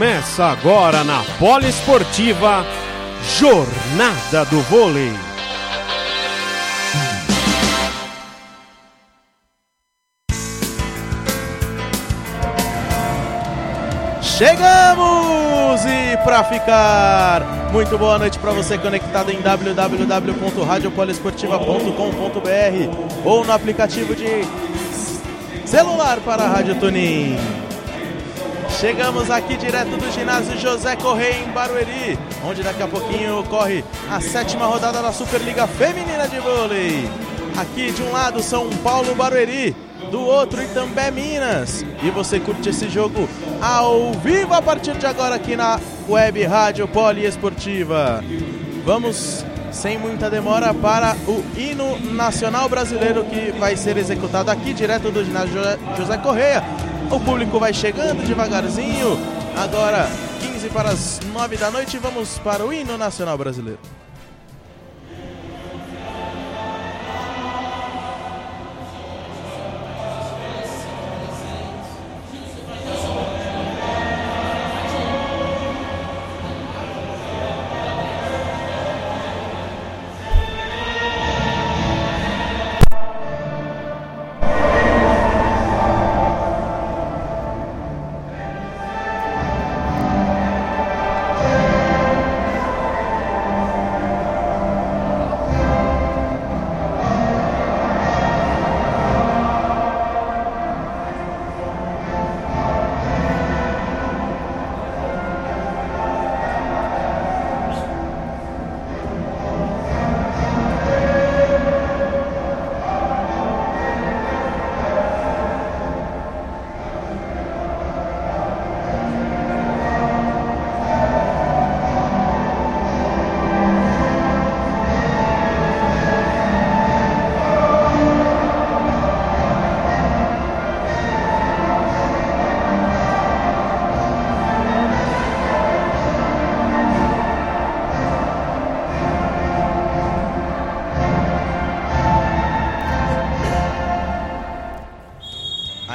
Começa agora na Poliesportiva, Jornada do Vôlei. Chegamos! E para ficar, muito boa noite para você conectado em www.radiopoliesportiva.com.br ou no aplicativo de celular para a Rádio Tunin. Chegamos aqui direto do ginásio José Correia em Barueri, onde daqui a pouquinho ocorre a 7ª rodada da Superliga Feminina de Vôlei. Aqui de um lado São Paulo Barueri, do outro Itambé Minas. E você curte esse jogo ao vivo a partir de agora aqui na Web Rádio Poliesportiva. Vamos sem muita demora para o hino nacional brasileiro que vai ser executado aqui direto do ginásio José Correia. O público vai chegando devagarzinho. Agora, 15 para as 9 da noite, vamos para o hino nacional brasileiro.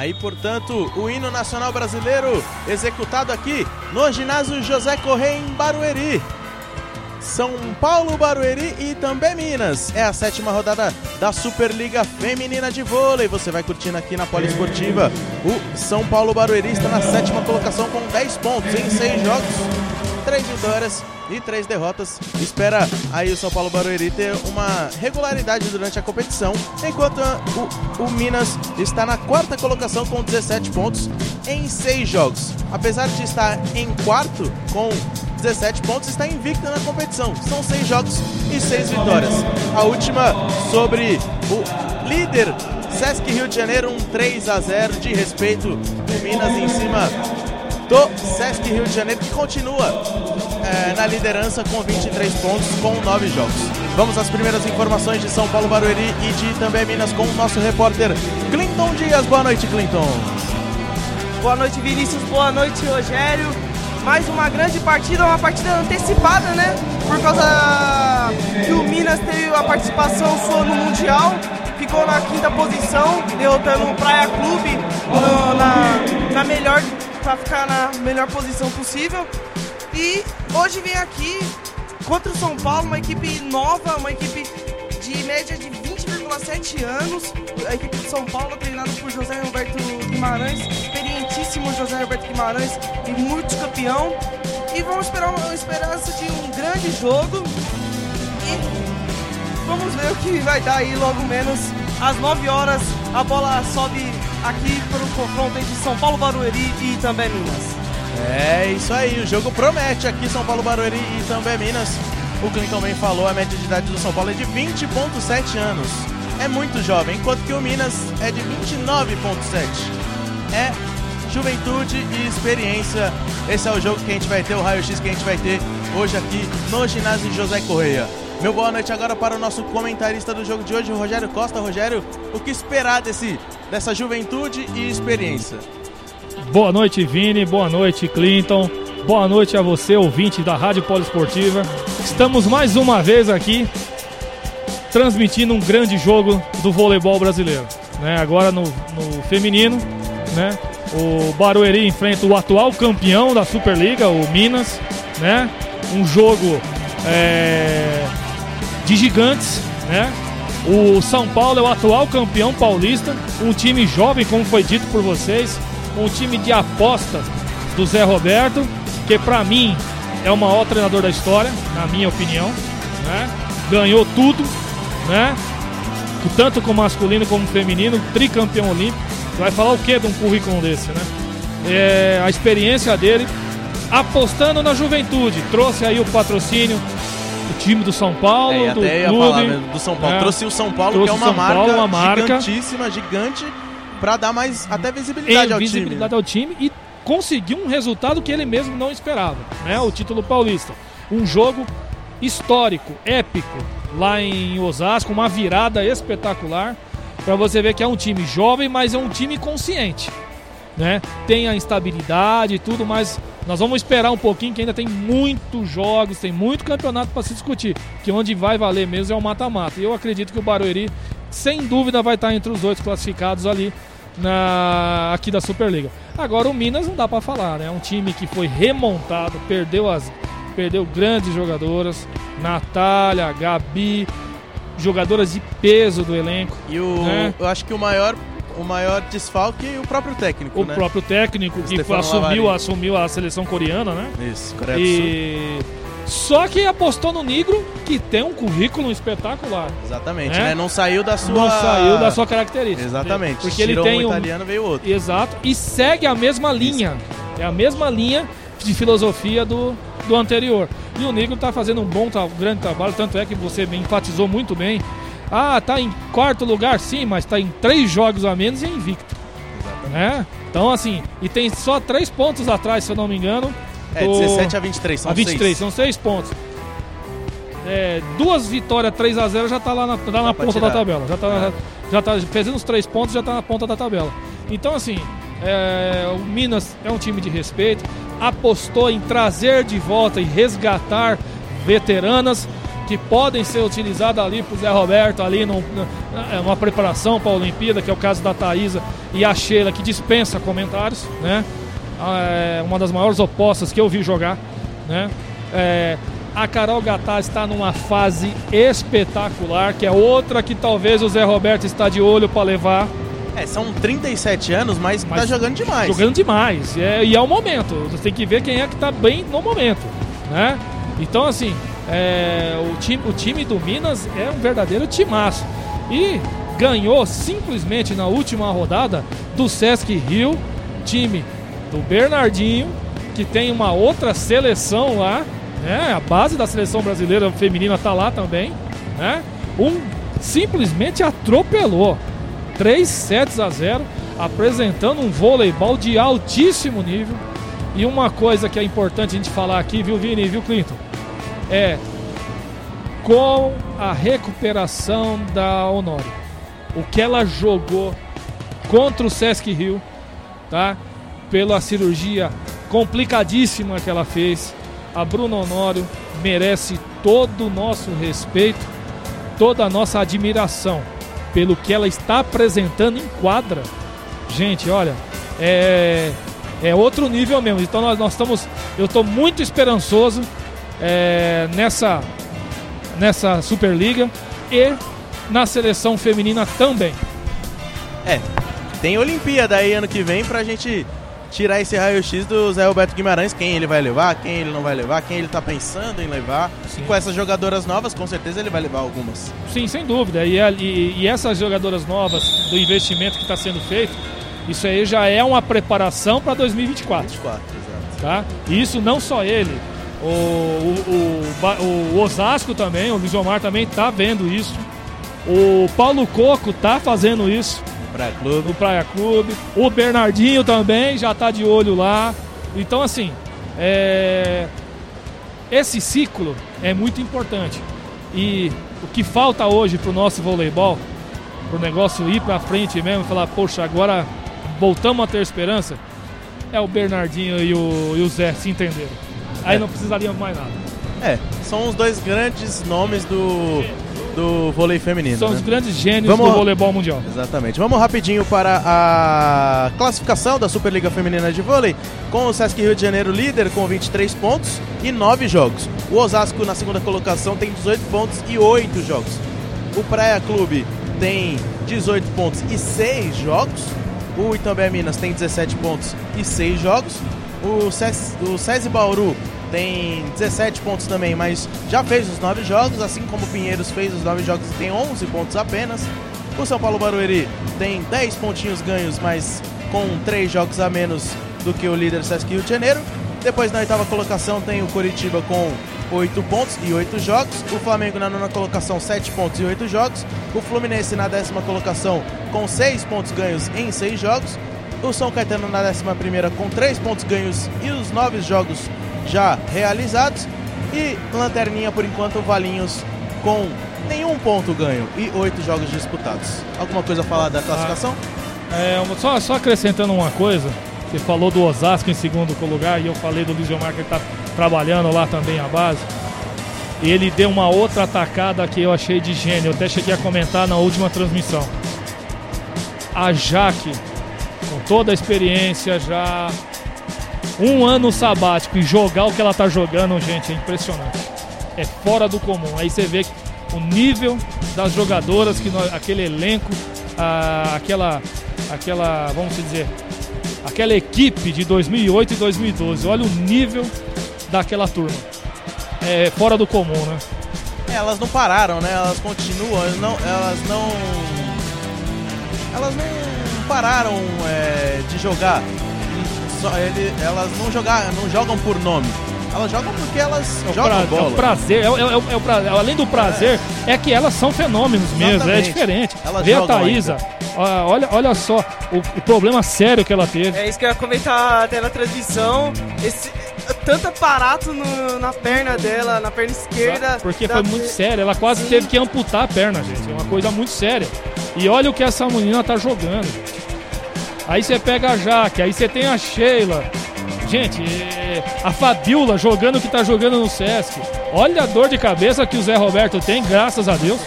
E, portanto, o hino nacional brasileiro executado aqui no ginásio José Correia em Barueri. São Paulo, Barueri e também Minas. É a 7ª rodada da Superliga Feminina de Vôlei. Você vai curtindo aqui na Poliesportiva. O São Paulo Barueri está na 7ª colocação com 10 pontos em 6 jogos, 3 vitórias e 3 derrotas. Espera aí o São Paulo Barueri ter uma regularidade durante a competição, enquanto o Minas está na 4ª colocação com 17 pontos em 6 jogos. Apesar de estar em 4º com 17 pontos, está invicto na competição. São 6 jogos e 6 vitórias. A última sobre o líder Sesc Rio de Janeiro, um 3-0 de respeito do Minas em cima do Sesc Rio de Janeiro, que continua na liderança com 23 pontos, com 9 jogos. Vamos às primeiras informações de São Paulo Barueri e de Itambé Minas com o nosso repórter Clinton Dias. Boa noite, Clinton. Boa noite, Vinícius. Boa noite, Rogério. Mais uma grande partida, uma partida antecipada, né? Por causa que o Minas teve a participação sua no Mundial, ficou na 5ª posição, derrotando o Praia Clube na melhor, para ficar na melhor posição possível. E hoje vem aqui contra o São Paulo, uma equipe nova, uma equipe de média de 20,7 anos. A equipe de São Paulo, treinada por José Roberto Guimarães, experientíssimo José Roberto Guimarães e multicampeão. E vamos esperar uma esperança de um grande jogo. E vamos ver o que vai dar aí logo menos. Às 9 horas a bola sobe aqui para o confronto entre São Paulo Barueri e Itambé Minas. É isso aí, o jogo promete aqui São Paulo Barueri e Itambé Minas. O Clinton bem falou, a média de idade do São Paulo é de 20,7 anos. É muito jovem, enquanto que o Minas é de 29,7. É juventude e experiência. Esse é o jogo que a gente vai ter, o raio-x que a gente vai ter hoje aqui no ginásio José Correia. Meu boa noite agora para o nosso comentarista do jogo de hoje, o Rogério Costa. Rogério, o que esperar dessa juventude e experiência? Boa noite, Vini, boa noite, Clinton, boa noite a você, ouvinte da Rádio Poliesportiva. Estamos mais uma vez aqui transmitindo um grande jogo do voleibol brasileiro, né? Agora no feminino, né? O Barueri enfrenta o atual campeão da Superliga, o Minas, né? Um jogo de gigantes, né? O São Paulo é o atual campeão paulista, um time jovem, como foi dito por vocês, um time de aposta do Zé Roberto, que pra mim é o maior treinador da história, na minha opinião, né? Ganhou tudo, né? Tanto com masculino como feminino, tricampeão olímpico. Vai falar o que de um currículo desse, né? A experiência dele, apostando na juventude, trouxe aí o patrocínio do time do São Paulo, do clube, do São Paulo. Trouxe o São Paulo, que é uma marca gigantíssima, gigante, para dar mais até visibilidade ao time. Visibilidade ao time, e conseguiu um resultado que ele mesmo não esperava, né? O título paulista. Um jogo histórico, épico, lá em Osasco, uma virada espetacular, para você ver que é um time jovem, mas é um time consciente, né? Tem a instabilidade e tudo, mas nós vamos esperar um pouquinho, que ainda tem muitos jogos, tem muito campeonato para se discutir, que onde vai valer mesmo é o mata-mata. E eu acredito que o Barueri, sem dúvida, vai estar entre os 8 classificados ali aqui da Superliga. Agora o Minas não dá para falar, né? É um time que foi remontado, perdeu grandes jogadoras, Natália, Gabi, jogadoras de peso do elenco. E eu acho que o maior desfalque é o próprio técnico, né? O próprio técnico, que assumiu a seleção coreana, né? Isso, Coreia do Sul. Só que apostou no Negro, que tem um currículo espetacular. Exatamente, né? Não saiu da sua característica. Exatamente. Porque ele tem um italiano, veio outro. Exato, e segue a mesma linha. Isso. É a mesma linha de filosofia do anterior. E o Negro está fazendo um grande trabalho, tanto é que você enfatizou muito bem. Ah, tá em quarto lugar, sim, mas tá em 3 jogos a menos e é invicto. Exatamente. É? Então, assim, e tem só 3 pontos atrás, se eu não me engano. 17 a 23, são 6. A 23, são 6 pontos. 2 vitórias, 3-0, já tá lá na ponta da tabela. Já tá fazendo os 3 pontos, já tá na ponta da tabela. Então, assim, o Minas é um time de respeito, apostou em trazer de volta e resgatar veteranas que podem ser utilizadas ali pro Zé Roberto, ali numa preparação para a Olimpíada, que é o caso da Thaísa e a Sheila, que dispensa comentários, né? É uma das maiores opostas que eu vi jogar, né? A Carol Gattaz está numa fase espetacular, que é outra que talvez o Zé Roberto está de olho para levar. São 37 anos, mas tá jogando demais. Jogando demais, e é o momento. Você tem que ver quem é que tá bem no momento, né? Então, assim, o time do Minas é um verdadeiro timaço. E ganhou simplesmente na última rodada do Sesc Rio, time do Bernardinho, que tem uma outra seleção lá, né? A base da seleção brasileira feminina tá lá também, né? Simplesmente atropelou. 3-0, apresentando um voleibol de altíssimo nível. E uma coisa que é importante a gente falar aqui, viu, Vini e viu, Clinton, com a recuperação da Honório, o que ela jogou contra o Sesc Rio, tá? Pela cirurgia complicadíssima que ela fez, a Bruna Honório merece todo o nosso respeito, toda a nossa admiração pelo que ela está apresentando em quadra. Gente, olha, é outro nível mesmo. Então nós estamos, eu estou muito esperançoso nessa Superliga e na seleção feminina também. Tem Olimpíada aí ano que vem pra gente tirar esse raio-x do Zé Roberto Guimarães, quem ele vai levar, quem ele não vai levar, quem ele tá pensando em levar. Sim. E com essas jogadoras novas, com certeza ele vai levar algumas. Sim, sem dúvida. E essas jogadoras novas, do investimento que está sendo feito, isso aí já é uma preparação para 2024. 24, exato. Tá? E isso não só ele. O Osasco também, o Luiz Omar também tá vendo isso. O Paulo Coco tá fazendo isso. Do Praia Clube. O Bernardinho também já está de olho lá. Então, assim, esse ciclo é muito importante. E o que falta hoje para o nosso voleibol, para o negócio ir para frente mesmo, falar, poxa, agora voltamos a ter esperança, é o Bernardinho e o Zé se entenderem. Aí não precisariam mais nada. são os dois grandes nomes do vôlei feminino. São os grandes gênios do voleibol mundial. Exatamente. Vamos rapidinho para a classificação da Superliga Feminina de Vôlei, com o Sesc Rio de Janeiro líder com 23 pontos e 9 jogos. O Osasco na segunda colocação tem 18 pontos e 8 jogos. O Praia Clube tem 18 pontos e 6 jogos. O Itambé Minas tem 17 pontos e 6 jogos. O SESI Bauru tem 17 pontos também, mas já fez os 9 jogos, assim como o Pinheiros fez os 9 jogos e tem 11 pontos apenas. O São Paulo Barueri tem 10 pontinhos ganhos, mas com 3 jogos a menos do que o líder Sesc Rio de Janeiro. Depois na oitava colocação tem o Coritiba com 8 pontos e 8 jogos. O Flamengo na nona colocação, 7 pontos e 8 jogos. O Fluminense na décima colocação com 6 pontos ganhos em 6 jogos. O São Caetano na 11ª com 3 pontos ganhos e os 9 jogos já realizados. E lanterninha, por enquanto, o Valinhos com nenhum ponto ganho e 8 jogos disputados. Alguma coisa a falar da classificação? Só acrescentando uma coisa. Você falou do Osasco em segundo lugar e eu falei do Luiz Gilmar, que ele está trabalhando lá também a base. Ele deu uma outra atacada que eu achei de gênio. Eu até cheguei a comentar na última transmissão. A Jaque, com toda a experiência já, um ano sabático, e jogar o que ela tá jogando, gente, é impressionante. É fora do comum. Aí você vê o nível das jogadoras, que aquele elenco, aquela equipe de 2008 e 2012. Olha o nível daquela turma. É fora do comum, né? Elas não pararam, né? Elas continuam, elas não pararam de jogar. Elas não jogam por nome. Elas jogam porque elas jogam bola. É o prazer. Além do prazer, é que elas são fenômenos mesmo. É diferente. Vê a Thaísa. Olha só o problema sério que ela teve. É isso que eu ia comentar até na transmissão. Tanto aparato na perna dela, na perna esquerda. Exato, porque foi muito sério. Ela quase teve que amputar a perna, gente. É uma coisa muito séria. E olha o que essa menina tá jogando, gente. Aí você pega a Jaque, aí você tem a Sheila. Gente, a Fabiola jogando o que tá jogando no Sesc. Olha a dor de cabeça que o Zé Roberto tem, graças a Deus.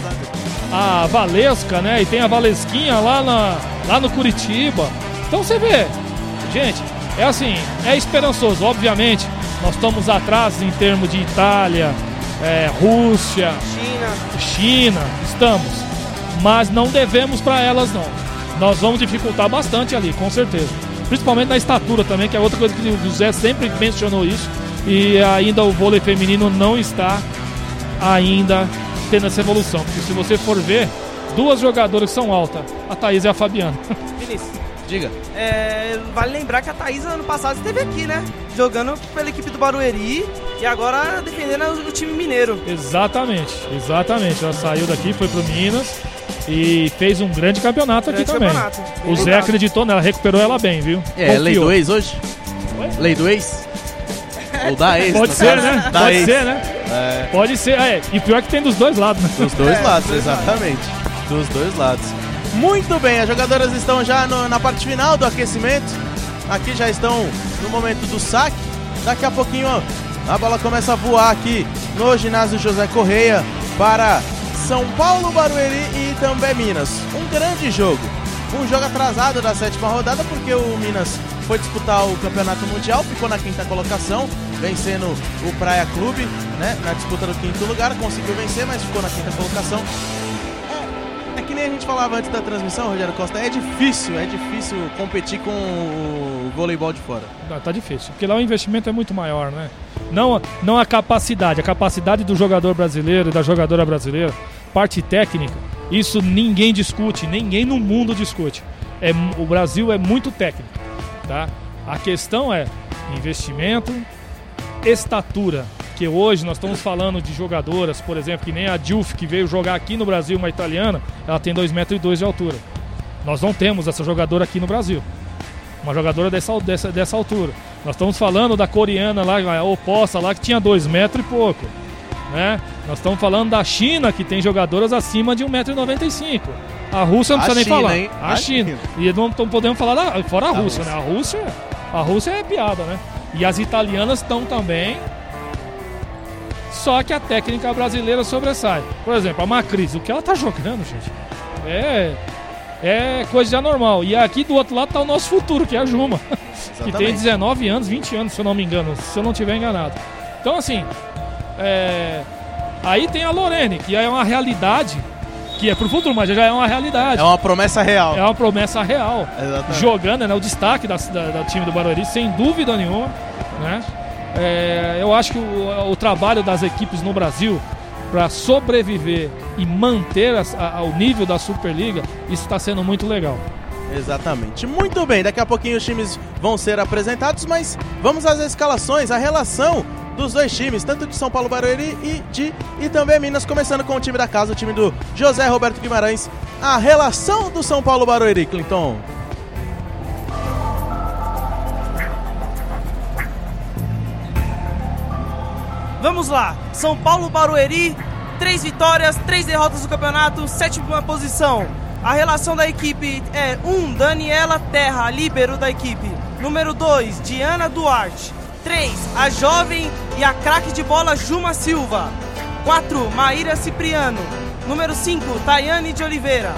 A Valesca, né? E tem a Valesquinha lá no Coritiba. Então você vê. Gente, é assim, é esperançoso. Obviamente, nós estamos atrás em termos de Itália, Rússia, China, estamos. Mas não devemos para elas, não. Nós vamos dificultar bastante ali, com certeza. Principalmente na estatura também, que é outra coisa que o José sempre mencionou isso. E ainda o vôlei feminino não está ainda tendo essa evolução. Porque se você for ver, duas jogadoras que são altas, a Thaís e a Fabiana. Vinícius, diga. Vale lembrar que a Thaís ano passado esteve aqui, né? Jogando pela equipe do Barueri e agora defendendo o time mineiro. Exatamente. Ela saiu daqui, foi pro Minas. E fez um grande campeonato aqui também. O Zé acreditou nela, recuperou ela bem, viu? Lei do ex hoje? Oi? Lei do ex? Ou da ex? Pode ser, né? Pode ser, né? Pode ser. E pior que tem dos dois lados, né? Dos dois lados, exatamente. Dos dois lados. Muito bem, as jogadoras estão já na parte final do aquecimento. Aqui já estão no momento do saque. Daqui a pouquinho, a bola começa a voar aqui no ginásio José Correia para São Paulo, Barueri e Itambé Minas. Um grande jogo. Um jogo atrasado da 7ª rodada, porque o Minas foi disputar o Campeonato Mundial, ficou na 5ª colocação, vencendo o Praia Clube, né? Na disputa do 5º lugar, conseguiu vencer, mas ficou na 5ª colocação. É que nem a gente falava antes da transmissão, Rogério Costa, é difícil competir com o voleibol de fora. Tá difícil, porque lá o investimento é muito maior, né? Não a capacidade do jogador brasileiro e da jogadora brasileira. Parte técnica, isso ninguém discute, ninguém no mundo discute. O Brasil é muito técnico, tá? A questão é investimento, estatura, que hoje nós estamos falando de jogadoras, por exemplo, que nem a Dilf, que veio jogar aqui no Brasil, uma italiana, ela tem 2,2 metros de altura. Nós não temos essa jogadora aqui no Brasil, uma jogadora dessa altura. Nós estamos falando da coreana lá, a oposta lá, que tinha 2 metros e pouco, né? Nós estamos falando da China, que tem jogadoras acima de 1,95m. A Rússia não precisa nem falar. Hein? A China. E não podemos falar fora a Rússia, né? A Rússia é piada, né? E as italianas estão também só que a técnica brasileira sobressai. Por exemplo, a Macris, o que ela tá jogando, gente, é coisa de anormal. E aqui do outro lado tá o nosso futuro, que é a Juma, que tem 19 anos, 20 anos, se eu não me engano, se eu não tiver enganado. Então, assim, aí tem a Lorene, que é uma realidade, que é pro futuro, mas já é uma realidade. É uma promessa real. É uma promessa real. Exatamente. Jogando, né, o destaque da time do Barueri, sem dúvida nenhuma, né? Eu acho que o trabalho das equipes no Brasil para sobreviver e manter o nível da Superliga, isso está sendo muito legal. Exatamente. Muito bem, daqui a pouquinho os times vão ser apresentados, mas vamos às escalações, a relação dos dois times, tanto de São Paulo Barueri e de Itambé Minas, começando com o time da casa, o time do José Roberto Guimarães. A relação do São Paulo Barueri, Clinton. Vamos lá, São Paulo Barueri, 3 vitórias, 3 derrotas no campeonato, 7ª posição. A relação da equipe é 1, Daniela Terra, líbero da equipe. Número 2, Diana Duarte. 3, a jovem e a craque de bola Juma Silva. 4, Mayra Cipriano. Número 5, Thaiane de Oliveira.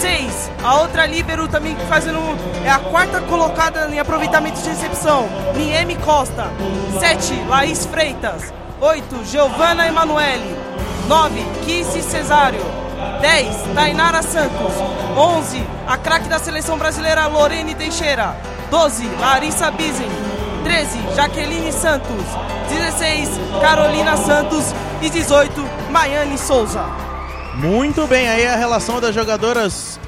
6, a outra líbero também fazendo, é a 4ª colocada em aproveitamento de recepção, Nyeme Costa. 7, Laís Freitas. 8, Giovana Emanuele. 9, Kisy Cesário. 10, Tainara Santos. 11, a craque da seleção brasileira Lorene Teixeira. 12, Larissa Bizen. 13, Jaqueline Santos. 16, Carolina Santos. E 18, Naiane Souza. Muito bem, aí a relação das jogadoras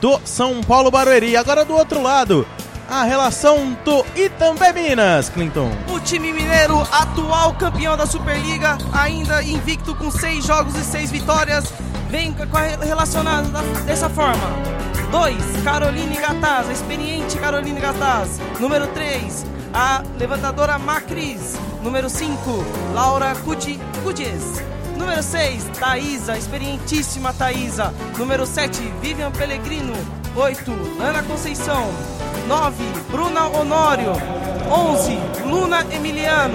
do São Paulo Barueri. Agora do outro lado, a relação do Itambé Minas, Clinton. O time mineiro, atual campeão da Superliga, ainda invicto com 6 jogos e 6 vitórias, vem relacionado dessa forma. 2, Caroline Gattaz, a experiente Caroline Gattaz. Número 3, a levantadora Macris. Número 5, Laura Cudies. Número 6, Thaísa, experientíssima Thaísa. Número 7, Vivian Pellegrino. 8, Ana Conceição. 9, Bruna Honório. 11, Luna Emiliano.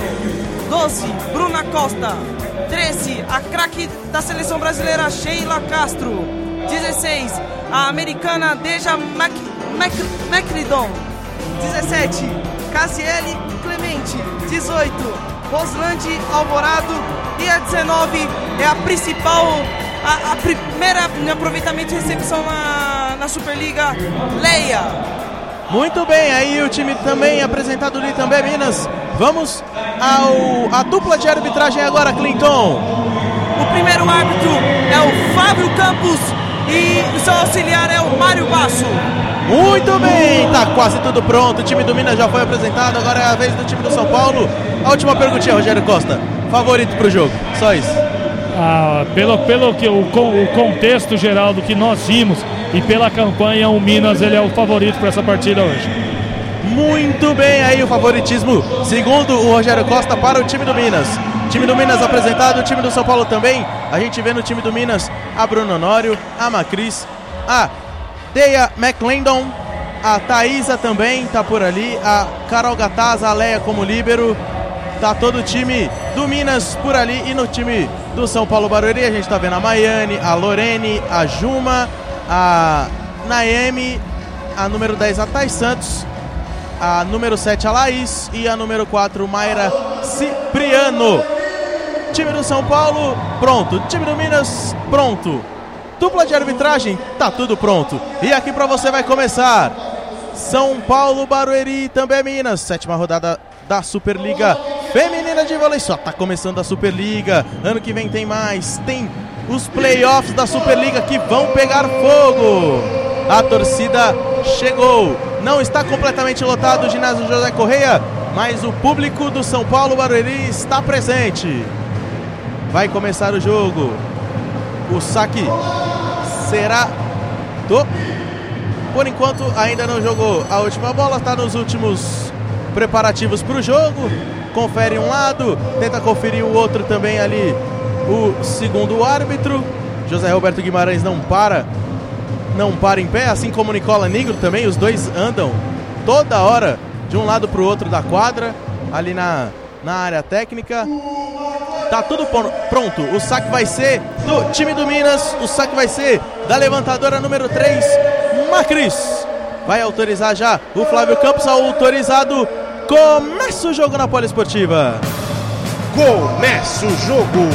12, Bruna Costa. 13, a craque da seleção brasileira Sheila Castro. 16, a americana Deja McLendon. 17, Casiele Clemente. 18, Roslande Alvorado. E a 19 é a principal, a primeira em aproveitamento e recepção na Superliga, Leia. Muito bem, aí o time também apresentado do Itambé Minas. Vamos à dupla de arbitragem agora, Clinton. O primeiro árbitro é o Fábio Campos e o seu auxiliar é o Mário Basso. Muito bem, tá quase tudo pronto. O time do Minas já foi apresentado, agora é a vez do time do São Paulo. A última perguntinha, Rogério Costa. Favorito pro jogo, só isso. Pelo contexto geral do que nós vimos e pela campanha, o Minas ele é o favorito para essa partida hoje. Muito bem, aí o favoritismo, segundo o Rogério Costa, para o time do Minas. Time do Minas apresentado, o time do São Paulo também. A gente vê no time do Minas a Bruna Honório, a Macris, a Deja McLendon, a Thaísa também tá por ali, a Carol Gattaz, a Leia como líbero. Tá todo o time do Minas por ali. E no time do São Paulo Barueri a gente tá vendo a Naiane, a Lorene, a Juma, a Nyeme, a número 10, a Thais Santos, a número 7, a Laís, e a número 4, Mayra Cipriano. Time do São Paulo, pronto. Time do Minas, pronto. Dupla de arbitragem, tá tudo pronto. E aqui pra você vai começar São Paulo Barueri também Minas, 7ª rodada da Superliga Feminina de Vôlei. Só tá começando a Superliga, ano que vem tem mais, tem os playoffs da Superliga que vão pegar fogo. A torcida chegou. Não está completamente lotado o ginásio José Correia, mas o público do São Paulo Barueri está presente. Vai começar o jogo. O saque será do... Por enquanto ainda não jogou a última bola, está nos últimos preparativos para o jogo. Confere um lado, tenta conferir o outro também ali. O segundo árbitro, José Roberto Guimarães, não para em pé, assim como Nicola Negro também. Os dois andam toda hora de um lado para o outro da quadra, ali na na área técnica. Tá tudo pronto. O saque vai ser do time do Minas. O saque vai ser da levantadora número 3, Macris. Vai autorizar já o Flávio Campos. Autorizado. Começa o jogo na Poliesportiva. Começa o jogo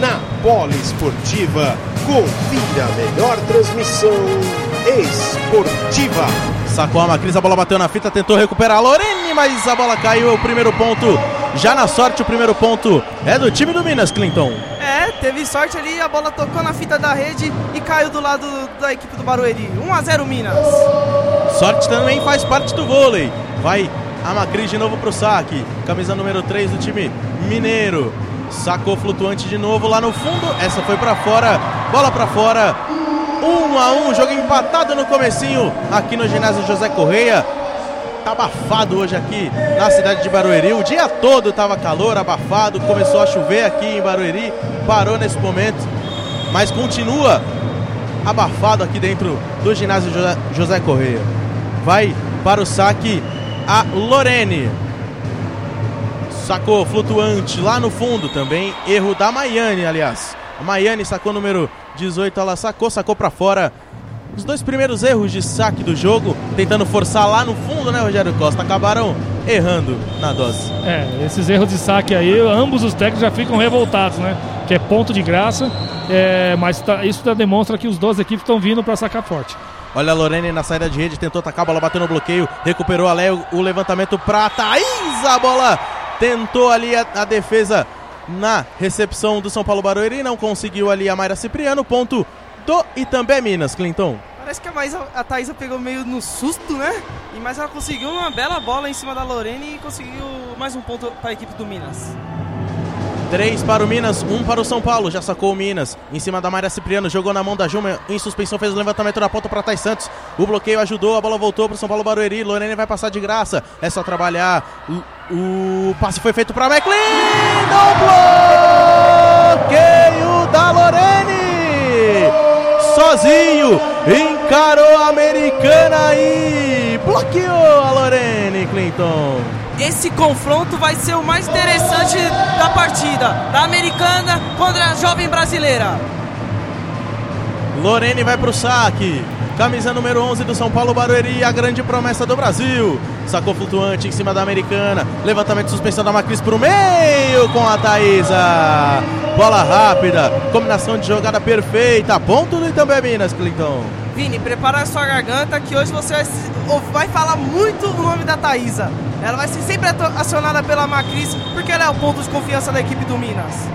na Poliesportiva. Confira a melhor transmissão esportiva. Sacou a Macris, a bola bateu na fita, tentou recuperar a Lorene, mas a bola caiu. É o primeiro ponto. Já na sorte, o primeiro ponto é do time do Minas, Clinton. É, teve sorte ali, a bola tocou na fita da rede e caiu do lado da equipe do Barueri. 1-0 Minas. Sorte também faz parte do vôlei. Vai a Macris de novo pro saque. Camisa número 3 do time mineiro. Sacou flutuante de novo lá no fundo. Essa foi pra fora. Bola pra fora. 1-1, jogo empatado no comecinho aqui no ginásio José Correia. Tá abafado hoje aqui na cidade de Barueri. O dia todo tava calor, abafado. Começou a chover aqui em Barueri. Parou nesse momento, mas continua abafado aqui dentro do ginásio José Correia. Vai para o saque a Lorene. Sacou flutuante lá no fundo também. Erro da Naiane, aliás. A Naiane sacou o número 18, ela sacou pra fora. Os dois primeiros erros de saque do jogo, tentando forçar lá no fundo, né, Rogério Costa? Acabaram errando na dose. É, esses erros de saque aí, ambos os técnicos já ficam revoltados, né? Que é ponto de graça, mas isso demonstra que os dois equipes estão vindo pra sacar forte. Olha a Lorene na saída de rede, tentou atacar, a bola bateu no bloqueio, recuperou a Leia, o levantamento pra Thaísa, a bola tentou ali a defesa na recepção do São Paulo Barueri, não conseguiu ali a Mayra Cipriano, ponto do Itambé Minas, Clinton. Parece que a Thaísa pegou meio no susto, né? Mas ela conseguiu uma bela bola em cima da Lorene e conseguiu mais um ponto para a equipe do Minas. 3 para o Minas, 1 para o São Paulo. Já sacou o Minas em cima da Mayra Cipriano, jogou na mão da Juma, em suspensão, fez o levantamento na ponta para Thais Santos. O bloqueio ajudou, a bola voltou para o São Paulo Barueri. Lorene vai passar de graça, é só trabalhar. O passe foi feito para McLendon. Bloqueio da Lorene. Sozinho, encarou a americana e bloqueou a Lorene, Clinton. Esse confronto vai ser o mais interessante da partida, da americana contra a jovem brasileira. Lorene vai pro saque, camisa número 11 do São Paulo Barueri, a grande promessa do Brasil. Sacou flutuante em cima da americana, levantamento de suspensão da Macris pro meio com a Thaísa. Bola rápida, combinação de jogada perfeita, ponto do Itambé Minas, Clinton. Vini, prepara a sua garganta que hoje você vai falar muito o nome da Thaísa. Ela vai ser sempre acionada pela Macris, porque ela é o ponto de confiança da equipe do Minas.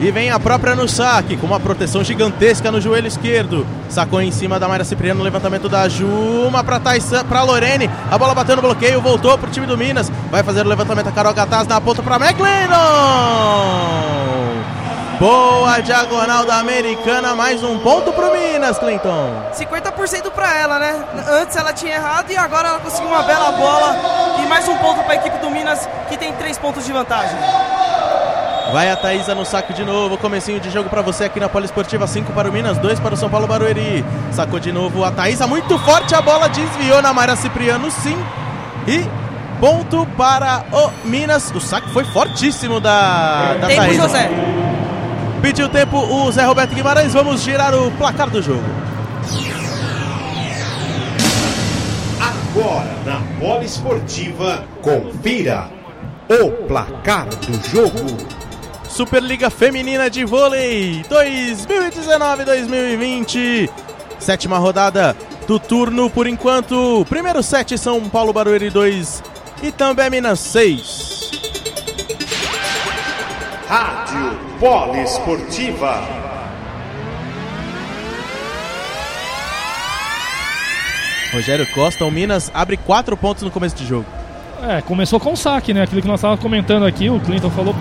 E vem a própria no saque, com uma proteção gigantesca no joelho esquerdo. Sacou em cima da Mayra Cipriano, no levantamento da Juma para Lorene. A bola bateu no bloqueio, voltou pro time do Minas. Vai fazer o levantamento a Carol Gattaz na ponta para McLendon. Boa diagonal da americana, mais um ponto pro Minas, Clinton. 50% pra ela, né? Antes ela tinha errado e agora ela conseguiu uma bela bola. E mais um ponto pra equipe do Minas, que tem 3 pontos de vantagem. Vai a Thaísa no saque de novo, comecinho de jogo pra você aqui na Poliesportiva, 5 para o Minas, 2 para o São Paulo Barueri. Sacou de novo a Thaísa, muito forte a bola, desviou na Mayra Cipriano, sim. E ponto para o Minas, o saque foi fortíssimo da Thaísa. Tempo, José. Pediu tempo o Zé Roberto Guimarães, vamos girar o placar do jogo. Agora na Poliesportiva, confira o placar do jogo. Superliga Feminina de Vôlei 2019-2020, 7ª rodada do turno por enquanto. Primeiro set, São Paulo Barueri 2 e Itambé Minas 6. Rádio Poliesportiva. Rogério Costa, o Minas abre 4 pontos no começo de jogo. Começou com o saque, né? Aquilo que nós estávamos comentando aqui, o Clinton falou,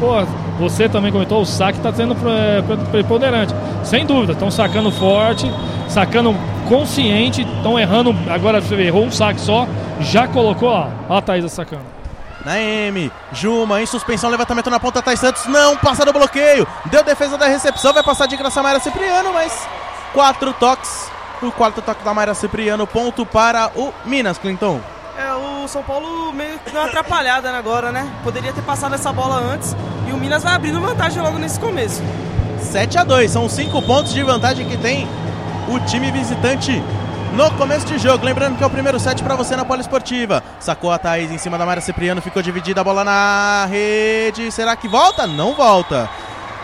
você também comentou, o saque está sendo preponderante. Sem dúvida, estão sacando forte, sacando consciente, estão errando. Agora você errou um saque só, já colocou a Thaísa sacando. Nyeme, Juma, em suspensão, levantamento na ponta, Thais Santos não passa no bloqueio, deu defesa da recepção, vai passar de graça a Mayra Cipriano, mas 4 toques, o quarto toque da Mayra Cipriano, ponto para o Minas, Clinton. O o São Paulo meio que deu uma atrapalhada agora, né? Poderia ter passado essa bola antes e o Minas vai abrindo vantagem logo nesse começo. 7-2, são 5 pontos de vantagem que tem o time visitante no começo de jogo. Lembrando que é o primeiro set para você na Poliesportiva. Sacou a Thaís em cima da Mayra Cipriano, ficou dividida a bola na rede. Será que volta? Não volta.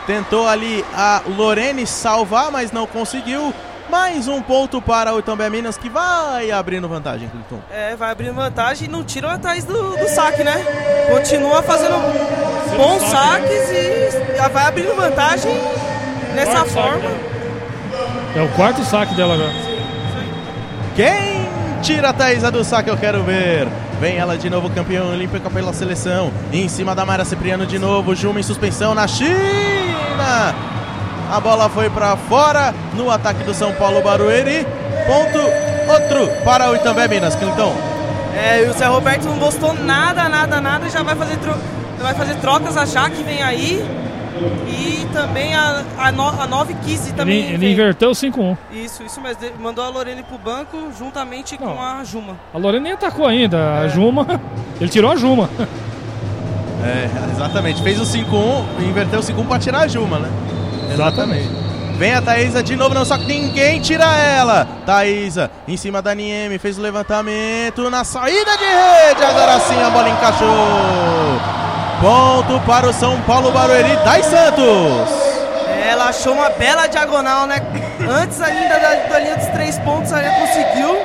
Tentou ali a Lorene salvar, mas não conseguiu. Mais um ponto para o Itambé Minas, que vai abrindo vantagem, Clinton. É, vai abrindo vantagem e não tiram a Thaís do saque, né? Continua fazendo bons saques, né? E vai abrindo vantagem nessa forma. É o quarto saque dela agora. Quem tira a Thaísa do saque, eu quero ver. Vem ela de novo, campeã olímpica pela seleção. Em cima da Mayra Cipriano de novo. Juma em suspensão na China. A bola foi para fora no ataque do São Paulo Barueri. Ponto para o Itambé Minas, Clinton. É, o Zé Roberto não gostou nada. Já vai fazer trocas, a Jaque vem aí. E também a 9-15 também. Ele inverteu o 5-1. Isso mesmo. Mandou a Lorene pro banco juntamente com a Juma. A Lorene nem atacou ainda. A Juma. Ele tirou a Juma. É, exatamente. Fez o 5-1 e inverteu o 5-1 pra tirar a Juma, né? Exatamente. Vem a Thaísa de novo, não, só que ninguém tira ela. Thaísa em cima da Nyeme, fez o levantamento na saída de rede. Agora sim a bola encaixou. Ponto para o São Paulo Barueri, Thais Santos. Ela achou uma bela diagonal, né? Antes ainda da linha dos 3 pontos, ela conseguiu.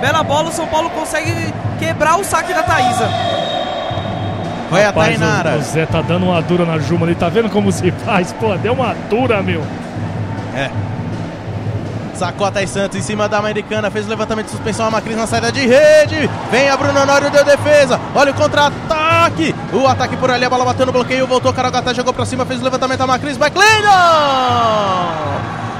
Bela bola, o São Paulo consegue quebrar o saque da Thaísa. Vai a Tainara. O Zé tá dando uma dura na Juma ali, tá vendo como se faz? Pô, deu uma dura, meu. É. Sacou a Thais Santos em cima da americana, fez o levantamento de suspensão, a Macris na saída de rede. Vem a Bruna Honório, deu defesa. Olha o contra-ataque. O ataque por ali, a bola bateu no bloqueio, voltou, Carol Gattaz jogou pra cima, fez o levantamento da Macris, McLendon!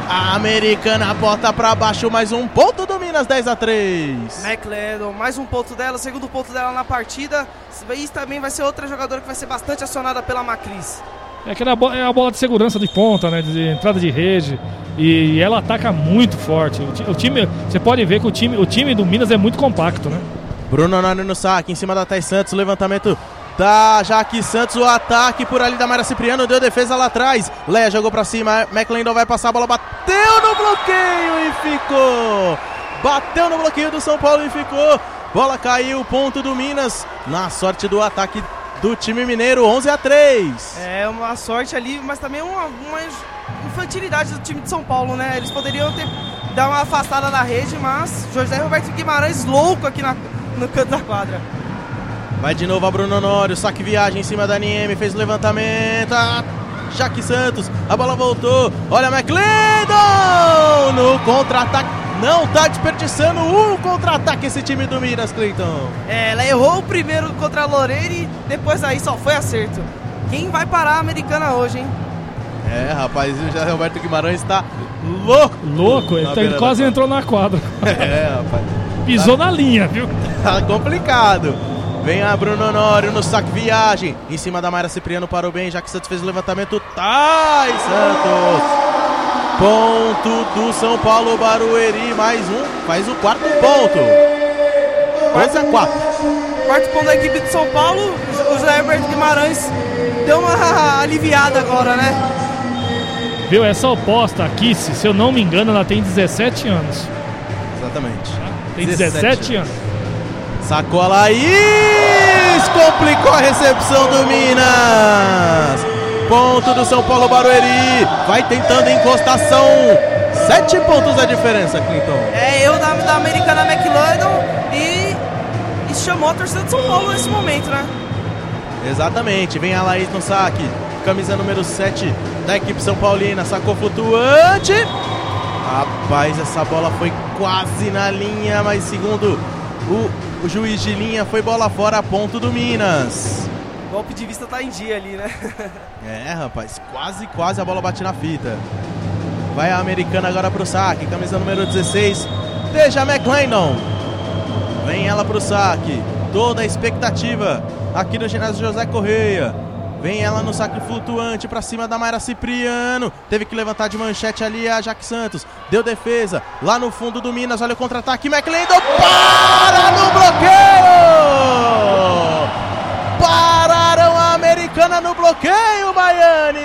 A americana bota pra baixo, mais um ponto do Minas, 10-3. McLendon, mais um ponto dela, segundo ponto dela na partida. Isso também vai ser outra jogadora que vai ser bastante acionada pela Macris. É que é a bola de segurança de ponta, né? De entrada de rede. E ela ataca muito forte. O time, você pode ver que o time do Minas é muito compacto, né? Bruno Honório no saque, em cima da Thais Santos, levantamento da Jaque Santos, o ataque por ali da Mayra Cipriano, deu defesa lá atrás. Leia jogou pra cima, McLendon vai passar, a bola bateu no bloqueio e ficou. Bateu no bloqueio do São Paulo e ficou. Bola caiu, ponto do Minas. Na sorte do ataque do time mineiro, 11-3. É uma sorte ali, mas também uma infantilidade do time de São Paulo, né? Eles poderiam ter dado uma afastada da rede, mas José Roberto Guimarães louco aqui no canto da quadra. Vai de novo a Bruna Honório, saque viagem em cima da Nyeme, fez o levantamento, a Jaque Santos, a bola voltou, olha a McLendon no contra-ataque. Não tá desperdiçando um contra-ataque esse time do Minas, Clinton. É, ela errou o primeiro contra a Lorene, depois aí só foi acerto. Quem vai parar a americana hoje, hein? É, rapaz, o José Roberto Guimarães tá louco, ele quase entrou na quadra. É, rapaz. Pisou na linha, viu? Tá complicado. Vem a Bruna Honório no saque viagem. Em cima da Mayra Cipriano, parou bem, já que Santos fez o levantamento. Thais Santos. Ponto do São Paulo Barueri, mais um, faz o quarto ponto. 4-4. Quarto ponto da equipe de São Paulo. O José Roberto Guimarães deu uma aliviada agora, né? Viu, essa oposta aqui, se eu não me engano, ela tem 17 anos. Exatamente. Tem 17 anos. Sacou a Laís, complicou a recepção do Minas. Ponto do São Paulo Barueri, vai tentando encostação, 7 pontos a diferença, Clinton. É, eu da americana McLendon e chamou a torcida de São Paulo nesse momento, né? Exatamente, vem a Laís no saque, camisa número 7 da equipe São Paulina, sacou flutuante. Rapaz, essa bola foi quase na linha, mas segundo o juiz de linha foi bola fora, ponto do Minas. O golpe de vista tá em dia ali, né? É, rapaz, quase a bola bate na fita. Vai a americana agora pro saque, camisa número 16, Deja McLendon. Vem ela pro saque, toda a expectativa aqui no ginásio José Correia. Vem ela no saque flutuante pra cima da Mayra Cipriano. Teve que levantar de manchete ali a Jaque Santos. Deu defesa lá no fundo do Minas, olha o contra-ataque, McLendon para no bloqueio! Americana no bloqueio, Naiane.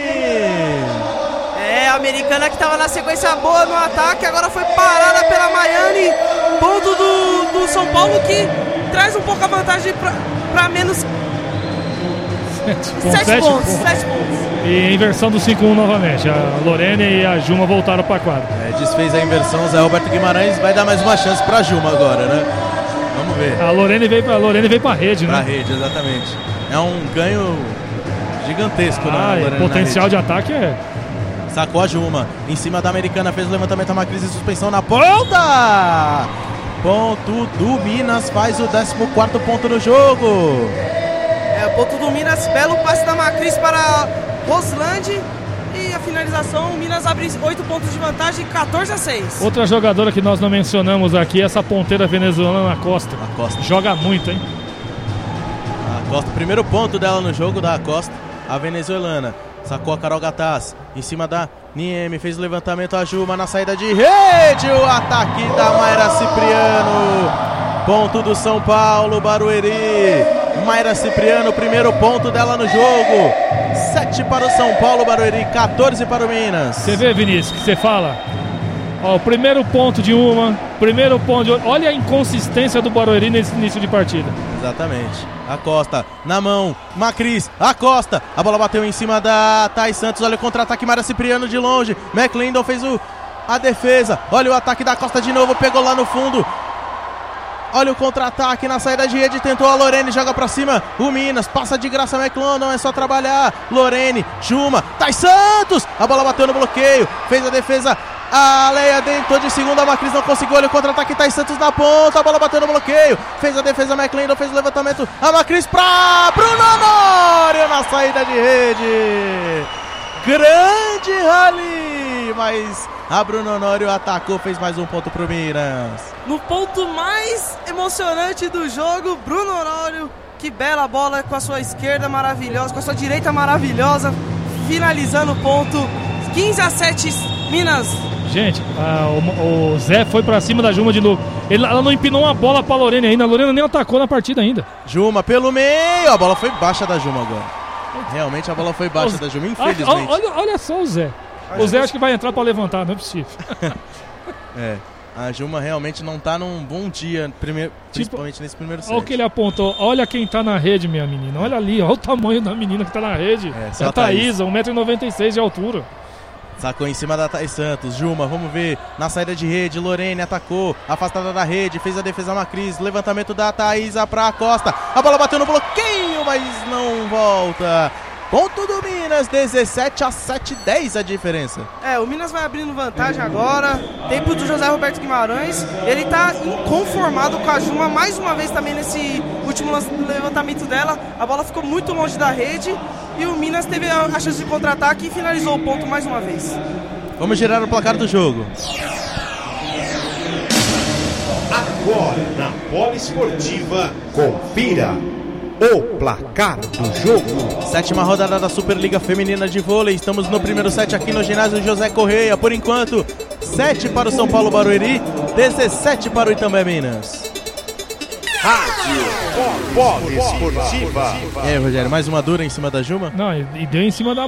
É, a Americana que estava na sequência boa no ataque, agora foi parada pela Naiane. Ponto do São Paulo, que traz um pouco a vantagem para menos 7 pontos. E inversão do 5-1 novamente. A Lorene e a Juma voltaram para a quadra. É, desfez a inversão. O Zé Roberto Guimarães vai dar mais uma chance para a Juma agora, né? Vamos ver. A Lorene veio para a rede, né? Para a rede, exatamente. É um ganho gigantesco, né? O potencial de ataque é. Sacou a Juma. Em cima da Americana, fez o levantamento, a Macris e suspensão na ponta. Ponto do Minas, faz o 14º ponto no jogo. É, ponto do Minas, belo passe da Macris para Roslande. E a finalização, o Minas abre 8 pontos de vantagem, 14-6. Outra jogadora que nós não mencionamos aqui, essa ponteira venezuelana, Acosta. Acosta. Joga muito, hein? Acosta, primeiro ponto dela no jogo, da Acosta, a venezuelana. Sacou a Carol Gattaz, em cima da Nyeme, fez o levantamento, a Juma na saída de rede, o ataque da Mayra Cipriano, ponto do São Paulo Barueri. Mayra Cipriano, primeiro ponto dela no jogo, 7 para o São Paulo Barueri, 14 para o Minas. Você vê, Vinícius, que você fala, ó, primeiro ponto de uma, primeiro ponto de outra, olha a inconsistência do Barueri nesse início de partida. Exatamente. Acosta, na mão, Macris, Acosta, a bola bateu em cima da Thais Santos, olha o contra-ataque, Mayra Cipriano de longe, McLendon fez a defesa, olha o ataque da Acosta de novo, pegou lá no fundo, olha o contra-ataque na saída de rede, tentou a Lorene, joga pra cima, o Minas, passa de graça a McLendon, é só trabalhar, Lorene, Juma, Thais Santos, a bola bateu no bloqueio, fez a defesa, a Leia tentou de segunda, a Macris não conseguiu, olha o contra-ataque, Thais Santos na ponta, a bola bateu no bloqueio, fez a defesa, McLendon fez o levantamento, a Macris pra Bruna Honório na saída de rede, grande rally, mas a Bruna Honório atacou, fez mais um ponto pro Minas. No ponto mais emocionante do jogo, Bruna Honório, que bela bola com a sua esquerda maravilhosa, com a sua direita maravilhosa, finalizando o ponto, 15-7 Minas. Gente, o Zé foi pra cima da Juma de novo. Ela não empinou uma bola pra Lorene ainda. A Lorene nem atacou na partida ainda. Juma pelo meio. A bola foi baixa da Juma agora. Realmente a bola foi baixa da Juma, infelizmente. Olha só o Zé. O Zé acho que vai entrar pra levantar, não é possível. É, a Juma realmente não tá num bom dia, principalmente nesse primeiro set. Olha o que ele apontou. Olha quem tá na rede, minha menina. Olha ali, olha o tamanho da menina que tá na rede. É a Thaísa, 1,96m de altura. Sacou em cima da Thais Santos, Juma, vamos ver, na saída de rede, Lorene atacou, afastada da rede, fez a defesa Macris, levantamento da Thaísa para Acosta, a bola bateu no bloqueio, mas não volta. Ponto do Minas, 17-7, 10 a diferença. É, o Minas vai abrindo vantagem agora, tempo do José Roberto Guimarães, ele tá inconformado com a Juma, mais uma vez também nesse último levantamento dela, a bola ficou muito longe da rede, e o Minas teve a chance de contra-ataque e finalizou o ponto mais uma vez. Vamos girar o placar do jogo. Agora, na Poliesportiva, confira o placar do jogo. 7ª rodada da Superliga Feminina de Vôlei. Estamos no primeiro set aqui no ginásio José Correia. Por enquanto, 7 para o São Paulo Barueri, 17 para o Itambé Minas. Rádio Poliesportiva. E aí, Rogério, mais uma dura em cima da Juma? Não, e deu em cima da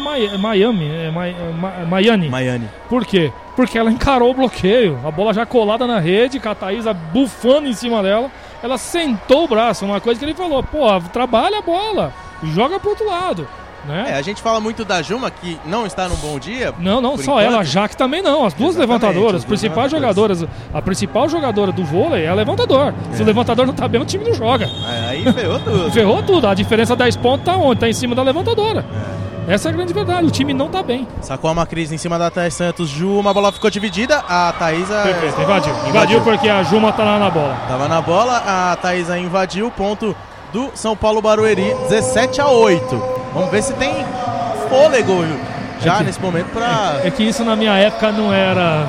Naiane. Por quê? Porque ela encarou o bloqueio. A bola já colada na rede, com a Thaísa bufando em cima dela. Ela sentou o braço, uma coisa que ele falou, pô, trabalha a bola, joga pro outro lado, né? É, a gente fala muito da Juma, que não está num bom dia. Não, só enquanto. Ela, a Jaque também não, as duas levantadoras, as principais jogadoras. A principal jogadora do vôlei é a levantador. É. Se o levantador não tá bem, o time não joga. Aí ferrou tudo. Ferrou tudo, a diferença 10 pontos tá onde? Tá em cima da levantadora. É. Essa é a grande verdade, o time não tá bem. Sacou a Macris em cima da Thais Santos, Juma, a bola ficou dividida, a Thaísa... Perfeito, invadiu porque a Juma tá lá na bola. Tava na bola, a Thaísa invadiu, ponto do São Paulo Barueri, 17-8. Vamos ver se tem fôlego já nesse momento pra... É que isso na minha época não era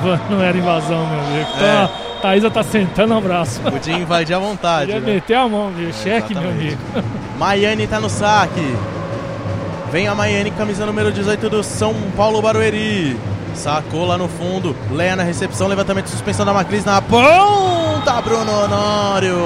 invasão, meu amigo. Então a Thaísa tá sentando o braço. Podia invadir à vontade. Podia meter a mão, meu cheque, meu amigo. Naiane tá no saque. Vem a Naiane, camisa número 18 do São Paulo Barueri. Sacou lá no fundo. Leia na recepção, levantamento, suspensão da Macris na ponta. Bruno Honório.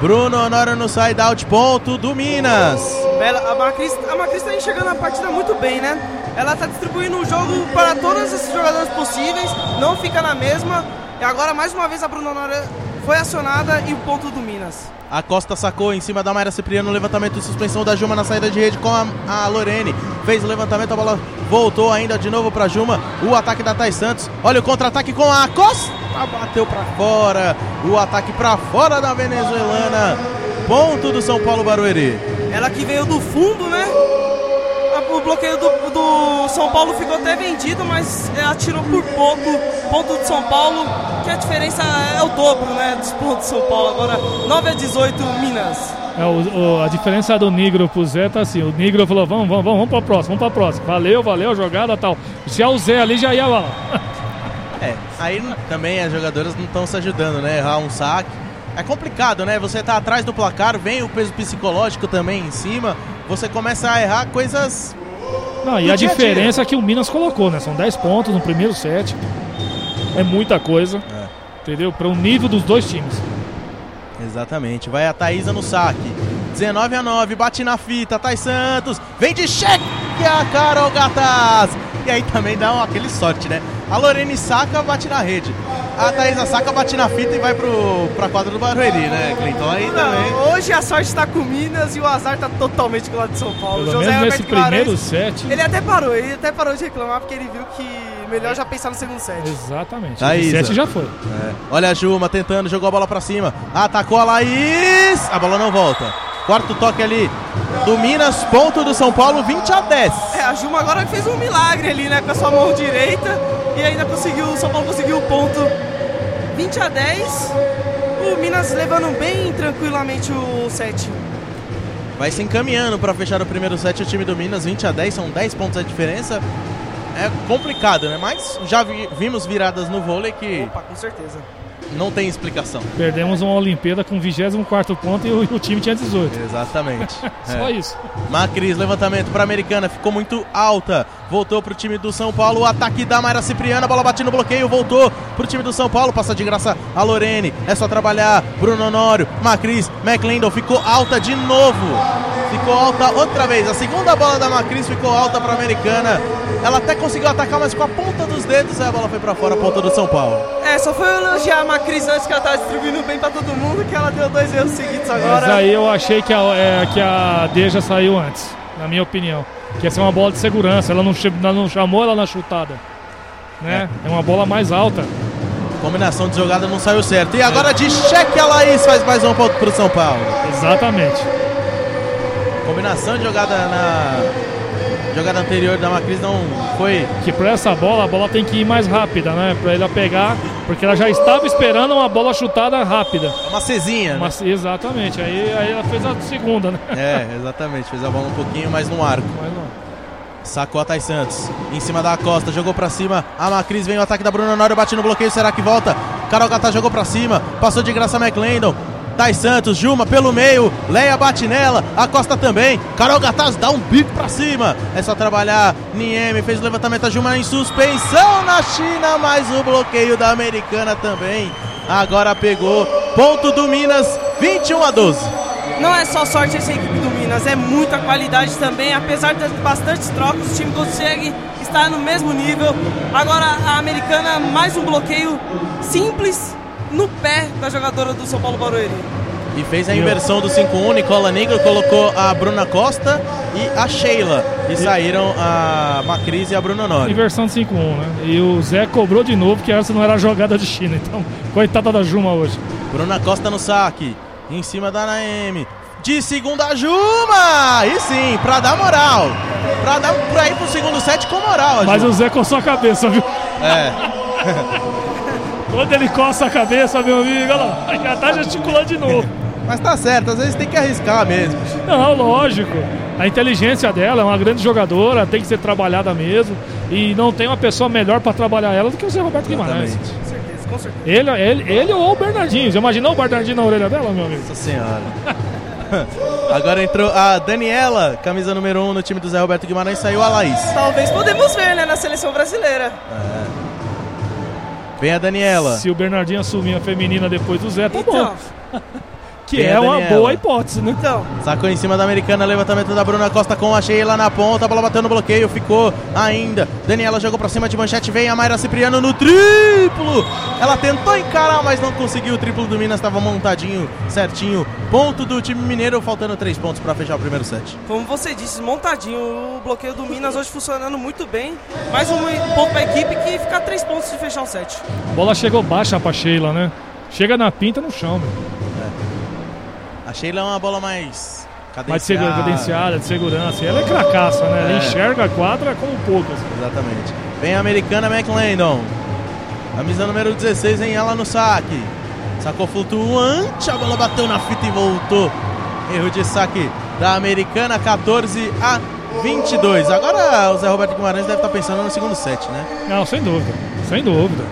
Bruna Honório no side-out, ponto do Minas. Bela, a Macris está enxergando a partida muito bem, né? Ela está distribuindo o jogo para todos esses jogadores possíveis, não fica na mesma. E agora, mais uma vez, a Bruna Honório foi acionada e o ponto do Minas. A Costa sacou em cima da Mayra Cipriano, levantamento de suspensão da Juma na saída de rede com a Lorene. Fez o levantamento, a bola voltou ainda de novo para Juma. O ataque da Thais Santos. Olha o contra-ataque com a Costa. Bateu para fora. O ataque para fora da venezuelana. Ponto do São Paulo Barueri. Ela que veio do fundo, né? O bloqueio do São Paulo ficou até vendido, mas atirou por pouco. Ponto do São Paulo, que a diferença é o dobro, né, dos pontos do São Paulo. Agora 9-18, Minas. A diferença do Negro pro Zé tá assim: o Negro falou, vamos pra próxima, valeu a jogada tal. Já o Zé ali já ia lá. Aí também as jogadoras não estão se ajudando, né, errar um saque. É complicado, né, você tá atrás do placar, vem o peso psicológico também em cima, você começa a errar coisas... Não, e a diferença é que o Minas colocou, né, são 10 pontos no primeiro set, é muita coisa, entendeu, para o nível dos dois times. Exatamente, vai a Thaísa no saque, 19-9, bate na fita, Thais Santos, vem de cheque a Carol Gattaz, e aí também dá aquele sorte, né, a Lorene saca, bate na rede, a Thaísa saca, bate na fita e vai pra quadra do Barueri, né, Clinton? Aí também. Hoje a sorte tá com o Minas e o azar tá totalmente do lado de São Paulo. Pelo José Roberto Guimarães, ele até parou de reclamar porque ele viu que melhor já pensar no segundo set. Exatamente. O set já foi. Olha a Juma tentando, jogou a bola pra cima. Atacou a Laís. A bola não volta. Quarto toque ali do Minas, ponto do São Paulo, 20-10. A Juma agora fez um milagre ali, né? Com a sua mão direita. E ainda conseguiu, o São Paulo conseguiu o ponto. 20-10. O Minas levando bem tranquilamente o set. Vai se encaminhando pra fechar o primeiro set o time do Minas. 20-10, são 10 pontos a diferença. É complicado, né? Mas já vimos viradas no vôlei que... Opa, com certeza. Não tem explicação. Perdemos uma Olimpíada com 24º ponto e o time tinha 18. Exatamente. Só isso. Macris, levantamento para a americana, ficou muito alta. Voltou para o time do São Paulo, o ataque da Mayra Cipriano, a bola bate no bloqueio, voltou para o time do São Paulo, passa de graça a Lorene. É só trabalhar, Bruna Honório, Macris, McLendon ficou alta de novo. Ficou alta outra vez. A segunda bola da Macris ficou alta para a americana. Ela até conseguiu atacar, mas com a ponta dos dedos a bola foi para fora, a ponta do São Paulo. Só foi elogiar a Macris antes que ela estava distribuindo bem para todo mundo, que ela deu 2 erros seguidos agora. Mas aí eu achei que a Deja saiu antes, na minha opinião. Que ia ser uma bola de segurança, ela não chamou ela na chutada. Né? É uma bola mais alta. Combinação de jogada não saiu certo. E agora de cheque a Laís faz mais um ponto para o São Paulo. Exatamente. Combinação de jogada jogada anterior da Macris não foi... Que para essa bola, a bola tem que ir mais rápida, né? Para ela pegar, porque ela já estava esperando uma bola chutada rápida. Uma cezinha, né? Exatamente, aí ela fez a segunda, né? Exatamente, fez a bola um pouquinho mais no arco. Sacou a Thais Santos, em cima da Acosta, jogou para cima, a Macris vem o ataque da Bruna Honório, bate no bloqueio, será que volta? Carol Gattaz jogou para cima, passou de graça a McLendon. Thais Santos, Juma pelo meio, Leia bate nela, a Costa também, Carol Gattaz dá um bico pra cima, é só trabalhar, Nyeme fez o levantamento, a Juma em suspensão na China, mas o bloqueio da americana também, agora pegou, ponto do Minas, 21-12. Não é só sorte essa equipe do Minas, é muita qualidade também, apesar de bastantes trocas, o time consegue estar no mesmo nível, agora a americana mais um bloqueio simples, no pé da jogadora do São Paulo Barueri. E fez a inversão do 5-1, Nicola Negro colocou a Bruna Costa e a Sheila. E saíram a Macris e a Bruna Honório. Inversão do 5-1, né? E o Zé cobrou de novo, porque essa não era a jogada de China. Então, coitada da Juma hoje. Bruna Costa no saque, em cima da Nyeme. De segunda a Juma! E sim, pra dar moral. Pra ir pro segundo set com moral. Mas o Zé coçou a cabeça, viu? Quando ele coça a cabeça, meu amigo, olha lá, já tá gesticulando de novo. Mas tá certo, às vezes tem que arriscar mesmo. Não, lógico. A inteligência dela é uma grande jogadora, tem que ser trabalhada mesmo. E não tem uma pessoa melhor pra trabalhar ela do que o José Roberto Guimarães. Com certeza, com certeza. Ele ou o Bernardinho. Já imaginou o Bernardinho na orelha dela, meu amigo? Nossa senhora. Agora entrou a Daniela, camisa número 1 no time do José Roberto Guimarães, saiu a Laís. Talvez podemos ver, né, na seleção brasileira. Vem a Daniela. Se o Bernardinho assumir a feminina depois do Zé, tá bom. que é uma boa hipótese, né? Então. Sacou em cima da Americana, levantamento da Bruna Costa com a Sheila na ponta, a bola bateu no bloqueio, ficou ainda. Daniela jogou pra cima de Manchete, vem a Mayra Cipriano no triplo. Ela tentou encarar, mas não conseguiu. O triplo do Minas estava montadinho, certinho. Ponto do time mineiro, faltando 3 pontos pra fechar o primeiro set. Como você disse, montadinho. O bloqueio do Minas hoje funcionando muito bem. Mais um ponto pra equipe que fica 3 pontos de fechar o set. A bola chegou baixa pra Sheila, né? Chega na pinta, no chão, meu. É. A Sheila é uma bola mais cadenciada. Mais cadenciada, de segurança. Ela é cracaça, né? É. Ela enxerga a quadra como poucas. Exatamente. Vem a Americana McLendon. Camisa número 16, hein? Ela no saque. Sacou flutuante, a bola bateu na fita e voltou. Erro de saque da Americana, 14-22. Agora o Zé Roberto Guimarães deve estar pensando no segundo set, né? Não, sem dúvida. Sem dúvida.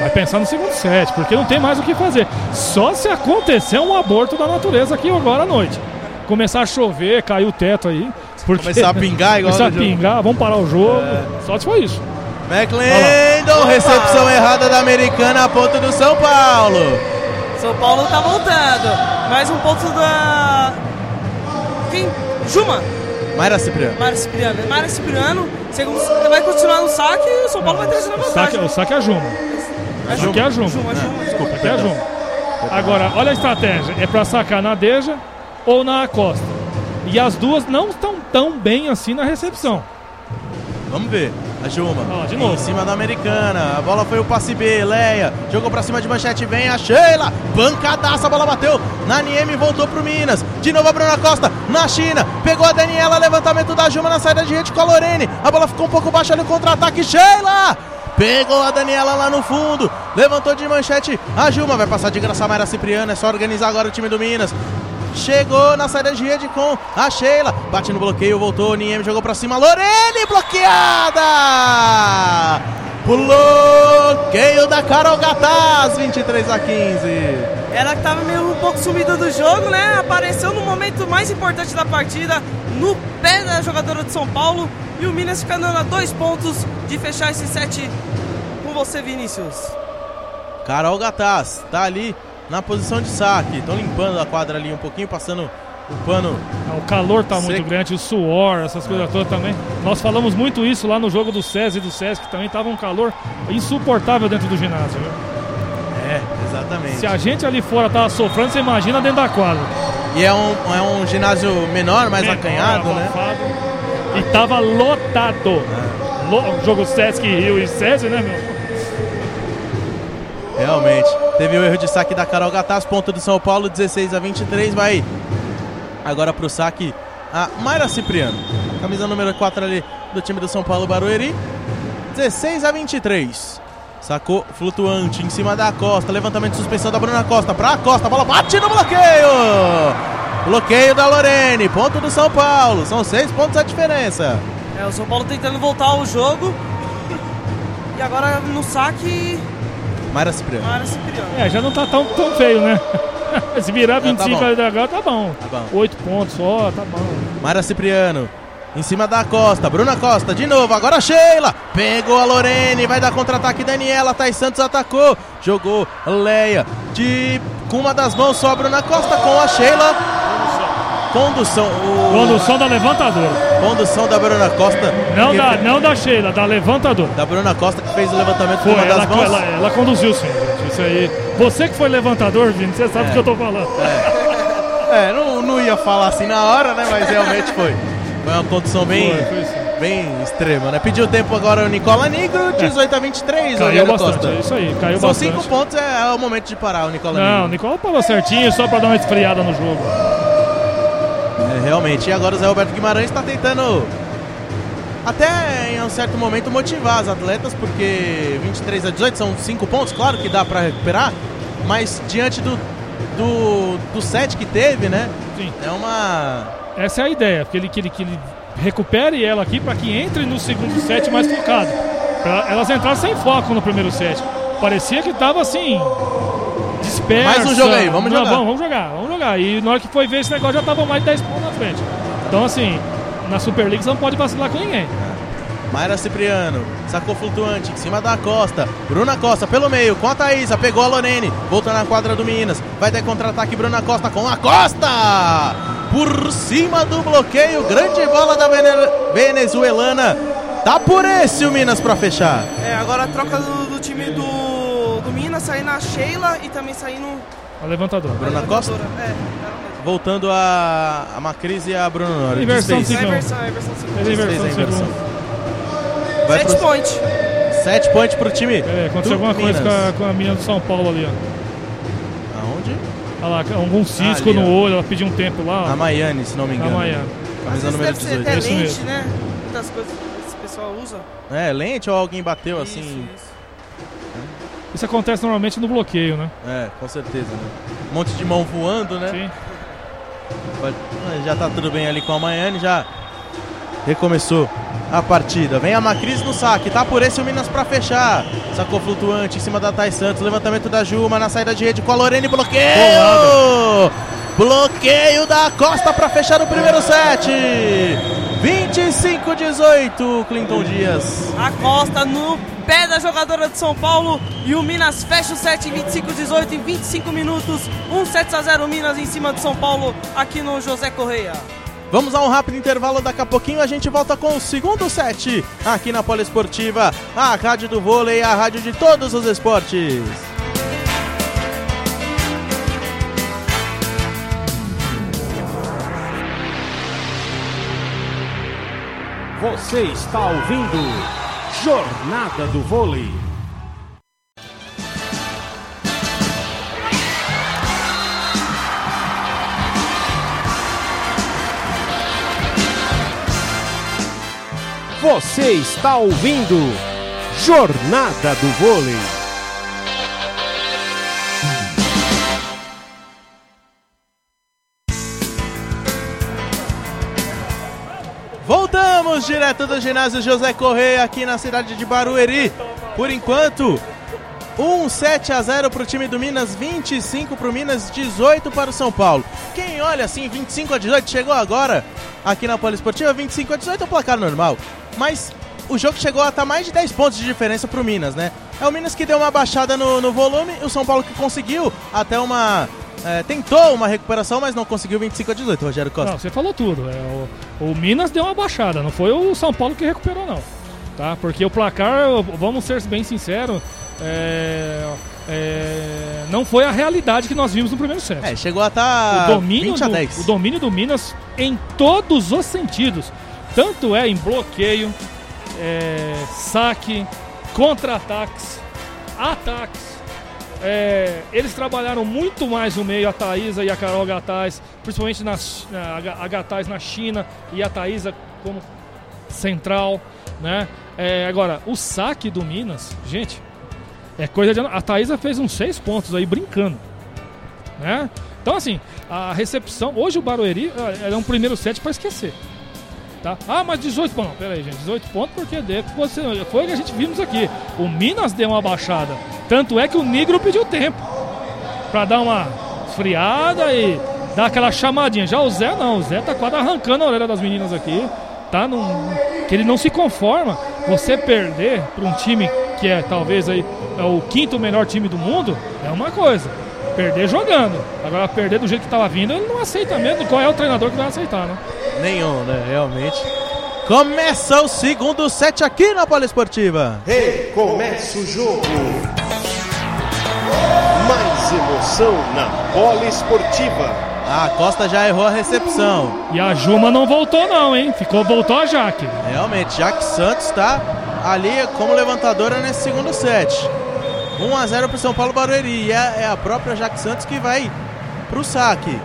Vai pensar no segundo set, porque não tem mais o que fazer. Só se acontecer um aborto da natureza aqui agora à noite. Começar a chover, cair o teto aí. Porque... começar a pingar igual. Começar a pingar, vamos parar o jogo. É. Só se for isso. McLendon, recepção errada da Americana, a ponto do São Paulo. São Paulo tá voltando. Mais um ponto da... quem? Juma. Mayra Cipriano. Mayra Cipriano. Segundo, vai continuar no saque e o São Paulo vai trazer na vantagem. O saque é a Juma. Aqui é a Juma. Desculpa, aqui é a Juma. Agora, olha a estratégia. É pra sacar na Deja ou na Acosta. E as duas não estão tão bem assim na recepção. Vamos ver. A Juma. Ah, de novo. Em cima da Americana. A bola foi o passe B. Leia jogou pra cima de Manchete. Vem a Sheila. Pancadaça. A bola bateu na Nyeme. Voltou pro Minas. De novo a Bruna Costa. Na China. Pegou a Daniela. Levantamento da Juma na saída de rede com a Lorene. A bola ficou um pouco baixa ali no contra-ataque. Sheila! Pegou a Daniela lá no fundo, levantou de Manchete, a Juma vai passar de graça a Mayra Cipriano, é só organizar agora o time do Minas. Chegou na saída de rede com a Sheila, bate no bloqueio, voltou, Nyeme jogou pra cima, Lorene bloqueada! Bloqueio da Carol Gattaz, 23-15. Ela que estava meio um pouco sumida do jogo, né? Apareceu no momento mais importante da partida, no pé da jogadora de São Paulo. E o Minas ficando a 2 pontos de fechar esse set com você, Vinícius. Carol Gattaz tá ali na posição de saque. Estão limpando a quadra ali um pouquinho, passando o pano. O calor tá muito grande, o suor, essas coisas todas também. Nós falamos muito isso lá no jogo do SESI e do SESC, também tava um calor insuportável dentro do ginásio, viu? É, exatamente. Se a gente ali fora tava sofrendo, você imagina dentro da quadra. E é um ginásio menor, mais acanhado, abafado, né? E tava lotado. É. Jogo Sesc Rio e Sesc, né, meu? Realmente. Teve o erro de saque da Carol Gattaz, ponto do São Paulo, 16-23, vai. Agora pro saque a Mayra Cipriano. Camisa número 4 ali do time do São Paulo Barueri. 16-23. Sacou flutuante em cima da Acosta. Levantamento de suspensão da Bruna Costa. Pra Acosta, a bola bate no bloqueio. Bloqueio da Lorene. Ponto do São Paulo. São 6 pontos a diferença. O São Paulo tentando voltar ao jogo. E agora no saque... Mayra Cipriano. Já não tá tão feio, né? Se virar 25 ali da agora, tá bom. 8 pontos só, tá bom. Mayra Cipriano. Em cima da Acosta, Bruna Costa de novo, agora Sheila, pegou a Lorene, vai dar contra-ataque Daniela, Thais Santos atacou, jogou Leia, com uma das mãos só a Bruna Costa com a Sheila, condução da levantadora, condução da Bruna Costa, não da Sheila, da levantadora, da Bruna Costa que fez o levantamento com uma das mãos, ela conduziu sim, gente. Isso aí, você que foi levantador, Vini, você sabe o que eu tô falando, não ia falar assim na hora, né, mas realmente foi. Foi uma condição bem extrema, né? Pediu tempo agora o Nicola Negro, 18-23. Caiu bastante, Costa. É isso aí, caiu São bastante. São 5 pontos, é o momento de parar o Nicola Negro. Não, o Nicola parou certinho, só pra dar uma esfriada no jogo. Realmente, e agora o Zé Roberto Guimarães tá tentando, até em um certo momento, motivar as atletas, porque 23-18 são 5 pontos, claro que dá pra recuperar, mas diante do set que teve, né? Sim. É uma... essa é a ideia, porque que ele recupere ela aqui para que entre no segundo set mais focado. Pra elas entraram sem foco no primeiro set. Parecia que tava assim, dispersa. Mais um jogo aí, vamos jogar. Vamos jogar. E na hora que foi ver esse negócio já tava mais de 10 pontos na frente. Então assim, na Superliga você não pode vacilar com ninguém. Mayra Cipriano, sacou flutuante em cima da Costa, Bruna Costa pelo meio, com a Thaísa, pegou a Lorene, voltou na quadra do Minas, vai ter contra-ataque Bruna Costa com a Costa, por cima do bloqueio, grande bola da venezuelana, tá por esse o Minas pra fechar. É, agora a troca do time do Minas, saindo a Sheila e também saindo a levantadora. Bruna Costa? É. Voltando a Macris e a Bruna Honório. Inversão de segundo. É inversão. 7 pontos. 7 pontos pro time. Aconteceu alguma Minas. Coisa com a menina do São Paulo ali, ó. Aonde? Olha lá, algum cisco ali, no olho, ela pediu um tempo lá. Ó. A Naiane, se não me engano. A Naiane. Camisa número 18. Deve ser até lente, né? Muitas coisas que esse pessoal usa. É, lente ou alguém bateu isso, assim. Isso. Isso acontece normalmente no bloqueio, né? É, com certeza, né? Um monte de mão voando, né? Sim. Já tá tudo bem ali com a Naiane, já recomeçou a partida. Vem a Macris no saque, tá por esse o Minas pra fechar. Sacou flutuante em cima da Thais Santos, levantamento da Juma na saída de rede com a Lorene, bloqueio! Bolado. Bloqueio da Costa pra fechar o primeiro set. 25-18, Clinton Dias. A Costa no pé da jogadora de São Paulo e o Minas fecha o set em 25-18 em 25 minutos. 1-0 Minas em cima de São Paulo aqui no José Correia. Vamos a um rápido intervalo, daqui a pouquinho a gente volta com o segundo set aqui na Poliesportiva, a rádio do vôlei, a rádio de todos os esportes. Você está ouvindo Jornada do Vôlei. Você está ouvindo Jornada do Vôlei. Voltamos direto do ginásio José Correia aqui na cidade de Barueri. Por enquanto, 7-0 para o time do Minas, 25 para o Minas, 18 para o São Paulo. Quem olha assim, 25-18, chegou agora aqui na Poliesportiva, 25-18 é o placar normal. Mas o jogo chegou a estar mais de 10 pontos de diferença para o Minas, né? É o Minas que deu uma baixada no volume, o São Paulo que conseguiu até uma... tentou uma recuperação, mas não conseguiu 25-18, Rogério Costa. Não, você falou tudo. O Minas deu uma baixada, não foi o São Paulo que recuperou, não. Tá? Porque o placar, vamos ser bem sinceros, não foi a realidade que nós vimos no primeiro set. Chegou a estar 20-10. O domínio do Minas em todos os sentidos. Tanto é em bloqueio, saque, contra-ataques, ataques. Eles trabalharam muito mais o meio, a Thaísa e a Carol Gattaz, principalmente a Gattaz na China e a Thaísa como central, né? Agora, o saque do Minas, gente, é coisa de... A Thaísa fez uns 6 pontos aí brincando, né? Então, assim, a recepção... Hoje o Barueri é um primeiro set para esquecer, tá? Ah, mas 18 pontos... Não, peraí, gente, 18 pontos porque foi o que a gente vimos aqui. O Minas deu uma baixada. Tanto é que o Negro pediu tempo pra dar uma esfriada e dar aquela chamadinha. Já o Zé não, o Zé tá quase arrancando a orelha das meninas aqui, tá? Que ele não se conforma. Você perder pra um time que talvez aí é o 5º melhor time do mundo é uma coisa. Perder jogando. Agora perder do jeito que tava vindo, ele não aceita mesmo. Qual é o treinador que vai aceitar, né? Nenhum, né? Realmente. Começa o segundo set aqui na Poliesportiva. Recomeça o jogo. Mais emoção na Poliesportiva. A Costa já errou a recepção. E a Juma não voltou não, hein? Voltou a Jaque. Realmente, Jaque Santos tá ali como levantadora nesse segundo set. 1-0 pro São Paulo Barueri. E é a própria Jaque Santos que vai pro saque.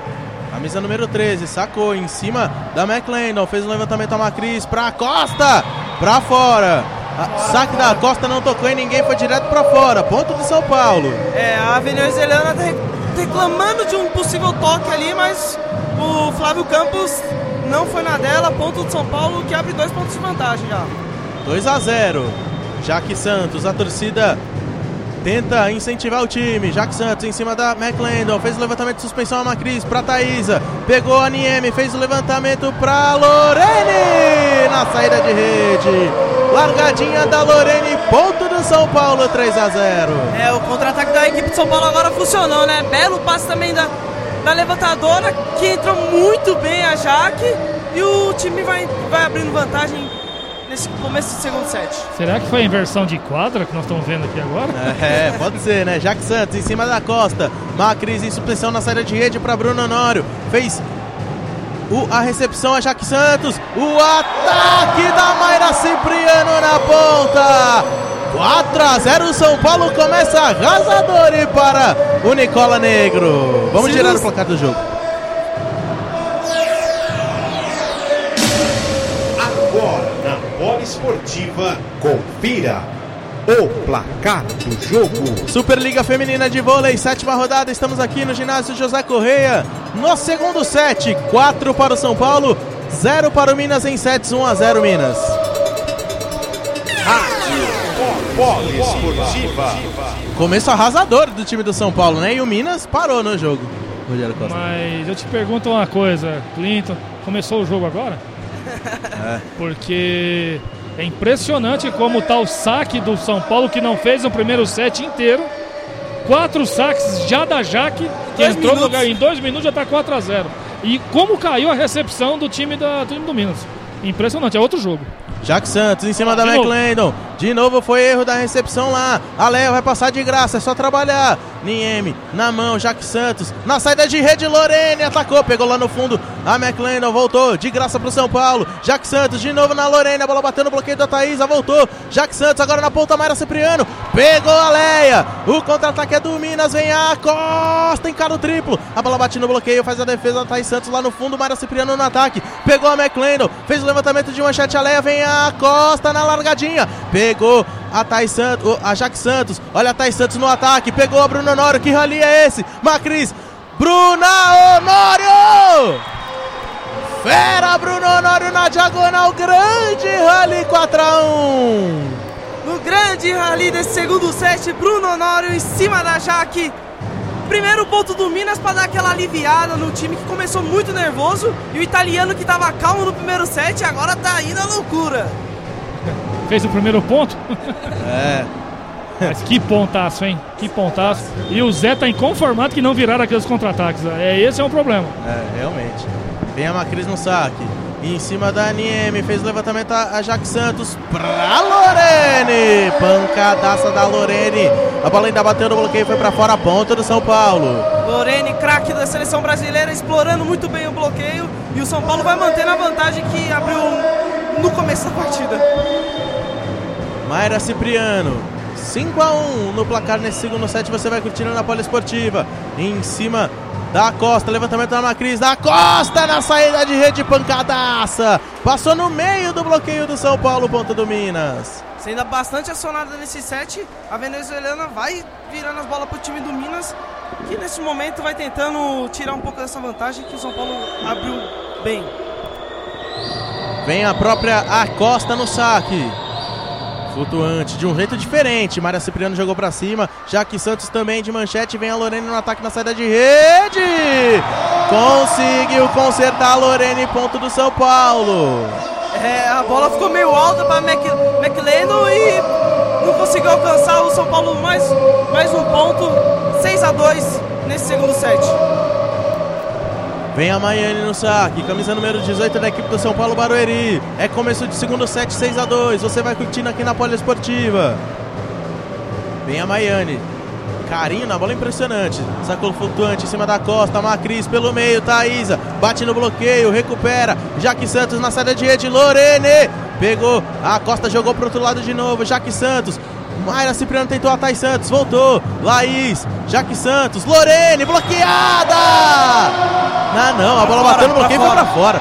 Camisa número 13, sacou em cima da McLendon, fez um levantamento a Macris pra Costa, pra fora. Saque da Costa, não tocou em ninguém, foi direto pra fora. Ponto do São Paulo. A venezuelana tá reclamando de um possível toque ali, mas o Flávio Campos não foi na dela. Ponto do São Paulo, que abre 2 pontos de vantagem já. 2-0. Jaque Santos, a torcida tenta incentivar o time. Jaque Santos em cima da McLendon, fez o levantamento de suspensão a Macris pra Thaísa, pegou a Nyeme, fez o levantamento pra Lorene na saída de rede. Largadinha da Lorene, ponto do São Paulo, 3-0. É, o contra-ataque da equipe de São Paulo agora funcionou, né? Belo passe também da levantadora, que entrou muito bem a Jaque. E o time vai abrindo vantagem nesse começo do segundo set. Será que foi a inversão de quadra que nós estamos vendo aqui agora? É, pode ser, né? Jaque Santos em cima da Costa. Macris em supressão na saída de rede para Bruna Honório. Fez a recepção a Jaque Santos, o ataque da Mayra Cipriano na ponta, 4-0, São Paulo começa arrasador e para o Nicola Negro. Vamos girar o placar do jogo. Agora na Poliesportiva, confira o placar do jogo. Superliga Feminina de Vôlei, 7ª rodada, estamos aqui no ginásio José Correia, no segundo set, 4 para o São Paulo, 0 para o Minas em sets, 1-0 Minas. Poliesportiva. Começo arrasador do time do São Paulo, né? E o Minas parou no jogo, Rogério Costa. Mas eu te pergunto uma coisa, Clinton, começou o jogo agora? É. Porque é impressionante como tá o saque do São Paulo, que não fez o primeiro set inteiro. 4 saques já da Jaque, que entrou no lugar em 2 minutos, já tá 4-0. E como caiu a recepção do time do Minas. Impressionante, é outro jogo. Jaque Santos em cima da McLendon. De novo foi erro da recepção lá. A Leia vai passar de graça, é só trabalhar. Nyeme na mão, Jaque Santos. Na saída de rede, Lorene atacou, pegou lá no fundo. A McLendon voltou de graça pro São Paulo. Jaque Santos de novo na Lorene, a bola bateu no bloqueio da Thaísa, voltou. Jaque Santos agora na ponta, Mayra Cipriano. Pegou a Leia. O contra-ataque é do Minas, vem a Acosta, encara o triplo. A bola bate no bloqueio, faz a defesa da Thais Santos lá no fundo. Mayra Cipriano no ataque. Pegou a McLendon, fez o levantamento de manchete, a Leia vem a Acosta na largadinha. Pegou a Thais Santos, a Jaque Santos. Olha a Thais Santos no ataque. Pegou a Bruna Honório. Que rally é esse? Macris. Bruna Honório! Fera, Bruna Honório na diagonal. Grande rally, 4-1. No grande rally desse segundo set, Bruna Honório em cima da Jaque. Primeiro ponto do Minas para dar aquela aliviada no time que começou muito nervoso. E o italiano que estava calmo no primeiro set agora tá indo à loucura. Fez o primeiro ponto? É. Mas que pontaço, hein? Que pontaço. E o Zé tá inconformado que não viraram aqueles contra-ataques. Esse é um problema. É, realmente. Vem a Macris no saque. E em cima da Nyeme, fez o levantamento a Jaque Santos pra Lorene. Pancadaça da Lorene. A bola ainda bateu no bloqueio, foi pra fora, a ponta do São Paulo. Lorene, craque da seleção brasileira, explorando muito bem o bloqueio. E o São Paulo vai mantendo a vantagem que abriu no começo da partida. Mayra Cipriano, 5-1 no placar nesse segundo set, você vai curtindo na Poliesportiva. Em cima da Costa, levantamento da Macris, da Costa na saída de rede, pancadaça. Passou no meio do bloqueio do São Paulo, ponto do Minas. Sendo bastante acionada nesse set, a venezuelana vai virando as bolas para o time do Minas, que nesse momento vai tentando tirar um pouco dessa vantagem que o São Paulo abriu bem. Vem a própria Acosta no saque. Flutuante, de um jeito diferente. Mayra Cipriano jogou pra cima. Jaque Santos também de manchete. Vem a Lorene no ataque na saída de rede. Conseguiu consertar a Lorene, ponto do São Paulo. É, a bola ficou meio alta pra McLendon e não conseguiu alcançar o São Paulo. Mais um ponto, 6-2 nesse segundo set. Vem a Naiane no saque, camisa número 18 da equipe do São Paulo Barueri. É começo de segundo set, 6-2. Você vai curtindo aqui na Poliesportiva. Vem a Naiane. Carinho na bola, impressionante. Sacou flutuante em cima da Costa. Macris pelo meio, Thaísa. Bate no bloqueio, recupera. Jaque Santos na saída de rede, Lorene. Pegou, a Costa jogou pro outro lado de novo. Jaque Santos. Mayra Cipriano tentou a Thais Santos, voltou. Laís, Jaque Santos, Lorene, bloqueada! Não, a bola bateu no bloqueio e foi pra fora.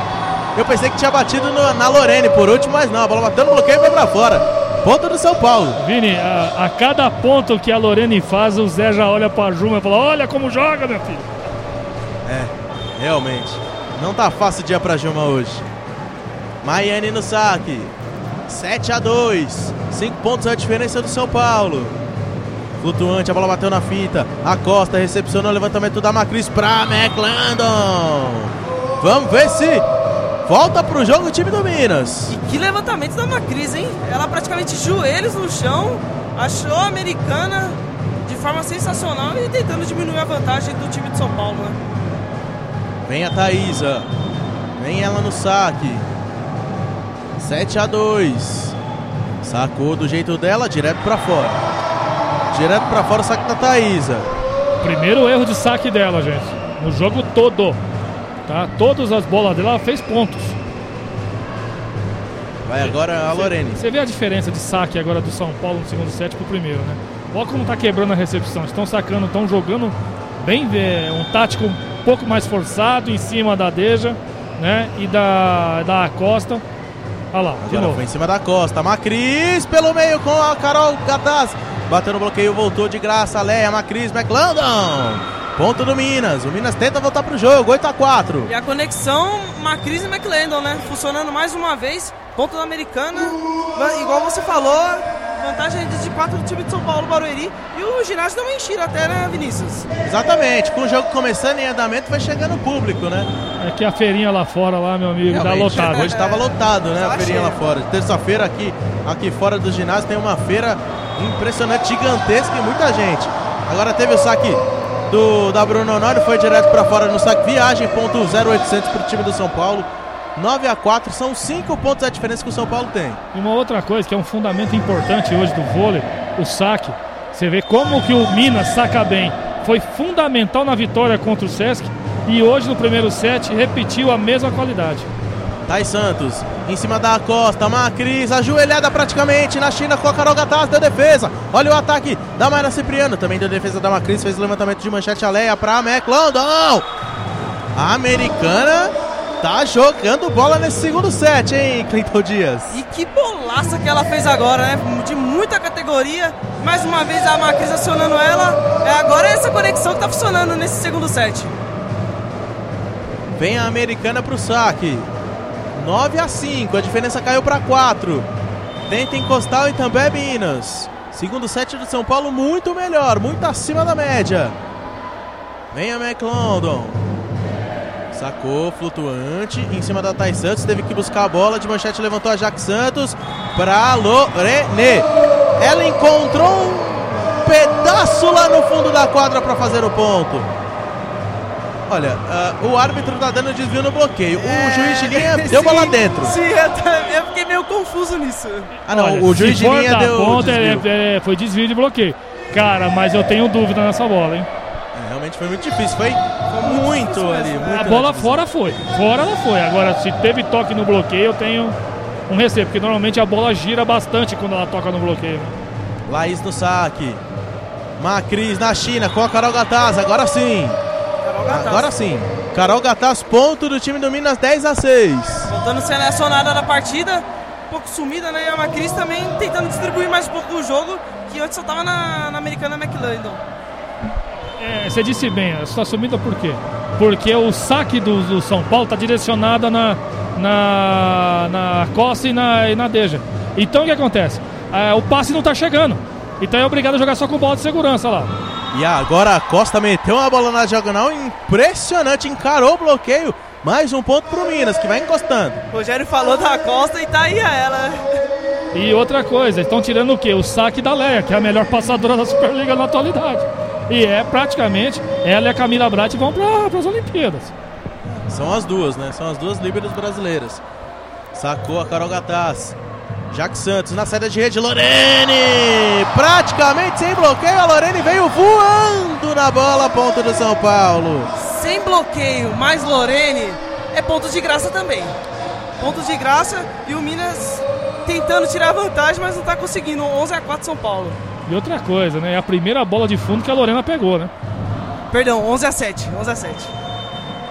Eu pensei que tinha batido na Lorene por último, mas não, a bola bateu no bloqueio e foi pra fora. Ponto do São Paulo. Vini, a cada ponto que a Lorene faz, o Zé já olha pra Juma e fala: olha como joga, meu filho. É, realmente. Não tá fácil o dia pra Juma hoje. Naiane no saque. 7-2, 5 pontos a diferença do São Paulo. Flutuante, a bola bateu na fita. A Costa recepcionou o levantamento da Macris pra McLendon. Vamos ver se Volta pro jogo o time do Minas. E que levantamento da Macris, hein? Ela praticamente joelhos no chão, achou a americana de forma sensacional e tentando diminuir a vantagem do time de São Paulo, né? Vem a Thaísa. Vem ela no saque. 7-2. Sacou do jeito dela, direto pra fora. Direto pra fora o saque da Thaísa. Primeiro erro de saque dela, gente. No jogo todo. Tá? Todas as bolas dela, ela fez pontos. Vai agora a Lorene. Você vê a diferença de saque agora do São Paulo no segundo set pro primeiro, né? Olha como tá quebrando a recepção. Estão sacando, estão jogando bem, um tático um pouco mais forçado em cima da Deja, né? E da Acosta. Olha lá, de novo. Foi em cima da Costa. Macris pelo meio com a Carol Gattaz. Bateu no bloqueio, voltou de graça a Leia. Macris, McLendon. Ponto do Minas. O Minas tenta voltar pro jogo. 8-4. E a conexão Macris e McLendon, né? Funcionando mais uma vez. Ponto da americana. Igual você falou, vantagem de 4 do time de São Paulo, Barueri. E o ginásio deu uma enchida até, né, Vinícius? Exatamente. Com o jogo começando em andamento, vai chegando o público, né? É que a feirinha lá fora, lá, meu amigo, realmente, tá lotado. Hoje estava lotado, né, a feirinha lá fora. Terça-feira, aqui fora do ginásio, tem uma feira impressionante, gigantesca e muita gente. Agora teve o saque da Bruna Honório, foi direto para fora no saque. Viagem, ponto 0.800 para o time do São Paulo. 9-4, são 5 pontos a diferença que o São Paulo tem. E uma outra coisa que é um fundamento importante hoje do vôlei, o saque. Você vê como que o Minas saca bem. Foi fundamental na vitória contra o Sesc e hoje no primeiro set repetiu a mesma qualidade. Thais Santos, em cima da Acosta, Macris, ajoelhada praticamente na China com a Carol Gattaz, deu defesa. Olha o ataque da Mayra Cipriano, também deu defesa da Macris, fez o levantamento de manchete a Leia para a McLendon. A americana tá jogando bola nesse segundo set, hein, Clinton Dias? E que bolaça que ela fez agora, né? De muita categoria. Mais uma vez a Macris acionando ela. Agora é essa conexão que tá funcionando nesse segundo set. Vem a americana pro saque. 9-5. A diferença caiu pra 4. Tenta encostar o Itambé Minas. Segundo set do São Paulo muito melhor. Muito acima da média. Vem a McLendon. Sacou, flutuante, em cima da Thais Santos, teve que buscar a bola, de manchete levantou a Jaqueline Santos para Lorene. Ela encontrou um pedaço lá no fundo da quadra para fazer o ponto. Olha, o árbitro tá dando desvio no bloqueio, o juiz de linha deu bola dentro. Sim, eu fiquei meio confuso nisso. Ah não, olha, o juiz de linha deu ponta, desvio. Foi desvio de bloqueio. Cara, mas eu tenho dúvida nessa bola, hein? Realmente foi muito difícil, foi muito ali. Muito a bola difícil. Fora ela foi. Agora, se teve toque no bloqueio, eu tenho um receio, porque normalmente a bola gira bastante quando ela toca no bloqueio. Laís no saque. Macris na China com a Carol Gattaz, agora sim. Agora sim. Carol Gattaz, ponto do time do Minas, 10-6. Voltando selecionada da partida, um pouco sumida, né? E a Macris também tentando distribuir mais um pouco do jogo, que antes só estava na americana McLendon. Você disse bem, a situação sumida por quê? Porque o saque do São Paulo está direcionado na Costa e na Deja. Então o que acontece? O passe não está chegando. Então é obrigado a jogar só com bola de segurança lá. E agora a Costa meteu uma bola na diagonal impressionante, encarou o bloqueio. Mais um ponto para o Minas, que vai encostando. O Rogério falou da Costa e tá aí ela. E outra coisa, estão tirando o quê? O saque da Leia, que é a melhor passadora da Superliga na atualidade. E praticamente, ela e a Camila Bratti vão para as Olimpíadas. São as duas, né? São as duas líberos brasileiras. Sacou a Carol Gattaz. Jaqueline Santos na saída de rede. Lorene! Praticamente sem bloqueio. A Lorene veio voando na bola. Ponto do São Paulo. Sem bloqueio, mas Lorene é ponto de graça também. Ponto de graça e o Minas tentando tirar vantagem, mas não está conseguindo. 11-4 São Paulo. E outra coisa, né? É a primeira bola de fundo que a Lorena pegou, né? Perdão, 11-7.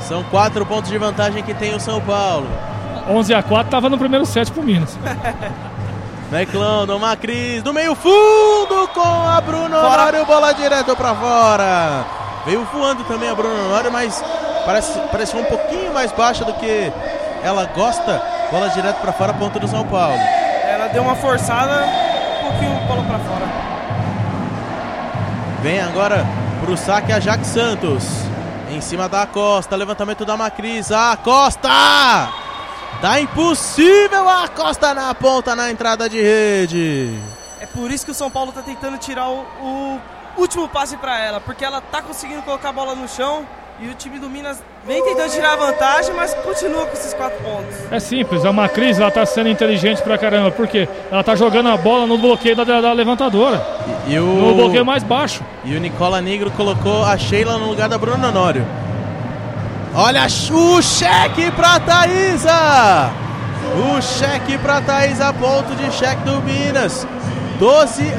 São 4 pontos de vantagem que tem o São Paulo. 11-4 tava no primeiro set pro Minas. McLendon, Macris no meio fundo com a Bruna Honório, bola direto pra fora. Veio voando também a Bruna Honório, mas parece um pouquinho mais baixa do que ela gosta. Bola direto pra fora, ponto do São Paulo. Ela deu uma forçada, um pouquinho bola pra fora. Vem agora pro saque a Jaqueline Santos. Em cima da Costa, levantamento da Macris. A Costa! Dá impossível a Acosta na ponta, na entrada de rede. É por isso que o São Paulo está tentando tirar o último passe para ela, porque ela está conseguindo colocar a bola no chão e o time do Minas vem tentando tirar a vantagem, mas continua com esses 4 pontos. É simples, a Macris está sendo inteligente pra caramba, porque ela está jogando a bola no bloqueio da levantadora, no bloqueio mais baixo. E o Nicola Negro colocou a Sheila no lugar da Bruna Honório. Olha o cheque pra Thaísa! O cheque pra Thaísa, ponto de cheque do Minas. 12-9.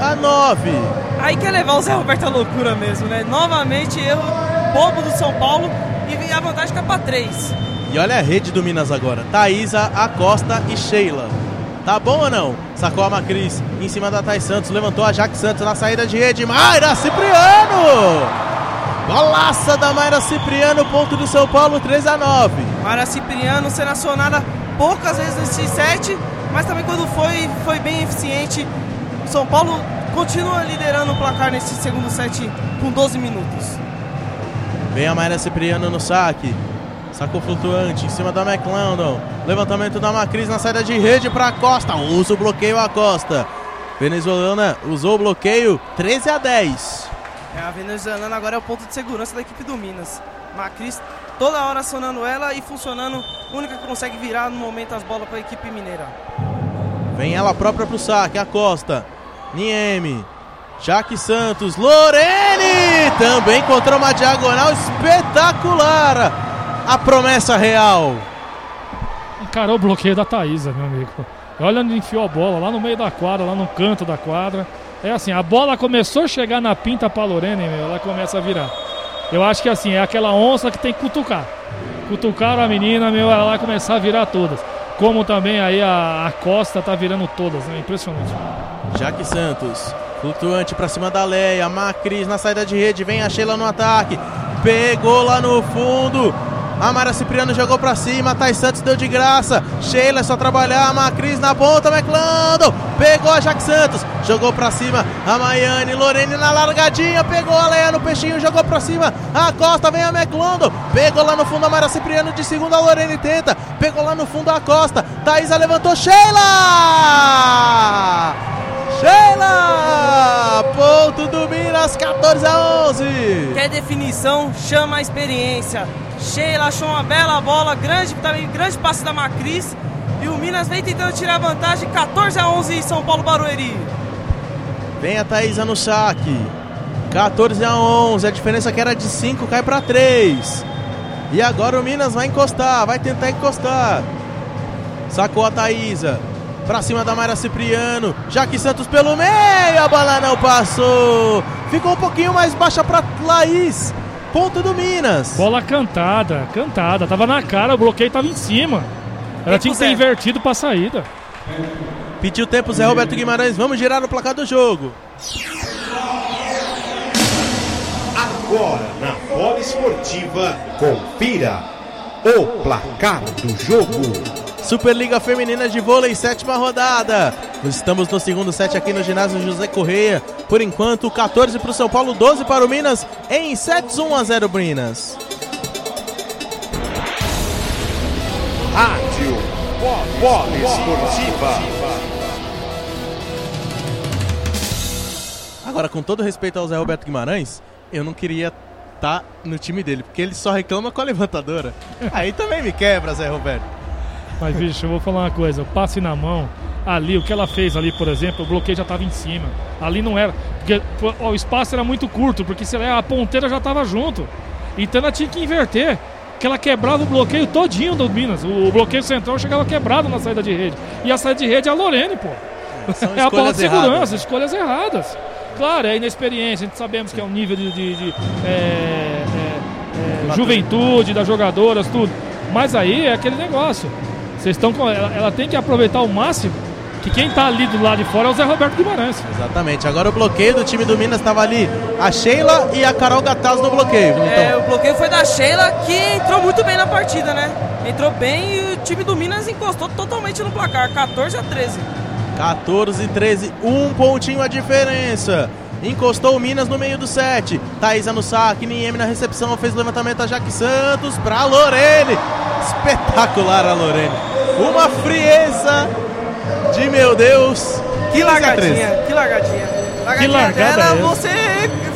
Aí quer levar o Zé Roberto à loucura mesmo, né? Novamente erro bobo do São Paulo e a vantagem fica pra 3. E olha a rede do Minas agora. Thaísa, Acosta e Sheila. Tá bom ou não? Sacou a Macris em cima da Thais Santos. Levantou a Jaque Santos na saída de rede. Mayra Cipriano! Golaça da Mayra Cipriano, ponto do São Paulo, 3-9. Mayra Cipriano sendo acionada poucas vezes nesse set, mas também quando foi bem eficiente. O São Paulo continua liderando o placar nesse segundo set com 12 minutos. Vem a Mayra Cipriano no saque. Sacou flutuante em cima da McLendon. Levantamento da Macris na saída de rede para Costa. Usa o bloqueio a Costa. Venezuelana usou o bloqueio, 13-10. A venezuelana agora é o ponto de segurança da equipe do Minas. Macris toda hora acionando ela e funcionando. Única que consegue virar no momento as bolas para a equipe mineira. Vem ela própria para o saque, Acosta, Nyeme, Jaque Santos, Lorene! Também encontrou uma diagonal espetacular. A promessa real. Encarou o bloqueio da Thaísa, meu amigo. Olha onde enfiou a bola, lá no meio da quadra, lá no canto da quadra. É assim, a bola começou a chegar na pinta para a Lorene, ela começa a virar. Eu acho que assim, é aquela onça que tem que cutucar. Cutucaram a menina, ela vai começar a virar todas. Como também aí a Costa tá virando todas, né? Impressionante. Jaque Santos, flutuante para cima da Leia, Macris na saída de rede, vem a Sheila no ataque. Pegou lá no fundo. A Mayra Cipriano jogou pra cima, Thais Santos deu de graça, Sheila é só trabalhar, a Macris na ponta, McLendon pegou a Jaque Santos, jogou pra cima, a Naiane, Lorene na largadinha, pegou a Leia no peixinho, jogou pra cima, a Costa, vem a McLendon, pegou lá no fundo a Mayra Cipriano, de segunda a Lorene tenta, pegou lá no fundo a Costa, Thaísa levantou, Sheila! Sheila! Ponto do Minas, 14-11. Quer definição, chama a experiência. Sheila achou uma bela bola, grande passe da Macris. E o Minas vem tentando tirar a vantagem, 14-11 em São Paulo Barueri. Vem a Thaísa no saque, 14-11, a diferença que era de 5 cai para 3. E agora o Minas vai encostar, vai tentar encostar. Sacou a Thaísa pra cima da Mayra Cipriano, Jaque Santos pelo meio, a bola não passou. Ficou um pouquinho mais baixa pra Laís, ponto do Minas. Bola cantada, tava na cara, o bloqueio tava em cima. Ela tinha que ter invertido pra saída. Pediu tempo Zé Roberto Guimarães, vamos girar o placar do jogo. Agora na Poliesportiva, confira o placar do jogo. Superliga Feminina de Vôlei, 7ª rodada. Nós estamos no segundo set aqui no ginásio José Correia. Por enquanto, 14 para o São Paulo, 12 para o Minas, em sets, 1-0 Minas. Rádio Poliesportiva. Agora, com todo respeito ao Zé Roberto Guimarães, eu não queria estar no time dele, porque ele só reclama com a levantadora. Aí também me quebra, Zé Roberto. Mas, bicho, eu vou falar uma coisa, o passe na mão, ali, o que ela fez ali, por exemplo, o bloqueio já estava em cima. Ali não era, porque o espaço era muito curto, porque se ela, a ponteira já estava junto. Então ela tinha que inverter, que ela quebrava o bloqueio todinho do Minas. O bloqueio central chegava quebrado na saída de rede. E a saída de rede é a Lorene, pô. É a bola de segurança, escolhas erradas. Claro, é inexperiência, a gente sabemos que é um nível de juventude das jogadoras, tudo. Mas aí é aquele negócio. Vocês estão com ela tem que aproveitar o máximo, que quem tá ali do lado de fora é o Zé Roberto Guimarães. Exatamente, agora o bloqueio do time do Minas estava ali, a Sheila e a Carol Gattaz no bloqueio. Então. O bloqueio foi da Sheila, que entrou muito bem na partida, né? Entrou bem e o time do Minas encostou totalmente no placar, 14-13. 14-13, um pontinho a diferença. Encostou o Minas no meio do set. Thaísa no saque, Nyeme na recepção, fez o levantamento a Jaque Santos pra Lorene. Espetacular a Lorene. Uma frieza de, meu Deus, que largadinha, que largadinha. Largadinha dela, você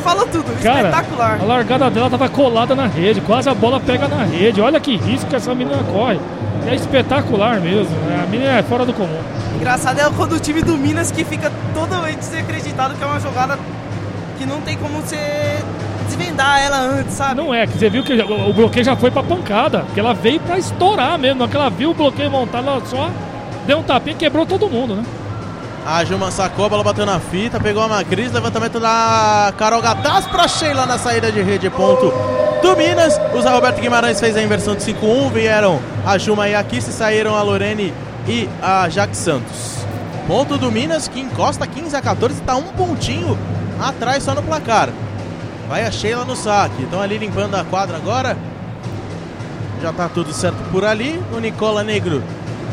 fala tudo, cara, espetacular. A largada dela tava colada na rede, quase a bola pega na rede. Olha que risco que essa menina corre. É espetacular mesmo, né? A menina é fora do comum. Engraçado é quando o time do Minas, que fica totalmente desacreditado, que é uma jogada que não tem como você desvendar ela antes, sabe? Não é, você viu que o bloqueio já foi pra pancada, que ela veio pra estourar mesmo. Na hora que ela viu o bloqueio montado, ela só deu um tapinha e quebrou todo mundo, né? A Juma sacou, a bola bateu na fita, pegou a Macris, levantamento da Carol Gattaz pra Sheila na saída de rede, ponto do Minas. O José Roberto Guimarães fez a inversão de 5-1, vieram a Juma e a Kisy, saíram a Lorene e a Jaque Santos. Ponto do Minas, que encosta 15-14, tá um pontinho atrás só no placar. Vai a Sheila no saque, estão ali limpando a quadra agora. Já tá tudo certo por ali, o Nicola Negro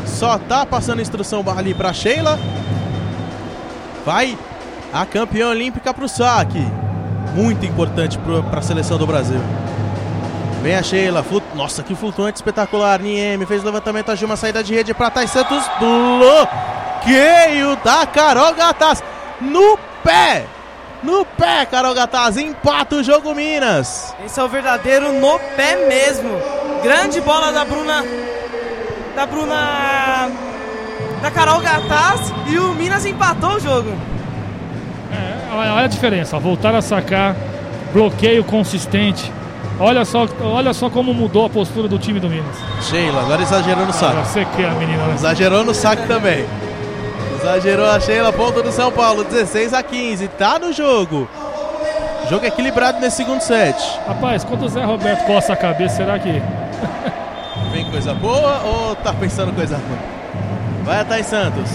só tá passando instrução ali pra Sheila. Vai a campeã olímpica para o saque. Muito importante para a seleção do Brasil. Vem a Sheila. Nossa, que flutuante espetacular. Nyeme fez o levantamento. A Juma, saída de rede para Thais Santos. Bloqueio da Carol Gattaz. No pé. No pé, Carol Gattaz. Empata o jogo, Minas. Esse é o verdadeiro no pé mesmo. Grande bola da Bruna. Da Carol Gattaz, e o Minas empatou o jogo. É, olha a diferença, voltaram a sacar, bloqueio consistente. Olha só como mudou a postura do time do Minas. Sheila, agora exagerou no saque. Você que é a menina, né? Exagerou no saque também. Exagerou a Sheila, ponto do São Paulo, 16-15, tá no jogo. Jogo equilibrado nesse segundo set. Rapaz, quando o Zé Roberto coça a cabeça, será que... Vem coisa boa ou tá pensando coisa ruim? Vai a Thais Santos,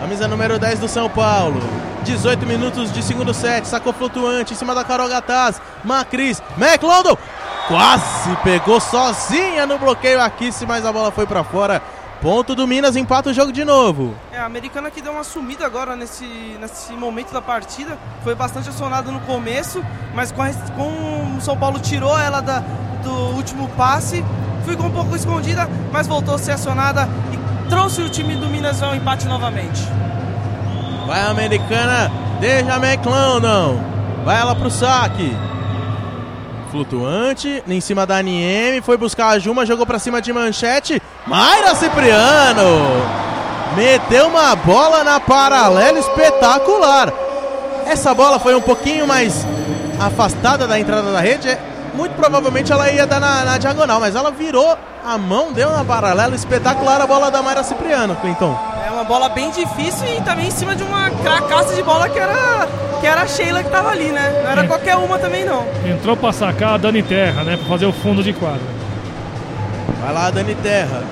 camisa número 10 do São Paulo, 18 minutos de segundo set, sacou flutuante em cima da Carol Gattaz, Macris, McLendon, quase pegou sozinha no bloqueio aqui, mas a bola foi pra fora. Ponto do Minas, empata o jogo de novo. É, a americana que deu uma sumida agora nesse momento da partida, foi bastante acionada no começo, mas com o São Paulo tirou ela do último passe, ficou um pouco escondida, mas voltou a ser acionada e trouxe o time do Minas ao empate novamente. Vai a americana, Deja McLendon. Vai ela pro saque. Flutuante, em cima da Nyeme, foi buscar a Juma, jogou pra cima de manchete. Mayra Cipriano meteu uma bola na paralela espetacular. Essa bola foi um pouquinho mais afastada da entrada da rede. Muito provavelmente ela ia dar na diagonal, mas ela virou a mão, deu uma paralela espetacular a bola da Mayra Cipriano, Clinton. É uma bola bem difícil e também em cima de uma caça de bola que era a Sheila que tava ali, né? Não era qualquer uma também, não. Entrou pra sacar a Dani Terra, né? Pra fazer o fundo de quadra. Vai lá a Dani Terra.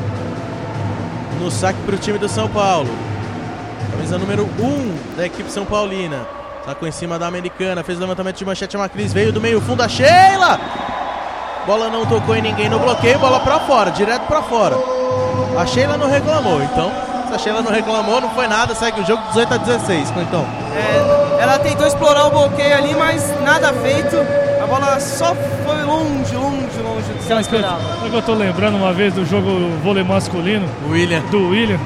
No saque pro time do São Paulo. Camisa número 1 da equipe São Paulina. Sacou em cima da americana, fez o levantamento de manchete, a Macris veio do meio fundo, a Sheila! Bola não tocou em ninguém no bloqueio, bola pra fora, direto pra fora. A Sheila não reclamou, então, se a Sheila não reclamou, não foi nada, segue o jogo 18-16, então. É, ela tentou explorar o bloqueio ali, mas nada feito, a bola só foi longe do que ela esperava. Sabe que eu tô lembrando uma vez do jogo vôlei masculino? Do William.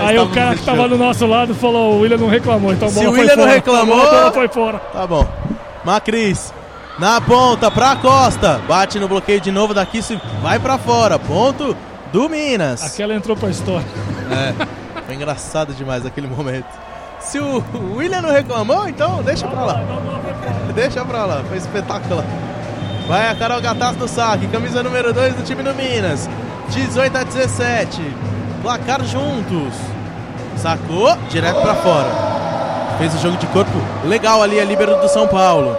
Aí o cara que tava do nosso lado falou, o William não reclamou, então a bola foi fora. Se o William não reclamou, a bola foi fora. Tá bom. Macris, na ponta, pra Acosta, bate no bloqueio de novo, daqui se vai pra fora, ponto do Minas. Aquela entrou pra história. É, foi engraçado demais aquele momento. Se o William não reclamou, então deixa pra lá. Deixa pra lá, foi espetacular. Vai a Carol Gattaz no saque, camisa número 2 do time do Minas, 18-17. Placar juntos. Sacou, direto pra fora. Fez o jogo de corpo legal ali, a líbero do São Paulo.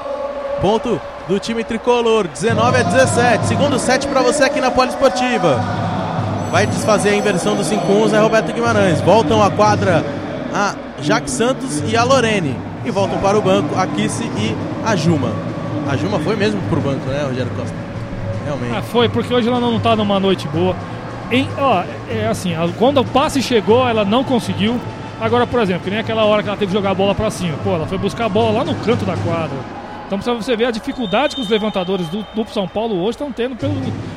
Ponto do time tricolor, 19-17. Segundo set pra você aqui na Poliesportiva. Vai desfazer a inversão do 5-1, Zé Roberto Guimarães. Voltam à quadra a Jaque Santos e a Lorene. E voltam para o banco a Kisy e a Juma. A Juma foi mesmo pro banco, né, Rogério Costa? Realmente. Ah, foi, porque hoje ela não tá numa noite boa. Quando o passe chegou, ela não conseguiu. Agora, por exemplo, que nem aquela hora que ela teve que jogar a bola pra cima. Pô, ela foi buscar a bola lá no canto da quadra. Então, pra você ver a dificuldade que os levantadores do São Paulo hoje estão tendo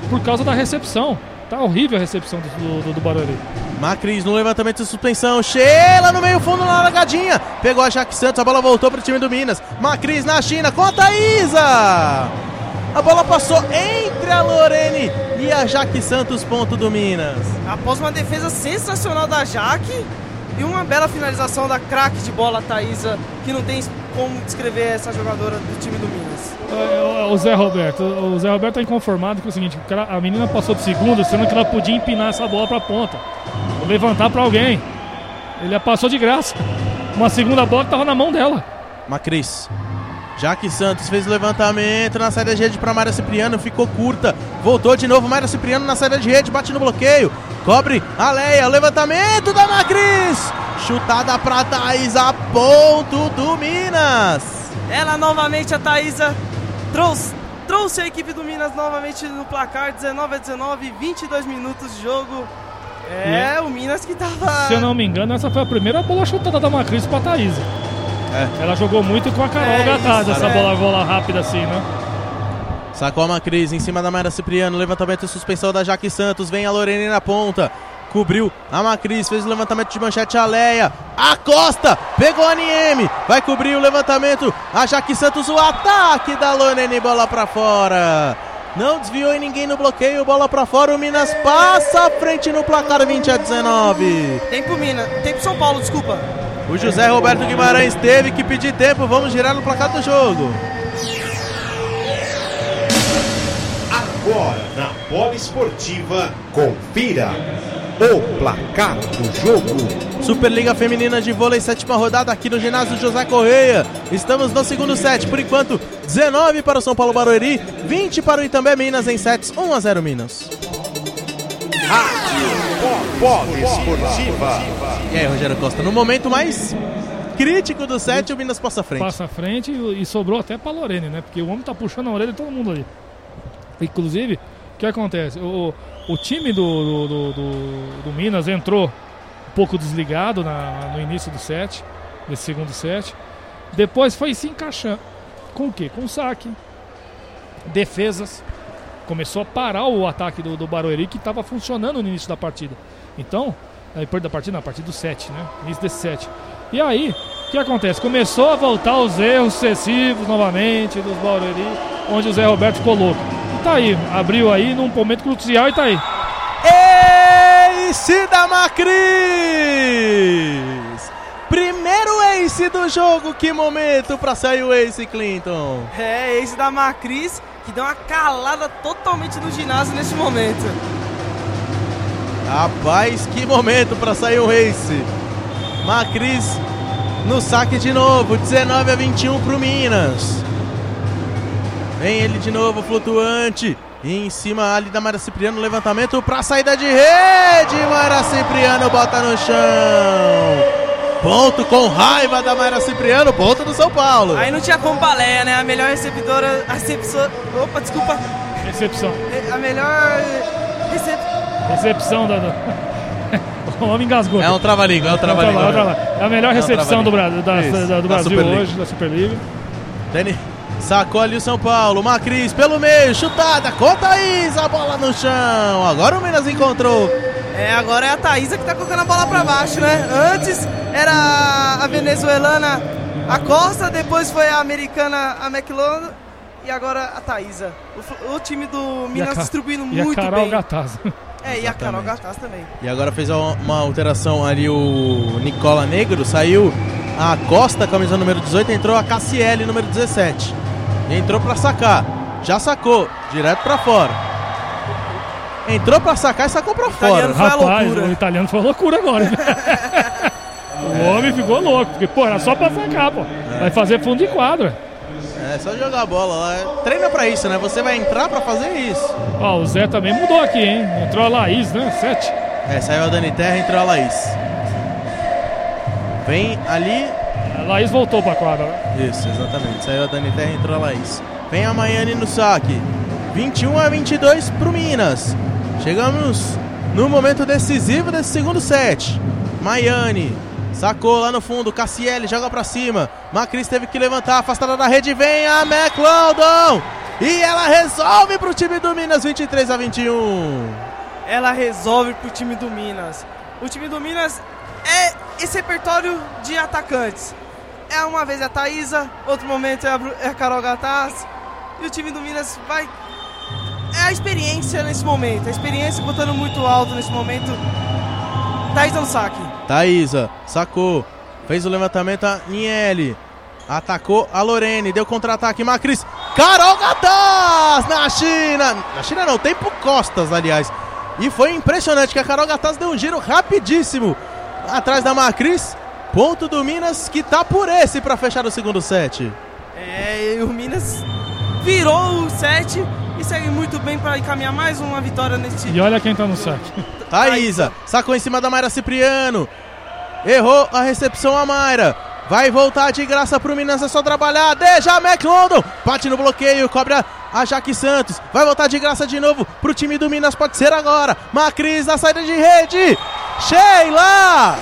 por causa da recepção. Tá horrível a recepção do Barueri. Macris no levantamento de suspensão, Sheila no meio fundo na largadinha, pegou a Jaqueline Santos, a bola voltou para o time do Minas, Macris na China com a Thaísa, a bola passou entre a Lorene e a Jaqueline Santos, ponto do Minas. Após uma defesa sensacional da Jaque e uma bela finalização da craque de bola Thaísa, que não tem como descrever essa jogadora do time do Minas. O Zé Roberto tá inconformado com o seguinte, a menina passou de segunda, sendo que ela podia empinar essa bola para a ponta, ou levantar para alguém. Ele a passou de graça, uma segunda bola que estava na mão dela. Macris, Jaque Santos fez o levantamento na saída de rede para Mayra Cipriano, ficou curta, voltou de novo, Mayra Cipriano na saída de rede, bate no bloqueio, cobre a Leia, levantamento da Macris, chutada para Thaísa, ponto do Minas. Ela novamente, a Thaísa, trouxe a equipe do Minas novamente no placar, 19-19, 22 minutos de jogo. É, o Minas que tava... Se eu não me engano, essa foi a primeira bola chutada da Macris para Thaísa. É. Ela jogou muito com a Carol Gattaz, essa bola rápida assim, né? Sacou a Macris em cima da Mayra Cipriano, levantamento e suspensão da Jaque Santos, vem a Lorene na ponta, cobriu a Macris, fez o levantamento de manchete a Leia, Acosta, pegou a Nyeme, vai cobrir o levantamento, a Jaque Santos, o ataque da Lorene, bola pra fora. Não desviou em ninguém no bloqueio, bola pra fora, o Minas passa à frente no placar, 20-19. Tempo São Paulo, desculpa. O José Roberto Guimarães teve que pedir tempo, vamos girar no placar do jogo. Agora na Poliesportiva, confira o placar do jogo. Superliga Feminina de Vôlei, 7ª rodada aqui no ginásio José Correia. Estamos no segundo set, por enquanto 19 para o São Paulo Barueri, 20 para o Itambé Minas em sets, 1-0 Minas. Rádio Poliesportiva. E aí, Rogério Costa, no momento mais crítico do set, o Minas passa à frente. Passa à frente e sobrou até para Lorene, né? Porque o homem tá puxando a orelha de todo mundo ali. Inclusive, o que acontece? O time do Minas entrou um pouco desligado no início do set, desse segundo set. Depois foi se encaixando. Com o quê? Com saque, defesas. Começou a parar o ataque do Barueri, que estava funcionando no início da partida. Então, a partida do 7, né? Início desse 7. E aí, o que acontece? Começou a voltar os erros excessivos novamente dos Barueri, onde o Zé Roberto ficou louco. E tá aí, abriu aí num momento crucial e tá aí. Ace da Macris! Primeiro ace do jogo, que momento para sair o ace, Clinton. Ace da Macris, que deu uma calada totalmente no ginásio nesse momento. Rapaz, que momento para sair o ace. Macris no saque de novo, 19-21 pro Minas. Vem ele de novo, flutuante. E em cima ali da Mayra Cipriano, levantamento para saída de rede. Mayra Cipriano bota no chão. Ponto com raiva da Mayra Cipriano, ponto do São Paulo. Aí não tinha como baleia, né? A melhor receptora, recepção. A melhor recepção da... O homem engasgou. É um trava-língua. É a melhor recepção do Brasil hoje, da Superliga. Dani sacou ali o São Paulo, Macris pelo meio, chutada, com a Thaísa, a bola no chão. Agora o Minas encontrou. Agora é a Thaísa que tá colocando a bola pra baixo, né? Antes era a venezuelana Acosta, depois foi a americana a McLendon e agora a Thaísa. O time do Minas distribuindo muito bem. E a Carol Gattaz. E a Carol Gattaz também. E agora fez uma alteração ali o Nicola Negro, saiu a Acosta, camisa número 18, entrou a Cassiele, número 17. Entrou pra sacar, já sacou, direto pra fora. Entrou pra sacar e sacou pra fora. Rapaz, o italiano foi loucura agora. O homem ficou louco, porque, era só pra sacar, Vai fazer fundo de quadra. É só jogar a bola lá. Treina pra isso, né? Você vai entrar pra fazer isso. Ó, o Zé também mudou aqui, hein? Entrou a Laís, né? 7. Saiu a Dani Terra, entrou a Laís. Vem ali. A Laís voltou pra quadra. Isso, exatamente. Saiu a Dani Terra, entrou a Laís. Vem a Maiane no saque. 21-22 pro Minas. Chegamos no momento decisivo desse segundo set. Maiane sacou lá no fundo, Cassiele joga pra cima, Macris teve que levantar, afastada da rede, vem a McLendon e ela resolve pro time do Minas, 23-21. Ela resolve pro time do Minas. O time do Minas é esse repertório de atacantes. É uma vez a Thaísa, outro momento é a Carol Gattaz. E o time do Minas vai... É a experiência nesse momento. A experiência botando muito alto nesse momento. Thaísa no saque. Thaísa sacou. Fez o levantamento a Niele. Atacou a Lorene. Deu contra-ataque Macris. Carol Gattaz na China. Na China não, tempo costas, aliás. E foi impressionante que a Carol Gattaz deu um giro rapidíssimo atrás da Macris. Ponto do Minas que tá por esse para fechar o segundo set. É, o Minas virou o set e segue muito bem para encaminhar mais uma vitória nesse... E olha quem tá no saque. Thaísa sacou em cima da Mayra Cipriano. Errou a recepção a Mayra. Vai voltar de graça pro Minas, é só trabalhar. Deja McLendon bate no bloqueio, cobra a Jaque Santos. Vai voltar de graça de novo pro time do Minas, pode ser agora. Macris na saída de rede. Sheila!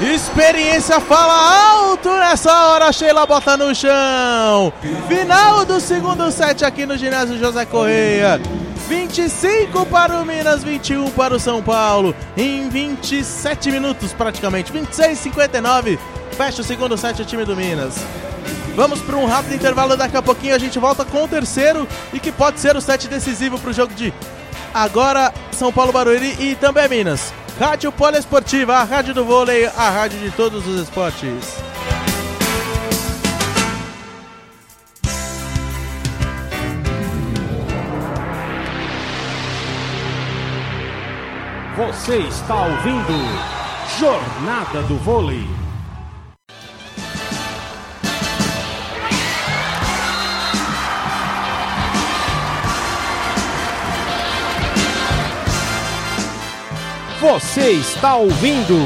Experiência fala alto nessa hora. Sheila bota no chão. Final do segundo set aqui no ginásio José Correia. 25 para o Minas, 21 para o São Paulo. Em 27 minutos praticamente, 26:59. Fecha o segundo set o time do Minas. Vamos para um rápido intervalo, daqui a pouquinho a gente volta com o terceiro e que pode ser o set decisivo para o jogo de agora São Paulo Barueri e Itambé Minas. Rádio Poliesportiva, a rádio do vôlei, a rádio de todos os esportes. Você está ouvindo Jornada do Vôlei. Você está ouvindo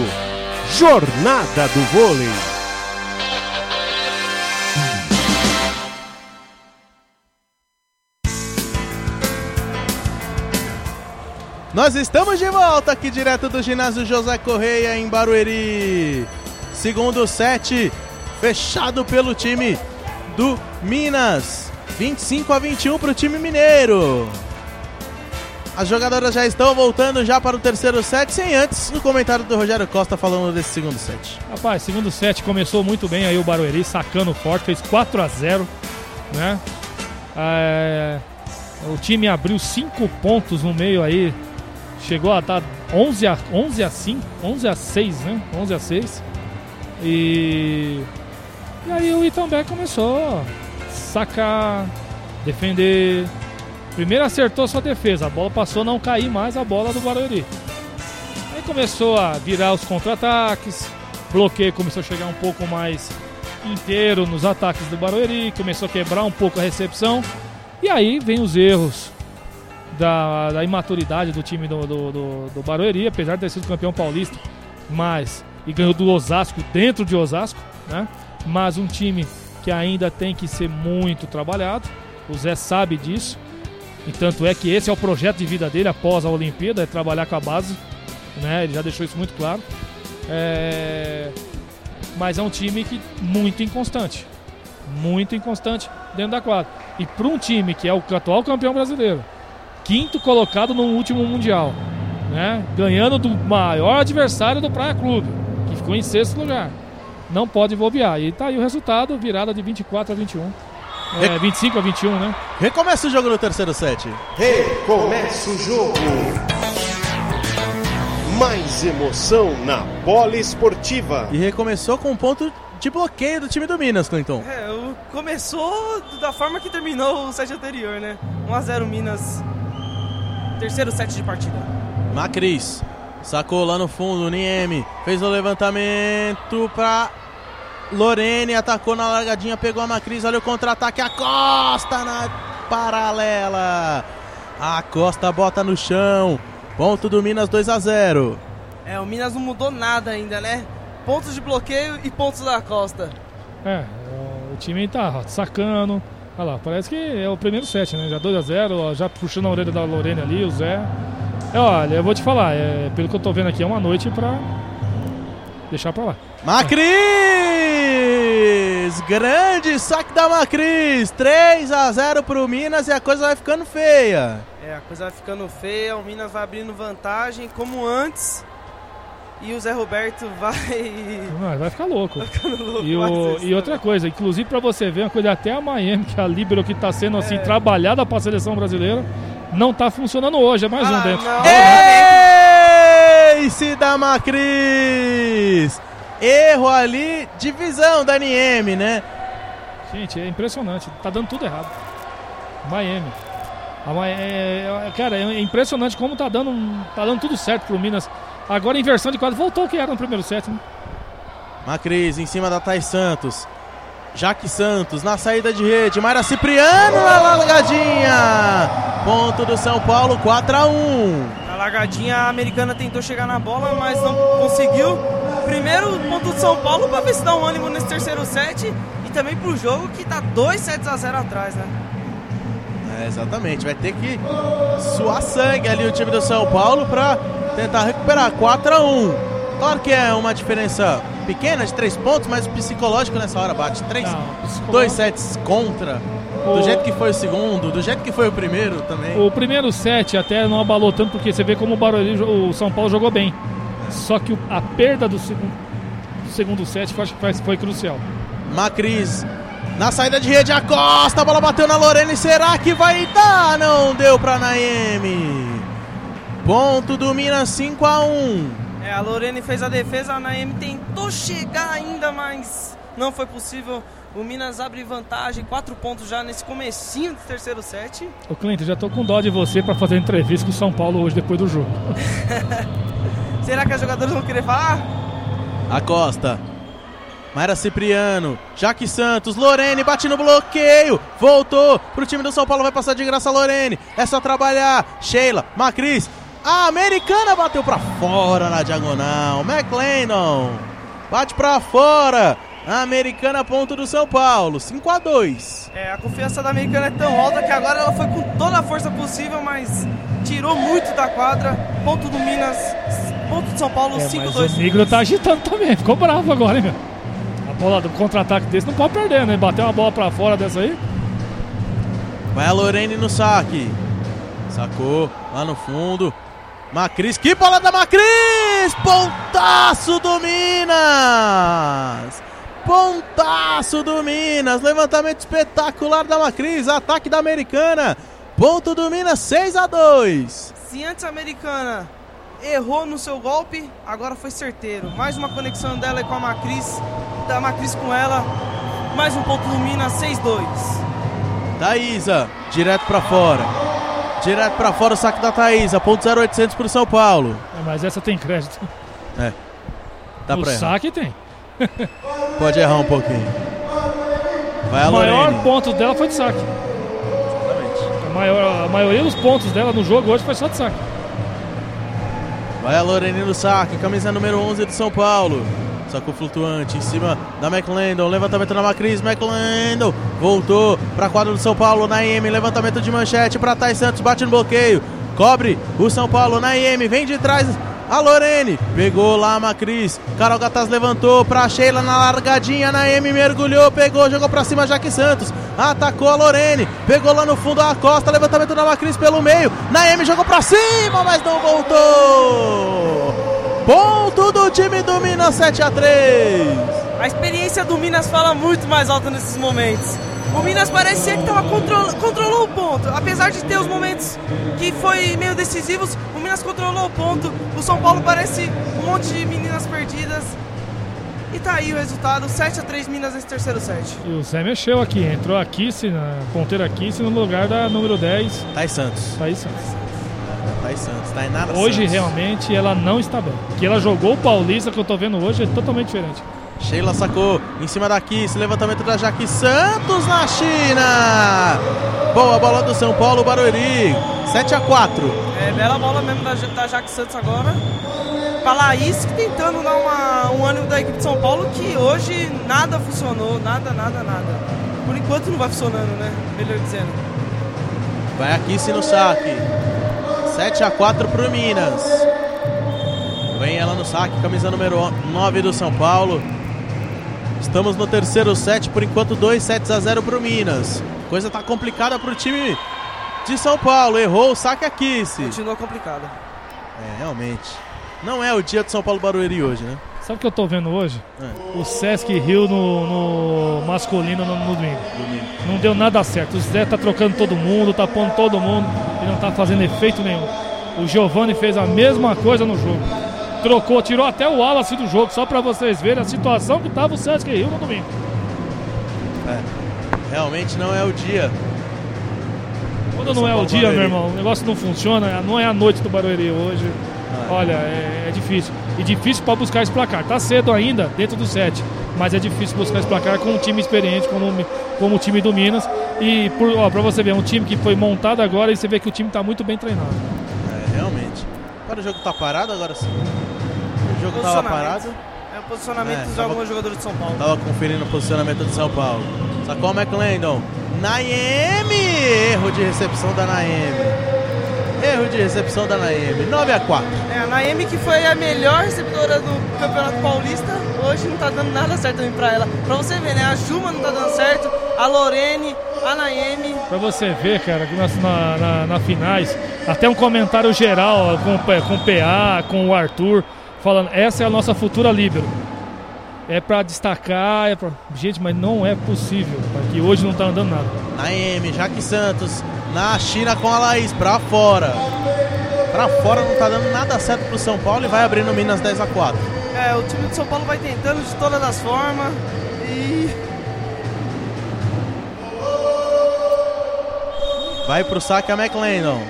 Jornada do Vôlei. Nós estamos de volta aqui direto do ginásio José Correia em Barueri. Segundo set fechado pelo time do Minas. 25-21 para o time mineiro. As jogadoras já estão voltando já para o terceiro set, sem antes o comentário do Rogério Costa falando desse segundo set. Rapaz, segundo set começou muito bem aí o Barueri, sacando forte, fez 4-0, né? O time abriu 5 pontos no meio aí, chegou a estar 11 a 6, né? 11-6. E aí o Itambé começou a sacar, defender... Primeiro acertou sua defesa, a bola passou a não cair mais a bola do Barueri. Aí começou a virar os contra-ataques, bloqueio começou a chegar um pouco mais inteiro nos ataques do Barueri, começou a quebrar um pouco a recepção. E aí vem os erros da imaturidade do time do Barueri, apesar de ter sido campeão paulista, e ganhou do Osasco, dentro de Osasco, né? Mas um time que ainda tem que ser muito trabalhado, o Zé sabe disso. E tanto é que esse é o projeto de vida dele após a Olimpíada, é trabalhar com a base, né? Ele já deixou isso muito claro. Mas é um time que muito inconstante dentro da quadra. E para um time que é o atual campeão brasileiro, quinto colocado no último Mundial, né? Ganhando do maior adversário do Praia Clube, que ficou em sexto lugar, não pode bobear. E tá aí o resultado, virada de 24-21. 25-21, né? Recomeça o jogo no terceiro set. Recomeça o jogo. Mais emoção na Poliesportiva. E recomeçou com um ponto de bloqueio do time do Minas, Clinton. Começou da forma que terminou o set anterior, né? 1-0 Minas. Terceiro set de partida. Macris sacou lá no fundo, Nyeme. Fez o levantamento pra... Lorene atacou na largadinha, pegou a Macris, olha o contra-ataque, a Costa na paralela. A Costa bota no chão. Ponto do Minas, 2-0. O Minas não mudou nada ainda, né? Pontos de bloqueio e pontos da Costa. O time tá sacando. Olha lá, parece que é o primeiro set, né? Já 2-0, já puxando a orelha da Lorene ali, o Zé. Olha, eu vou te falar, pelo que eu tô vendo aqui, é uma noite pra deixar pra lá. Macris! Grande saque da Macris! 3-0 pro Minas e a coisa vai ficando feia. A coisa vai ficando feia, o Minas vai abrindo vantagem, como antes. E o Zé Roberto vai ficar louco. Vai ficando louco. E outra coisa, inclusive pra você ver, uma coisa até a Miami, que é a líbero que tá sendo assim trabalhada pra seleção brasileira, não tá funcionando hoje. É mais um dentro. Ace da Macris! Erro ali, divisão da Nyeme, né? Gente, é impressionante. Tá dando tudo errado. Miami. Cara, é impressionante como tá dando tudo certo pro Minas. Agora inversão de quadro. Voltou o que era no primeiro set, né? Macris em cima da Thais Santos. Jaque Santos na saída de rede. Mayra Cipriano na largadinha. Ponto do São Paulo, 4-1. Na largadinha a americana tentou chegar na bola, mas não conseguiu. Primeiro ponto do São Paulo para ver se dá um ânimo nesse terceiro set. E também pro jogo que tá 2-0 atrás, né? É, exatamente, vai ter que suar sangue ali o time do São Paulo para tentar recuperar, 4-1. Claro que é uma diferença pequena de 3 pontos, mas o psicológico nessa hora bate 3, 2 sets contra, do jeito que foi o segundo, do jeito que foi o primeiro também. O primeiro set até não abalou tanto, porque você vê como o São Paulo jogou bem, só que a perda do segundo set foi crucial. Macris na saída de rede, Acosta, a bola bateu na Lorene, será que vai dar? Não deu pra Nyeme. Ponto do Minas, 5-1. A Lorene fez a defesa, a Nyeme tentou chegar ainda, mas não foi possível. O Minas abre vantagem, 4 pontos já nesse comecinho do terceiro set. Ô Clinton, já tô com dó de você pra fazer entrevista com o São Paulo hoje, depois do jogo. Será que as jogadoras vão querer falar? Acosta. Mayra Cipriano, Jaque Santos, Lorene bate no bloqueio, voltou pro time do São Paulo, vai passar de graça a Lorene, é só trabalhar, Sheila, Macris, a americana bateu pra fora na diagonal, McLendon bate pra fora, a americana ponto do São Paulo, 5-2. A confiança da americana é tão alta que agora ela foi com toda a força possível, mas tirou muito da quadra, ponto do Minas, ponto do São Paulo, 5-2. O Negro tá agitando também, ficou bravo agora, hein, meu? Bola do contra-ataque desse não pode perder, né? Bateu uma bola pra fora dessa aí. Vai a Lorene no saque. Sacou lá no fundo. Macris, que bola da Macris! Pontaço do Minas! Pontaço do Minas! Levantamento espetacular da Macris. Ataque da americana. Ponto do Minas, 6-2. Se antes a americana errou no seu golpe, agora foi certeiro. Mais uma conexão dela com a Macris, da Macris com ela. Mais um ponto do Minas, 6-2. Thaísa, direto pra fora. Direto pra fora o saque da Thaísa. Ponto 0.800 pro São Paulo. Mas essa tem crédito. Dá pra errar. O saque tem. Pode errar um pouquinho. Vai a Lorene. O maior ponto dela foi de saque. Exatamente. A maioria dos pontos dela no jogo hoje foi só de saque. Vai a Lorene no saque, camisa número 11 de São Paulo. Sacou flutuante em cima da McLendon. Levantamento na Macris, McLendon voltou para a quadra do São Paulo. Nyeme, levantamento de manchete para Thais Santos, bate no bloqueio. Cobre o São Paulo, Nyeme vem de trás. A Lorene pegou lá a Macris. Carol Gattaz levantou pra Sheila na largadinha. Nyeme mergulhou, pegou, jogou pra cima. Jaque Santos atacou a Lorene. Pegou lá no fundo a Costa. Levantamento da Macris pelo meio. Nyeme jogou pra cima, mas não voltou. Ponto do time do Minas, 7-3. A experiência do Minas fala muito mais alto nesses momentos. O Minas parecia que controlou o ponto. Apesar de ter os momentos que foi meio decisivos, o Minas controlou o ponto. O São Paulo parece um monte de meninas perdidas. E tá aí o resultado, 7-3 Minas nesse terceiro set. E o Zé mexeu aqui, entrou a Kisy, na ponteira Kisy, no lugar da número 10. Thais Santos. Hoje Santos. Realmente ela não está bem. Que ela jogou o Paulista que eu tô vendo hoje é totalmente diferente. Sheila sacou, em cima da Kisy, levantamento da Jaque Santos na China. Boa bola do São Paulo, Barueri, 7-4. Bela bola mesmo da Jaque Santos agora. Pra Laís, tentando dar um ânimo da equipe de São Paulo, que hoje nada funcionou, nada. Por enquanto não vai funcionando, né? Melhor dizendo. Vai a Kisy no saque, 7-4 pro Minas. Vem ela no saque, camisa número 9 do São Paulo. Estamos no terceiro set, por enquanto 2-0 pro Minas. Coisa tá complicada pro time de São Paulo. Errou o saque a Kisy. Continua complicada. Realmente. Não é o dia de São Paulo Barueri hoje, né? Sabe o que eu tô vendo hoje? É. O Sesc Rio no masculino no domingo. Não deu nada certo. O Zé tá trocando todo mundo, tá pondo todo mundo e não tá fazendo efeito nenhum. O Giovanni fez a mesma coisa no jogo. Trocou, tirou até o Wallace do jogo, só pra vocês verem a situação que tava o Sesc Rio no domingo. É. Realmente não é o dia. Quando não é o dia, meu irmão, o negócio não funciona, não é a noite do Barueri hoje. Olha, é difícil. E difícil para buscar esse placar. Tá cedo ainda, dentro do set, mas é difícil buscar esse placar com um time experiente, como o time do Minas. E para você ver, é um time que foi montado agora e você vê que o time tá muito bem treinado. É, realmente. Agora o jogo tá parado, agora sim. O jogo tava parado. É o posicionamento dos alguns jogadores de São Paulo. Tava conferindo o posicionamento de São Paulo. Sacou o McLendon. Nyeme! Erro de recepção da Nyeme. 9-4. É, a Nyeme, que foi a melhor receptora do Campeonato Paulista, hoje não tá dando nada certo também pra ela. Pra você ver, né? A Juma não tá dando certo, a Lorene, a Nyeme. Pra você ver, cara, que na finais, até um comentário geral com o PA, com o Arthur, falando, essa é a nossa futura líbero. É pra destacar, gente, mas não é possível, que hoje não tá andando nada. Nyeme, Jaqueline Santos, na China com a Laís, pra fora não tá dando nada certo pro São Paulo e vai abrindo Minas 10-4. É, o time do São Paulo vai tentando de todas as formas e... Vai pro saque a McLendon,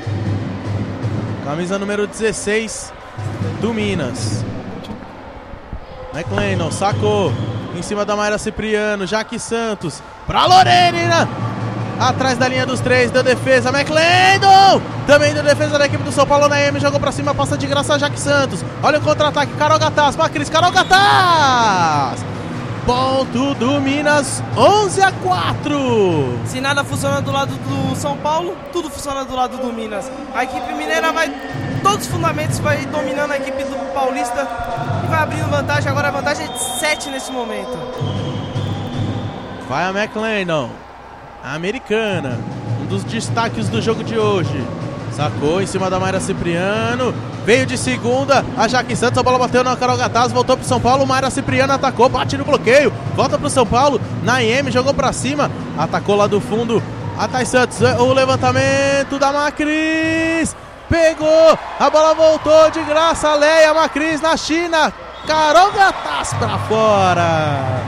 camisa número 16 do Minas. McLendon sacou em cima da Mayra Cipriano, Jaqueline Santos pra Lorene, né? Atrás da linha dos três, deu defesa, McLendon! Também deu defesa da equipe do São Paulo, Nyeme jogou pra cima, passa de graça a Jaqueline Santos. Olha o contra-ataque, Carol Gattaz, Macris, Carol Gattaz! Ponto do Minas, 11-4! Se nada funciona do lado do São Paulo, tudo funciona do lado do Minas. A equipe mineira vai, todos os fundamentos, vai dominando a equipe do Paulista e vai abrindo vantagem, agora a vantagem é de 7 nesse momento. Vai a McLendon. Americana, um dos destaques do jogo de hoje. Sacou em cima da Mayra Cipriano. Veio de segunda a Jaqueline Santos. A bola bateu na Carol Gattaz, voltou pro São Paulo. Mayra Cipriano atacou, bate no bloqueio. Volta pro São Paulo. Nyeme jogou pra cima. Atacou lá do fundo a Thais Santos. O levantamento da Macris. Pegou. A bola voltou de graça. A Leia, Macris na China. Carol Gattaz pra fora.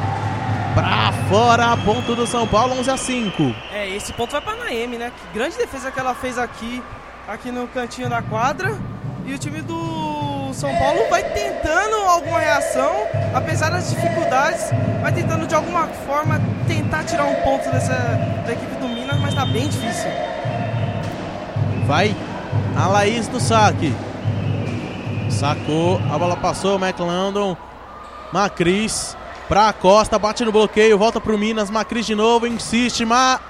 Pra fora, ponto do São Paulo, 11-5. É, esse ponto vai pra Nyeme, né? Que grande defesa que ela fez aqui no cantinho da quadra. E o time do São Paulo vai tentando alguma reação, apesar das dificuldades, vai tentando de alguma forma tentar tirar um ponto da equipe do Minas, mas tá bem difícil. Vai a Laís do saque. Sacou, a bola passou, McLendon, Macris. Pra Acosta, bate no bloqueio, volta pro Minas, Macris de novo, insiste, pra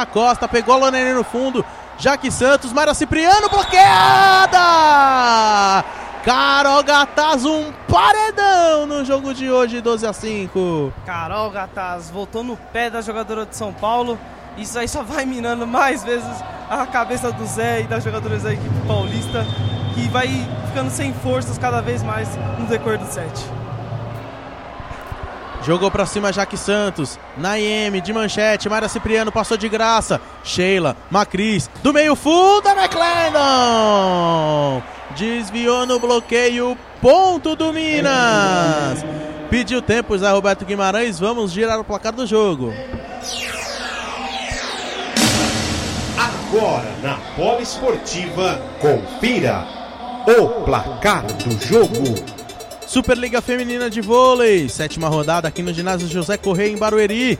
Acosta, pegou a Lorene no fundo, Jaqueline Santos, Mayra Cipriano, bloqueada! Carol Gattaz, um paredão no jogo de hoje, 12-5. Carol Gattaz voltou no pé da jogadora de São Paulo, isso aí só vai minando mais vezes a cabeça do Zé e das jogadoras da equipe paulista, que vai ficando sem forças cada vez mais no decorrer do set. Jogou pra cima Jaqueline Santos, Nyeme, de manchete, Mayra Cipriano, passou de graça, Sheila, Macris, do meio fundo, McLendon! Desviou no bloqueio, ponto do Minas! Pediu tempo José Roberto Guimarães, vamos girar o placar do jogo. Agora na Poliesportiva, confira o placar do jogo. Superliga Feminina de Vôlei, 7ª rodada aqui no ginásio José Correia, em Barueri.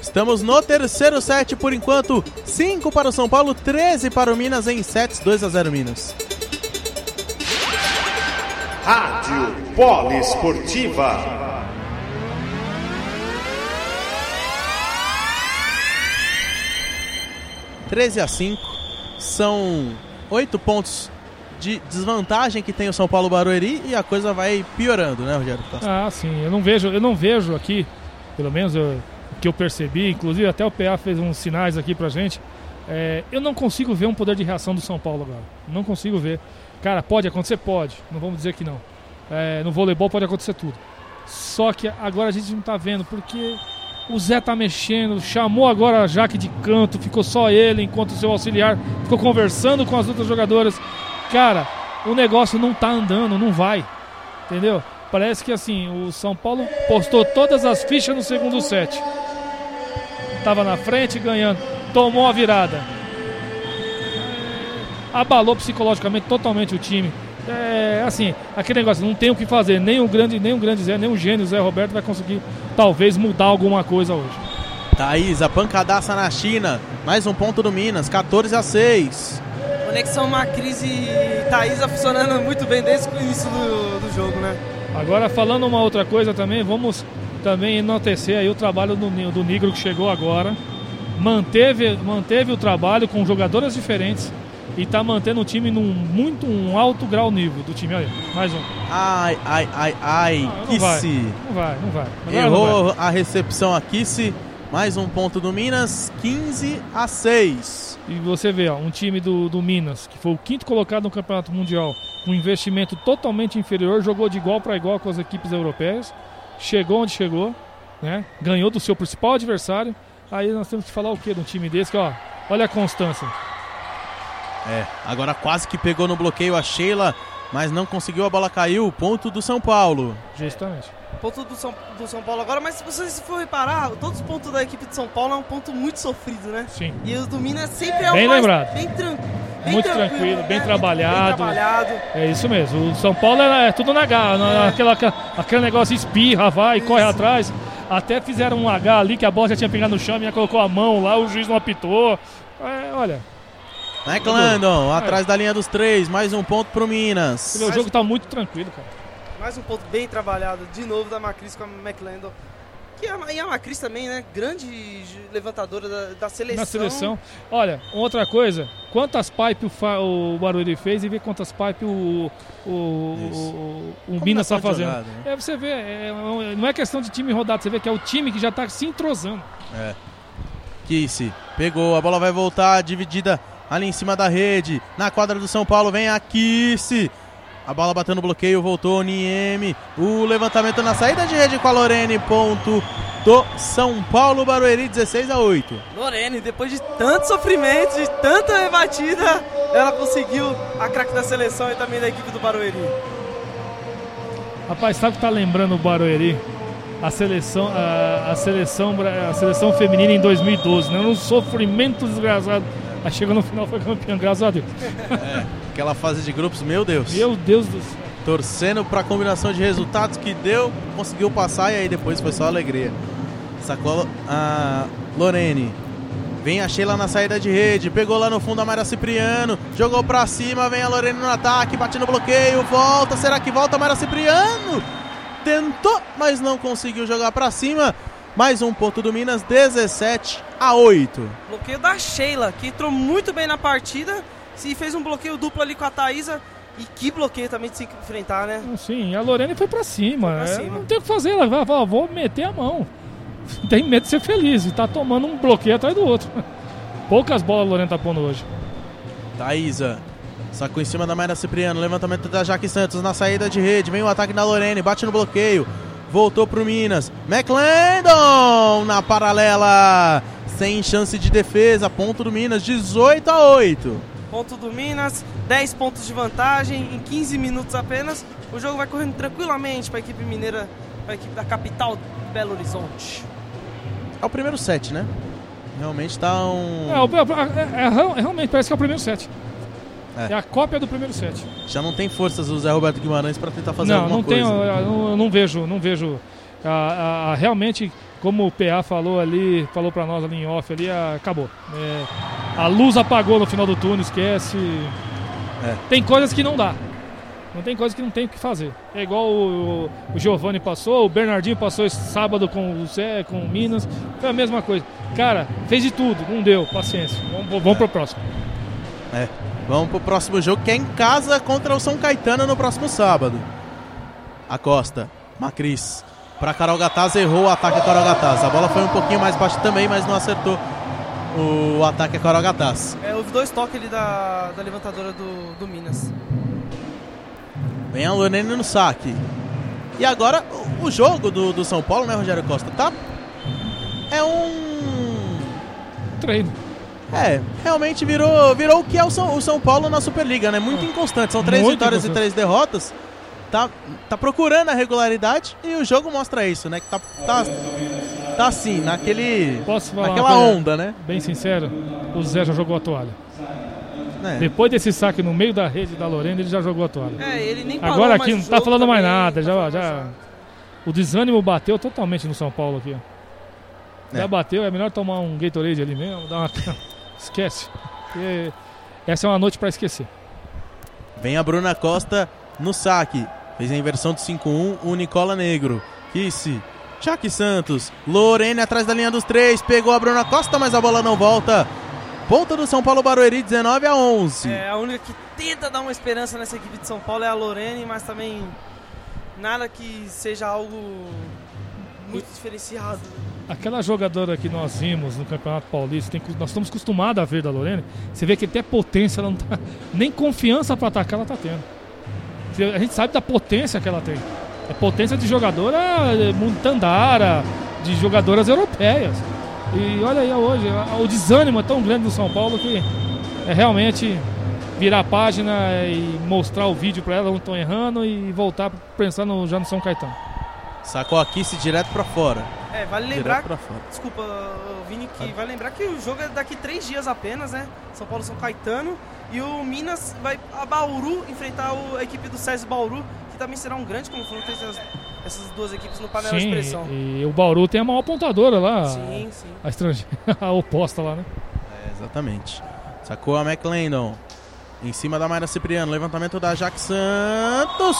Estamos no terceiro set, por enquanto, 5 para o São Paulo, 13 para o Minas, em sets, 2-0 Minas. Rádio Poliesportiva. Esportiva. 13-5, são 8 pontos de desvantagem que tem o São Paulo Barueri e a coisa vai piorando, né, Rogério? Ah, sim, eu não vejo aqui, pelo menos o que eu percebi, inclusive até o PA fez uns sinais aqui pra gente, eu não consigo ver um poder de reação do São Paulo agora, não consigo ver. Cara, pode acontecer? Pode, não vamos dizer que não, no voleibol pode acontecer tudo. Só que agora a gente não tá vendo, porque o Zé tá mexendo, chamou agora a Jaque de canto, ficou só ele enquanto o seu auxiliar ficou conversando com as outras jogadoras. Cara, o negócio não tá andando, não vai, entendeu? Parece que assim, o São Paulo postou todas as fichas no segundo set. Tava na frente, ganhando, tomou a virada. Abalou psicologicamente totalmente o time. É assim, aquele negócio, não tem o que fazer. Nem o grande Zé, nem o gênio Zé Roberto vai conseguir, talvez, mudar alguma coisa hoje. Thaísa, pancadaça na China. Mais um ponto do Minas, 14-6. Conexão Macris e Thaísa funcionando muito bem desde o início do jogo, né? Agora, falando uma outra coisa também, vamos também enaltecer aí o trabalho do Negro, que chegou agora. Manteve o trabalho com jogadoras diferentes. E tá mantendo o time num um alto grau nível do time. Olha, mais um. Ai, Kisy. Não vai. Agora errou, não vai. A recepção a Kisy. Mais um ponto do Minas, 15-6. E você vê, ó, um time do Minas, que foi o quinto colocado no Campeonato Mundial, um investimento totalmente inferior, jogou de igual para igual com as equipes europeias, chegou onde chegou, né? Ganhou do seu principal adversário. Aí nós temos que falar o quê de um time desse? Que, ó, olha a constância. Agora quase que pegou no bloqueio a Sheila, mas não conseguiu, a bola caiu, ponto do São Paulo. Justamente. Ponto do São Paulo agora, mas se você for reparar, todos os pontos da equipe de São Paulo é um ponto muito sofrido, né? Sim. E os do Minas sempre é bem mais lembrado. Bem tranquilo, bem trabalhado. É isso mesmo, o São Paulo é tudo na garra, aquele negócio espirra, vai, isso. Corre atrás. Até fizeram um H ali, que a bola já tinha pegado no chão, a menina colocou a mão lá, o juiz não apitou. McLendon, atrás da linha dos três, mais um ponto pro Minas. O jogo tá muito tranquilo, cara. Mais um ponto bem trabalhado, de novo da Macris com a McLendon. E a Macris também, né? Grande levantadora da seleção. Na seleção. Olha, outra coisa, quantas pipe o Barueri fez e vê quantas pipe o Minas tá fazendo. Jogado, né? Você vê, não é questão de time rodado, você vê que é o time que já tá se entrosando. Kisy pegou, a bola vai voltar, dividida ali em cima da rede, na quadra do São Paulo, vem a Kisy, a bola batendo no bloqueio, voltou o Nyeme, o levantamento na saída de rede com a Lorene, ponto do São Paulo Barueri, 16-8. Lorene, depois de tanto sofrimento, de tanta rebatida, ela conseguiu a craque da seleção e também da equipe do Barueri. Rapaz, sabe o que tá lembrando o Barueri? A seleção feminina em 2012, né? Um sofrimento desgraçado. Aí chegou no final, foi campeão, graças a Deus. Aquela fase de grupos, meu Deus do céu. Torcendo pra combinação de resultados que deu, conseguiu passar e aí depois foi só alegria. Sacou a Lorene. Vem a Sheila na saída de rede, pegou lá no fundo a Mayra Cipriano, jogou pra cima, vem a Lorene no ataque, bate no bloqueio, volta, será que volta a Mayra Cipriano? Tentou, mas não conseguiu jogar pra cima. Mais um ponto do Minas, 17-8. Bloqueio da Sheila, que entrou muito bem na partida. Se fez um bloqueio duplo ali com a Thaísa. E que bloqueio também de se enfrentar, né? Sim, a Lorene foi pra cima. Não tem o que fazer, ela vai falar, vou meter a mão. Tem medo de ser feliz. E tá tomando um bloqueio atrás do outro. Poucas bolas a Lorene tá pondo hoje. Thaísa sacou em cima da Mayra Cipriano. Levantamento da Jaque Santos na saída de rede. Vem o ataque da Lorene, bate no bloqueio. Voltou pro Minas, McLendon na paralela, sem chance de defesa, ponto do Minas, 18-8. Ponto do Minas, 10 pontos de vantagem, em 15 minutos apenas, o jogo vai correndo tranquilamente para a equipe mineira, para a equipe da capital Belo Horizonte. É o primeiro set, né? Realmente tá um... realmente parece que é o primeiro set. É a cópia do primeiro set. Já não tem forças o José Roberto Guimarães para tentar fazer alguma coisa. Eu não vejo. Realmente, como o PA falou para nós ali em off, acabou. A luz apagou no final do túnel, esquece. Tem coisas que não dá. Não tem coisa que não tem o que fazer. É igual o Giovanni passou, o Bernardinho passou esse sábado com o Zé, com o Minas. Foi a mesma coisa. Cara, fez de tudo, não deu, paciência. Vamos pro próximo. Vamos pro próximo jogo, que é em casa contra o São Caetano no próximo sábado. Acosta, Macris, pra Carol Gattaz, errou o ataque a Carol Gattaz. A bola foi um pouquinho mais baixa também, mas não acertou o ataque a Carol Gattaz. Houve dois toques ali da levantadora do Minas. Vem a Lorene no saque. E agora o jogo do São Paulo, né, Rogério Costa? Tá? É um treino. É, realmente virou o que é o São Paulo na Superliga, né? Muito inconstante. São 3 vitórias e 3 derrotas. Tá procurando a regularidade e o jogo mostra isso, né? Que tá assim, naquela onda, né? Bem sincero, o Zé já jogou a toalha. É. Depois desse saque no meio da rede da Lorena, ele já jogou a toalha. É, ele nem parou. Agora aqui não tá falando mais nada. Já, o desânimo bateu totalmente no São Paulo aqui, ó. É. Já bateu, é melhor tomar um Gatorade ali mesmo, dar uma... Esquece. Porque essa é uma noite pra esquecer. Vem a Bruna Costa no saque. Fez a inversão de 5-1, o Nicola Negro. Kisy, Jaque Santos, Lorene atrás da linha dos 3, pegou a Bruna Costa, mas a bola não volta. Ponta do São Paulo Barueri, 19-11. É, a única que tenta dar uma esperança nessa equipe de São Paulo é a Lorene, mas também nada que seja algo muito diferenciado. Aquela jogadora que nós vimos no Campeonato Paulista, nós estamos acostumados a ver da Lorene, você vê que até potência ela não tá, nem confiança para atacar ela tá tendo. A gente sabe da potência que ela tem. É potência de jogadora Montandara, de jogadoras europeias. E olha aí hoje, o desânimo é tão grande no São Paulo que é realmente virar a página e mostrar o vídeo para ela onde estão errando e voltar pensando já no São Caetano. Sacou a Kisy direto para fora. É, vale lembrar. Desculpa, Vini, vale lembrar que o jogo é daqui 3 dias apenas, né? São Paulo, São Caetano. E o Minas vai a Bauru enfrentar a equipe do SESI Bauru, que também será um grande confronto entre essas duas equipes no panela de pressão. E o Bauru tem a maior apontadora lá. Sim, sim. A estrangeira, a oposta lá, né? É, exatamente. Sacou a McLendon. Em cima da Mayra Cipriano. Levantamento da Jaque Santos.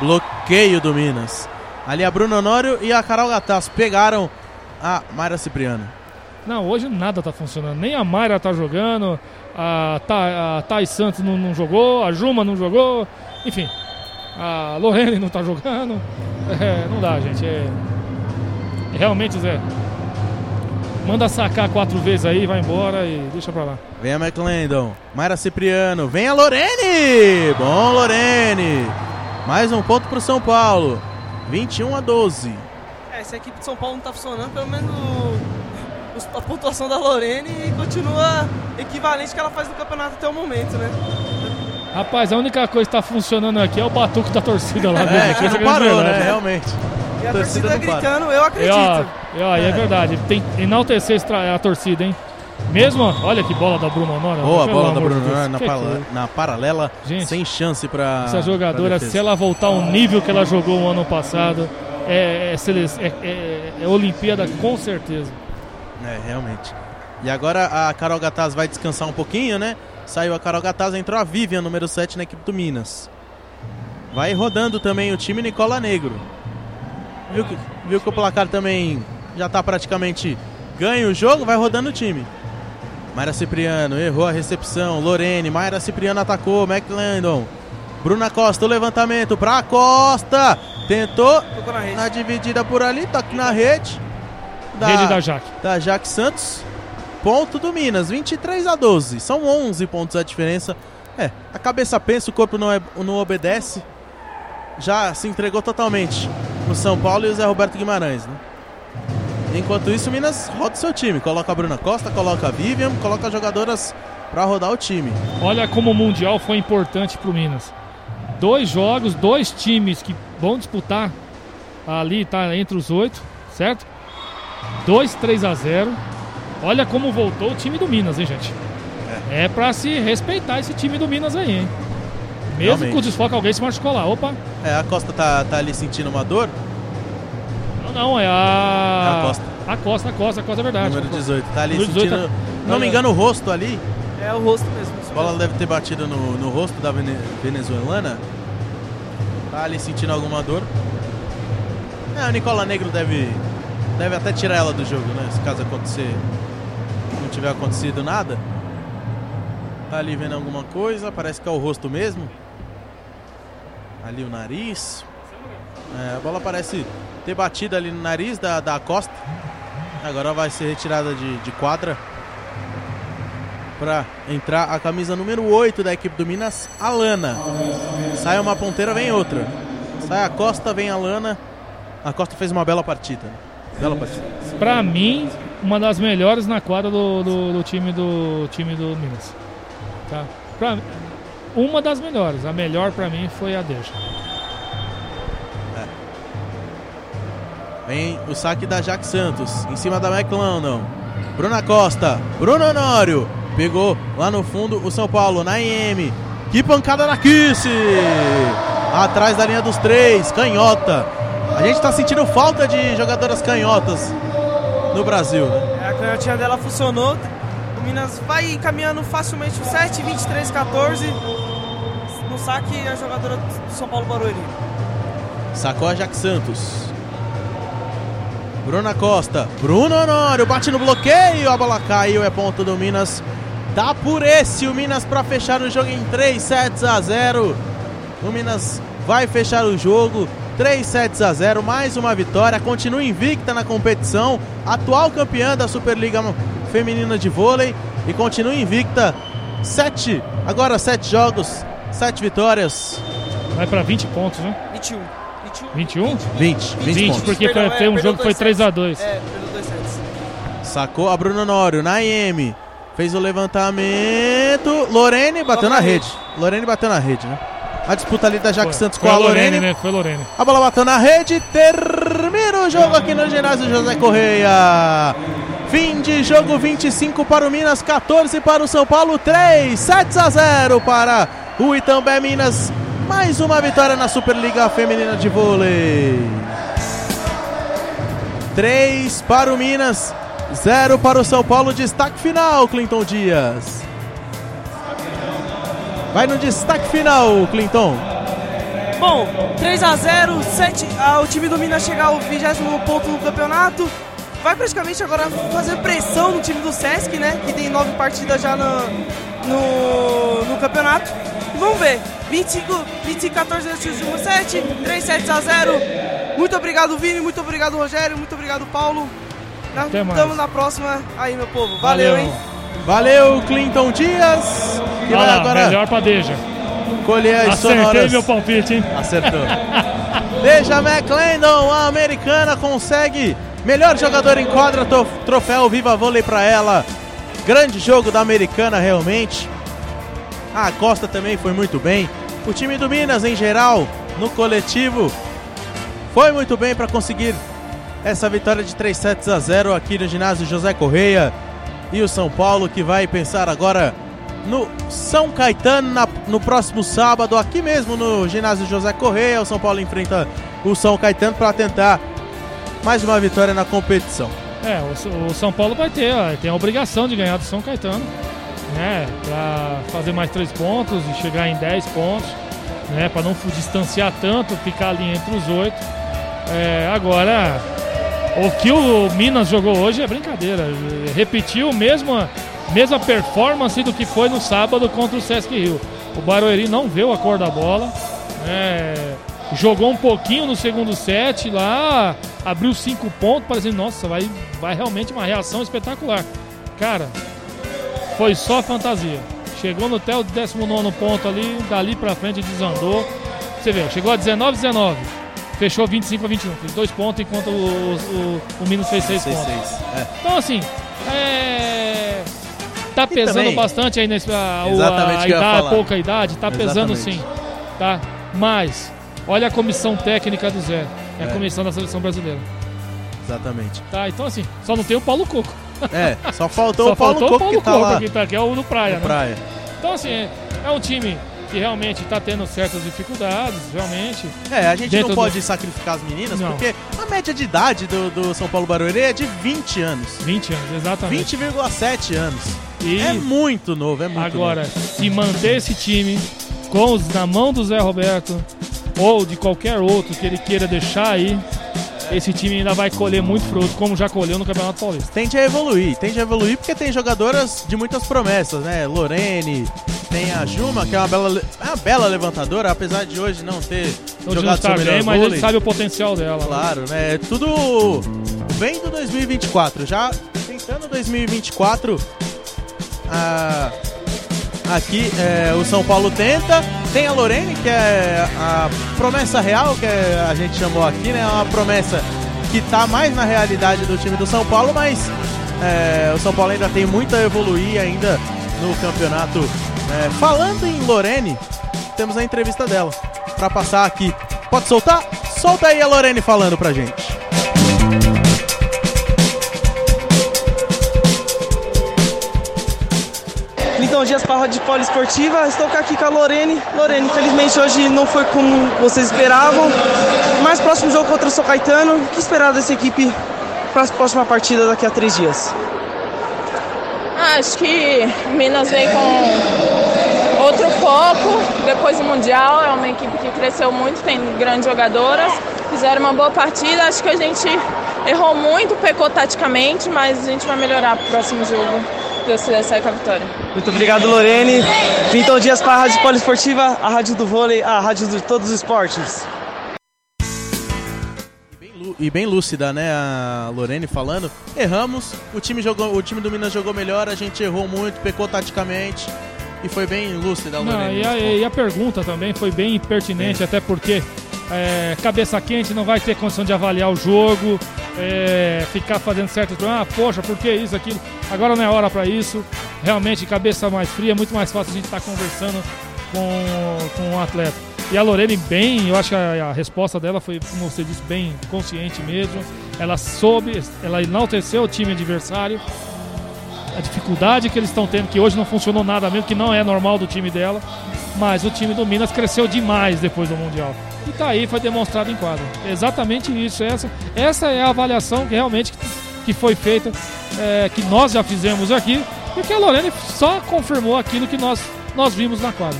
Bloqueio do Minas. Ali a Bruna Honório e a Carol Gattaz pegaram a Mayra Cipriano. Não, hoje nada tá funcionando. Nem a Mayra tá jogando. A Thais Santos não jogou, a Juma não jogou, enfim, a Lorene não tá jogando, não dá, gente. Realmente, Zé, manda sacar 4 vezes aí, vai embora e deixa pra lá. Vem a McLendon, Mayra Cipriano, vem a Lorene! Bom, Lorene! Mais um ponto pro São Paulo, 21-12. Essa equipe de São Paulo não tá funcionando, pelo menos... A pontuação da Lorene continua equivalente que ela faz no campeonato até o momento, né? Rapaz, a única coisa que tá funcionando aqui é o batuque da torcida lá. Que não parou, né? Realmente. E a torcida gritando, eu acredito. É verdade, tem enaltecer a torcida, hein? Mesmo, olha que bola da Bruna Honório. Boa bola da Bruna Honório na paralela, gente, sem chance pra... Essa jogadora, se ela voltar ao nível que ela jogou o ano passado, é Olimpíada com certeza. É, realmente. E agora a Carol Gattaz vai descansar um pouquinho, né? Saiu a Carol Gattaz, entrou a Vivian, número 7, na equipe do Minas. Vai rodando também o time Nicola Negro. Viu que o placar também já tá praticamente ganho o jogo, vai rodando o time. Mayra Cipriano errou a recepção, Lorene, Mayra Cipriano atacou, McLendon. Bruna Costa, o levantamento pra Costa. Tentou, na dividida por ali, toque na rede. Rede da Jaque. Da Jaque Santos. Ponto do Minas, 23-12. São 11 pontos a diferença. A cabeça pensa, o corpo não obedece. Já se entregou totalmente o São Paulo e o José Roberto Guimarães, né? Enquanto isso, o Minas roda o seu time. Coloca a Bruna Costa, coloca a Vivian, coloca jogadoras para rodar o time. Olha como o Mundial foi importante pro Minas. 2 jogos, 2 times que vão disputar ali, tá entre os 8, certo? 2-3-0. Olha como voltou o time do Minas, hein, gente? É pra se respeitar esse time do Minas aí, hein? Mesmo realmente. Com o desfoque, alguém se machucou lá. Opa! A Costa tá ali sentindo uma dor? Não, é a... É a Costa. A Costa, é verdade. Número 18. Tá ali número sentindo... 18, não me engano, o rosto ali. É o rosto mesmo. A bola deve ter batido no rosto da venezuelana. Tá ali sentindo alguma dor. O Nicola Negro deve até tirar ela do jogo, né? Se caso acontecer, não tiver acontecido nada. Tá ali vendo alguma coisa, parece que é o rosto mesmo. Ali o nariz. A bola parece ter batido ali no nariz da Costa. Agora vai ser retirada de quadra. para entrar a camisa número 8 da equipe do Minas, a Lana. Sai uma ponteira, vem outra. Sai a Costa, vem a Lana. A Costa fez uma bela partida. Bela partida. Para mim, uma das melhores na quadra do time do Minas. Tá? Pra, uma das melhores. A melhor para mim foi a Deja. Vem o saque da Jaque Santos. Em cima da McLendon. Bruna Costa. Bruna Honório. Pegou lá no fundo o São Paulo. Nyeme. Que pancada da Kisy. Atrás da linha dos três. Canhota. A gente tá sentindo falta de jogadoras canhotas no Brasil. Né? A canhotinha dela funcionou. O Minas vai caminhando facilmente o 7, 23, 14. No saque a jogadora do São Paulo Barueri. Sacou a Jaque Santos. Bruna Costa, Bruno Honório, bate no bloqueio, a bola caiu, é ponto do Minas. Dá por esse o Minas para fechar o jogo em 3 sets a 0. O Minas vai fechar o jogo, 3 sets a 0, mais uma vitória, continua invicta na competição, atual campeã da Superliga Feminina de Vôlei e continua invicta, agora 7 jogos, 7 vitórias. Vai para 20 pontos, né? 21. 21? 20 porque tem um jogo que foi 3 a 2. É, perdeu 2 sets. Sacou a Bruna Honório, Nyeme. Fez o levantamento. Lorene bateu na rede. Lorene bateu na rede, né? A disputa ali da Jaque Santos com a Lorene. Né? Foi Lorene. A bola bateu na rede. Termina o jogo aqui no ginásio José Correia. Fim de jogo, 25 para o Minas, 14 para o São Paulo. 3 sets a 0 para o Itambé Minas. Mais uma vitória na Superliga Feminina de Vôlei. 3 para o Minas, 0 para o São Paulo. Destaque final, Clinton Dias. Vai no destaque final, Clinton. Bom, 3 a 0, 7, o time do Minas chega ao 20º ponto do campeonato. Vai praticamente agora fazer pressão no time do Sesc, né? Que tem 9 partidas já no campeonato. Vamos ver. 25 a 14 desses 7, 3 sets a 0. Muito obrigado, Vini, muito obrigado, Rogério, muito obrigado, Paulo. Nós estamos na próxima aí, meu povo. Valeu. Hein? Valeu, Clinton Dias. E vai agora melhor pra Deja. Colher as sonoras. Acertei meu palpite, hein? Acertou. Deja McLendon, a americana, consegue melhor jogador em quadra, troféu Viva Vôlei pra ela. Grande jogo da americana, realmente. A Acosta também foi muito bem. O time do Minas, em geral, no coletivo, foi muito bem para conseguir essa vitória de 3 sets a 0 aqui no ginásio José Correia. E o São Paulo, que vai pensar agora no São Caetano no próximo sábado, aqui mesmo no ginásio José Correia. O São Paulo enfrenta o São Caetano para tentar mais uma vitória na competição. É, o São Paulo tem a obrigação de ganhar do São Caetano, né, para fazer mais 3 pontos e chegar em 10 pontos, né, para não distanciar tanto, ficar ali entre os 8. Agora, o que o Minas jogou hoje é brincadeira. Repetiu mesma performance do que foi no sábado contra o Sesc Rio. O Barueri não viu a cor da bola, né, jogou um pouquinho no segundo set lá, abriu 5 pontos, parecendo, nossa, vai realmente uma reação espetacular. Cara, foi só fantasia. Chegou até o 19º ponto ali, dali pra frente desandou. Você vê, chegou a 19, fechou 25 a 21, fez 2 pontos, enquanto o Minas fez 6 pontos. Então assim, tá pesando também, bastante aí a pouca idade, tá pesando sim, tá? Mas, olha a comissão técnica do Zé, é a comissão da seleção brasileira. Exatamente. Tá, então assim, só não tem o Paulo Coco. Só faltou o Paulo Coco, que é o do Praia, né? Praia. Então, assim, é um time que realmente está tendo certas dificuldades, realmente. A gente não pode sacrificar as meninas, não, porque a média de idade do São Paulo Barueri é de 20 anos. 20 anos, exatamente. 20,7 anos. E é muito novo, é muito agora, novo. Agora, se manter esse time na mão do Zé Roberto ou de qualquer outro que ele queira deixar aí, esse time ainda vai colher muito fruto, como já colheu no Campeonato Paulista. Tende a evoluir porque tem jogadoras de muitas promessas, né? Lorene, tem a Juma, que é uma bela levantadora, apesar de hoje não ter jogado seu melhor vôlei. Mas ele sabe o potencial dela. Claro, né? Tudo vem do 2024, já tentando 2024, aqui o São Paulo tenta. Tem a Lorene, que é a promessa real, que a gente chamou aqui, né? Uma promessa que está mais na realidade do time do São Paulo, mas o São Paulo ainda tem muito a evoluir ainda no campeonato. Falando em Lorene, temos a entrevista dela para passar aqui. Pode soltar? Solta aí a Lorene falando pra gente. Então, Dias Parra de Poliesportiva, estou aqui com a Lorene. Lorene, infelizmente hoje não foi como vocês esperavam, mas próximo jogo contra o São Caetano, o que esperar dessa equipe para a próxima partida daqui a 3 dias? Acho que Minas vem com outro foco, depois do Mundial, é uma equipe que cresceu muito, tem grandes jogadoras, fizeram uma boa partida, acho que a gente errou muito, pecou taticamente, mas a gente vai melhorar para o próximo jogo. Deus quiser sair com a vitória. Muito obrigado, Lorene. Clinton Dias para a Rádio Poliesportiva, a rádio do vôlei, a rádio de todos os esportes. E bem lúcida, né, a Lorene falando. Erramos, o time do Minas jogou melhor, a gente errou muito, pecou taticamente e foi bem lúcida a Lorene. E a pergunta também foi bem pertinente, até porque cabeça quente não vai ter condição de avaliar o jogo, ficar fazendo certo, poxa, por que isso, aquilo? Agora não é hora para isso, realmente cabeça mais fria, é muito mais fácil a gente estar conversando com um atleta. E a Lorene bem, eu acho que a resposta dela foi, como você disse, bem consciente mesmo, ela enalteceu o time adversário, a dificuldade que eles estão tendo, que hoje não funcionou nada mesmo, que não é normal do time dela, mas o time do Minas cresceu demais depois do Mundial. E tá aí, foi demonstrado em quadra. Exatamente isso, essa é a avaliação que realmente que foi feita, que nós já fizemos aqui, porque a Lorene só confirmou aquilo que nós vimos na quadra.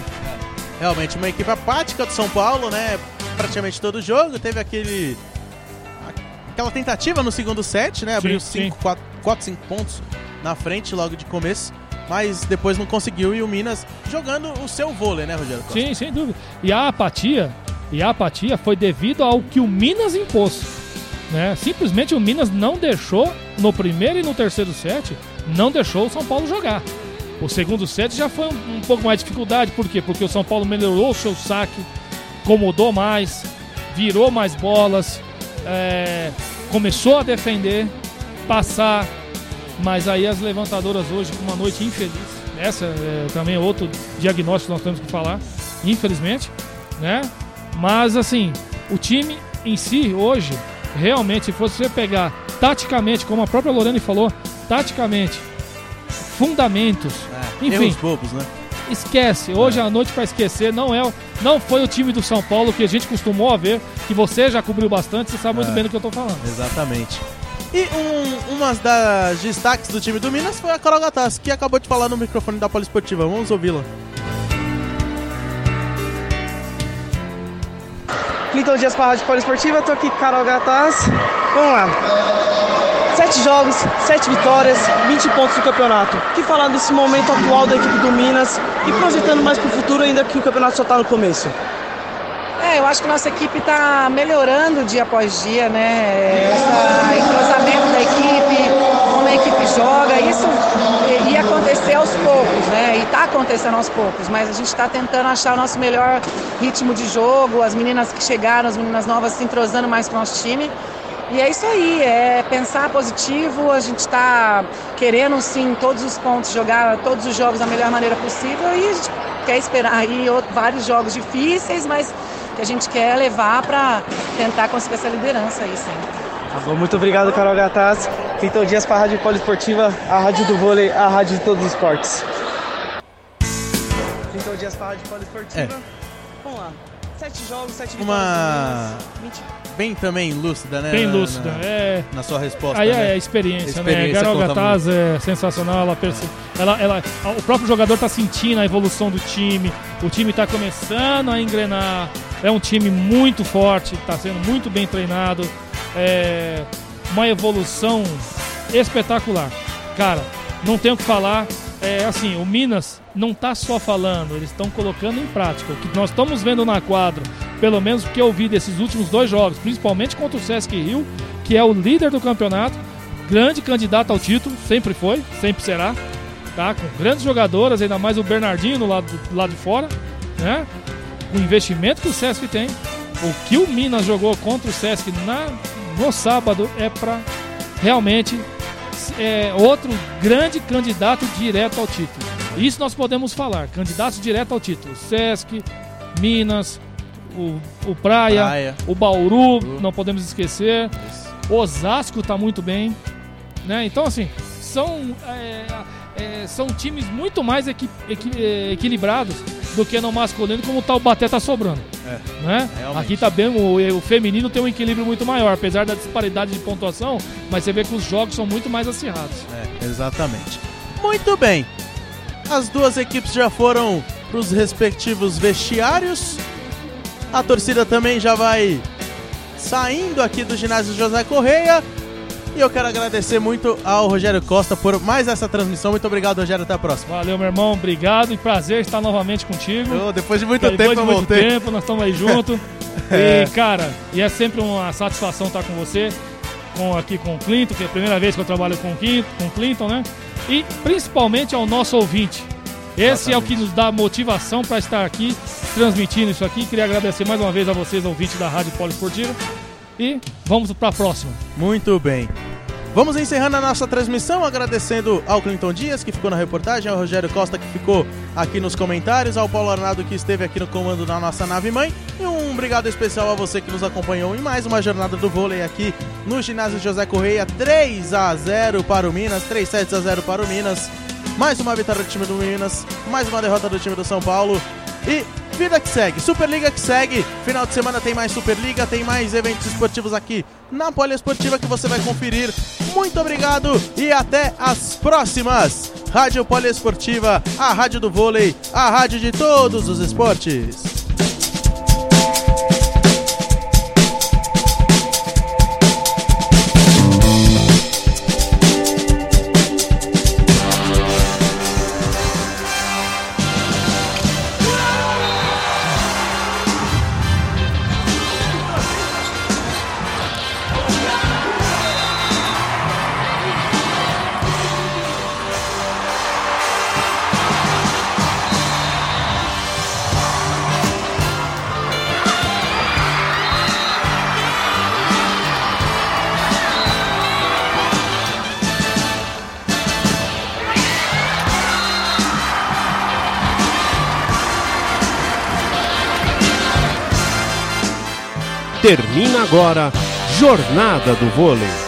Realmente, uma equipe apática do São Paulo, né? Praticamente todo jogo, teve aquela tentativa no segundo set, né? Abriu 4, 5 pontos na frente logo de começo, mas depois não conseguiu, e o Minas jogando o seu vôlei, né, Rogério Costa? Sim, sem dúvida. E a apatia foi devido ao que o Minas impôs, né? Simplesmente o Minas não deixou, no primeiro e no terceiro set, não deixou o São Paulo jogar. O segundo set já foi um pouco mais de dificuldade. Por quê? Porque o São Paulo melhorou o seu saque, incomodou mais, virou mais bolas, começou a defender, passar. Mas aí as levantadoras hoje, com uma noite infeliz, essa também é outro diagnóstico que nós temos que falar, infelizmente, né? Mas assim, o time em si hoje, realmente, se você pegar taticamente, como a própria Lorene falou, taticamente, fundamentos, enfim, bobos, né? Esquece, hoje à noite para esquecer, não foi o time do São Paulo que a gente costumou a ver, que você já cobriu bastante, você sabe muito bem do que eu tô falando. Exatamente. E uma das destaques do time do Minas foi a Carol Gattaz, que acabou de falar no microfone da Poliesportiva, vamos ouvi-la. Clinton Dias para a Rádio Poliesportiva, estou aqui com Carol Gattaz. Vamos lá. 7 jogos, 7 vitórias, 20 pontos no campeonato. O que falar desse momento atual da equipe do Minas e projetando mais para o futuro, ainda que o campeonato só está no começo? Eu acho que nossa equipe está melhorando dia após dia, né? Esse entrosamento da equipe, como a equipe joga, isso ia acontecer aos poucos, né? E está acontecendo aos poucos, mas a gente está tentando achar o nosso melhor ritmo de jogo, as meninas que chegaram, as meninas novas se entrosando mais com o nosso time. E é isso aí, é pensar positivo, a gente está querendo sim todos os pontos, jogar todos os jogos da melhor maneira possível, e a gente quer esperar aí vários jogos difíceis, mas que a gente quer levar para tentar conseguir essa liderança aí sempre. Tá bom, muito obrigado, Carol Gattaz. Clinton Dias para a Rádio Poliesportiva, a rádio do vôlei, a rádio de todos os esportes. Clinton Dias para a Rádio Poliesportiva. Vamos lá. 7 jogos, 7 vitórias. Bem também lúcida, né? Bem lúcida, na sua resposta. Aí é experiência, né? A Carol Gattaz é sensacional, o próprio jogador está sentindo a evolução do time, o time está começando a engrenar, é um time muito forte, está sendo muito bem treinado, uma evolução espetacular. Cara, não tenho o que falar. Assim, o Minas não está só falando, eles estão colocando em prática. O que nós estamos vendo na quadra, pelo menos o que eu vi desses últimos 2 jogos, principalmente contra o Sesc Rio, que é o líder do campeonato, grande candidato ao título, sempre foi, sempre será. tá? Com grandes jogadoras, ainda mais o Bernardinho do lado de fora, né? O investimento que o Sesc tem, o que o Minas jogou contra o Sesc no sábado é para realmente outro grande candidato direto ao título. Isso nós podemos falar, candidato direto ao título. Sesc, Minas, o Praia, o Bauru, não podemos esquecer. Osasco está muito bem, né? Então, assim, são times muito mais equilibrados do que no masculino, como o Taubaté está sobrando. Né? Aqui tá bem, o feminino tem um equilíbrio muito maior, apesar da disparidade de pontuação, mas você vê que os jogos são muito mais acirrados. Exatamente. Muito bem. As duas equipes já foram para os respectivos vestiários. A torcida também já vai saindo aqui do ginásio José Correia. E eu quero agradecer muito ao Rogério Costa por mais essa transmissão. Muito obrigado, Rogério. Até a próxima. Valeu, meu irmão. Obrigado e prazer estar novamente contigo. Depois de muito tempo eu voltei. Depois de muito tempo, nós estamos aí juntos. E, cara, é sempre uma satisfação estar com você, aqui com o Clinton, que é a primeira vez que eu trabalho com o Clinton, né? E, principalmente, ao nosso ouvinte. Esse é o que nos dá motivação para estar aqui, transmitindo isso aqui. Queria agradecer mais uma vez a vocês, ouvintes da Rádio Poliesportiva. E vamos para a próxima. Muito bem. Vamos encerrando a nossa transmissão, agradecendo ao Clinton Dias, que ficou na reportagem, ao Rogério Costa, que ficou aqui nos comentários, ao Paulo Arnaldo, que esteve aqui no comando da nossa nave-mãe, e um obrigado especial a você que nos acompanhou em mais uma jornada do vôlei aqui no ginásio José Correia, 3-0 para o Minas, 3-7-0 para o Minas, mais uma vitória do time do Minas, mais uma derrota do time do São Paulo, e vida que segue, Superliga que segue, final de semana tem mais Superliga, tem mais eventos esportivos aqui na Poliesportiva que você vai conferir. Muito obrigado e até as próximas. Rádio Poliesportiva, a rádio do vôlei, a rádio de todos os esportes. Termina agora Jornada do Vôlei.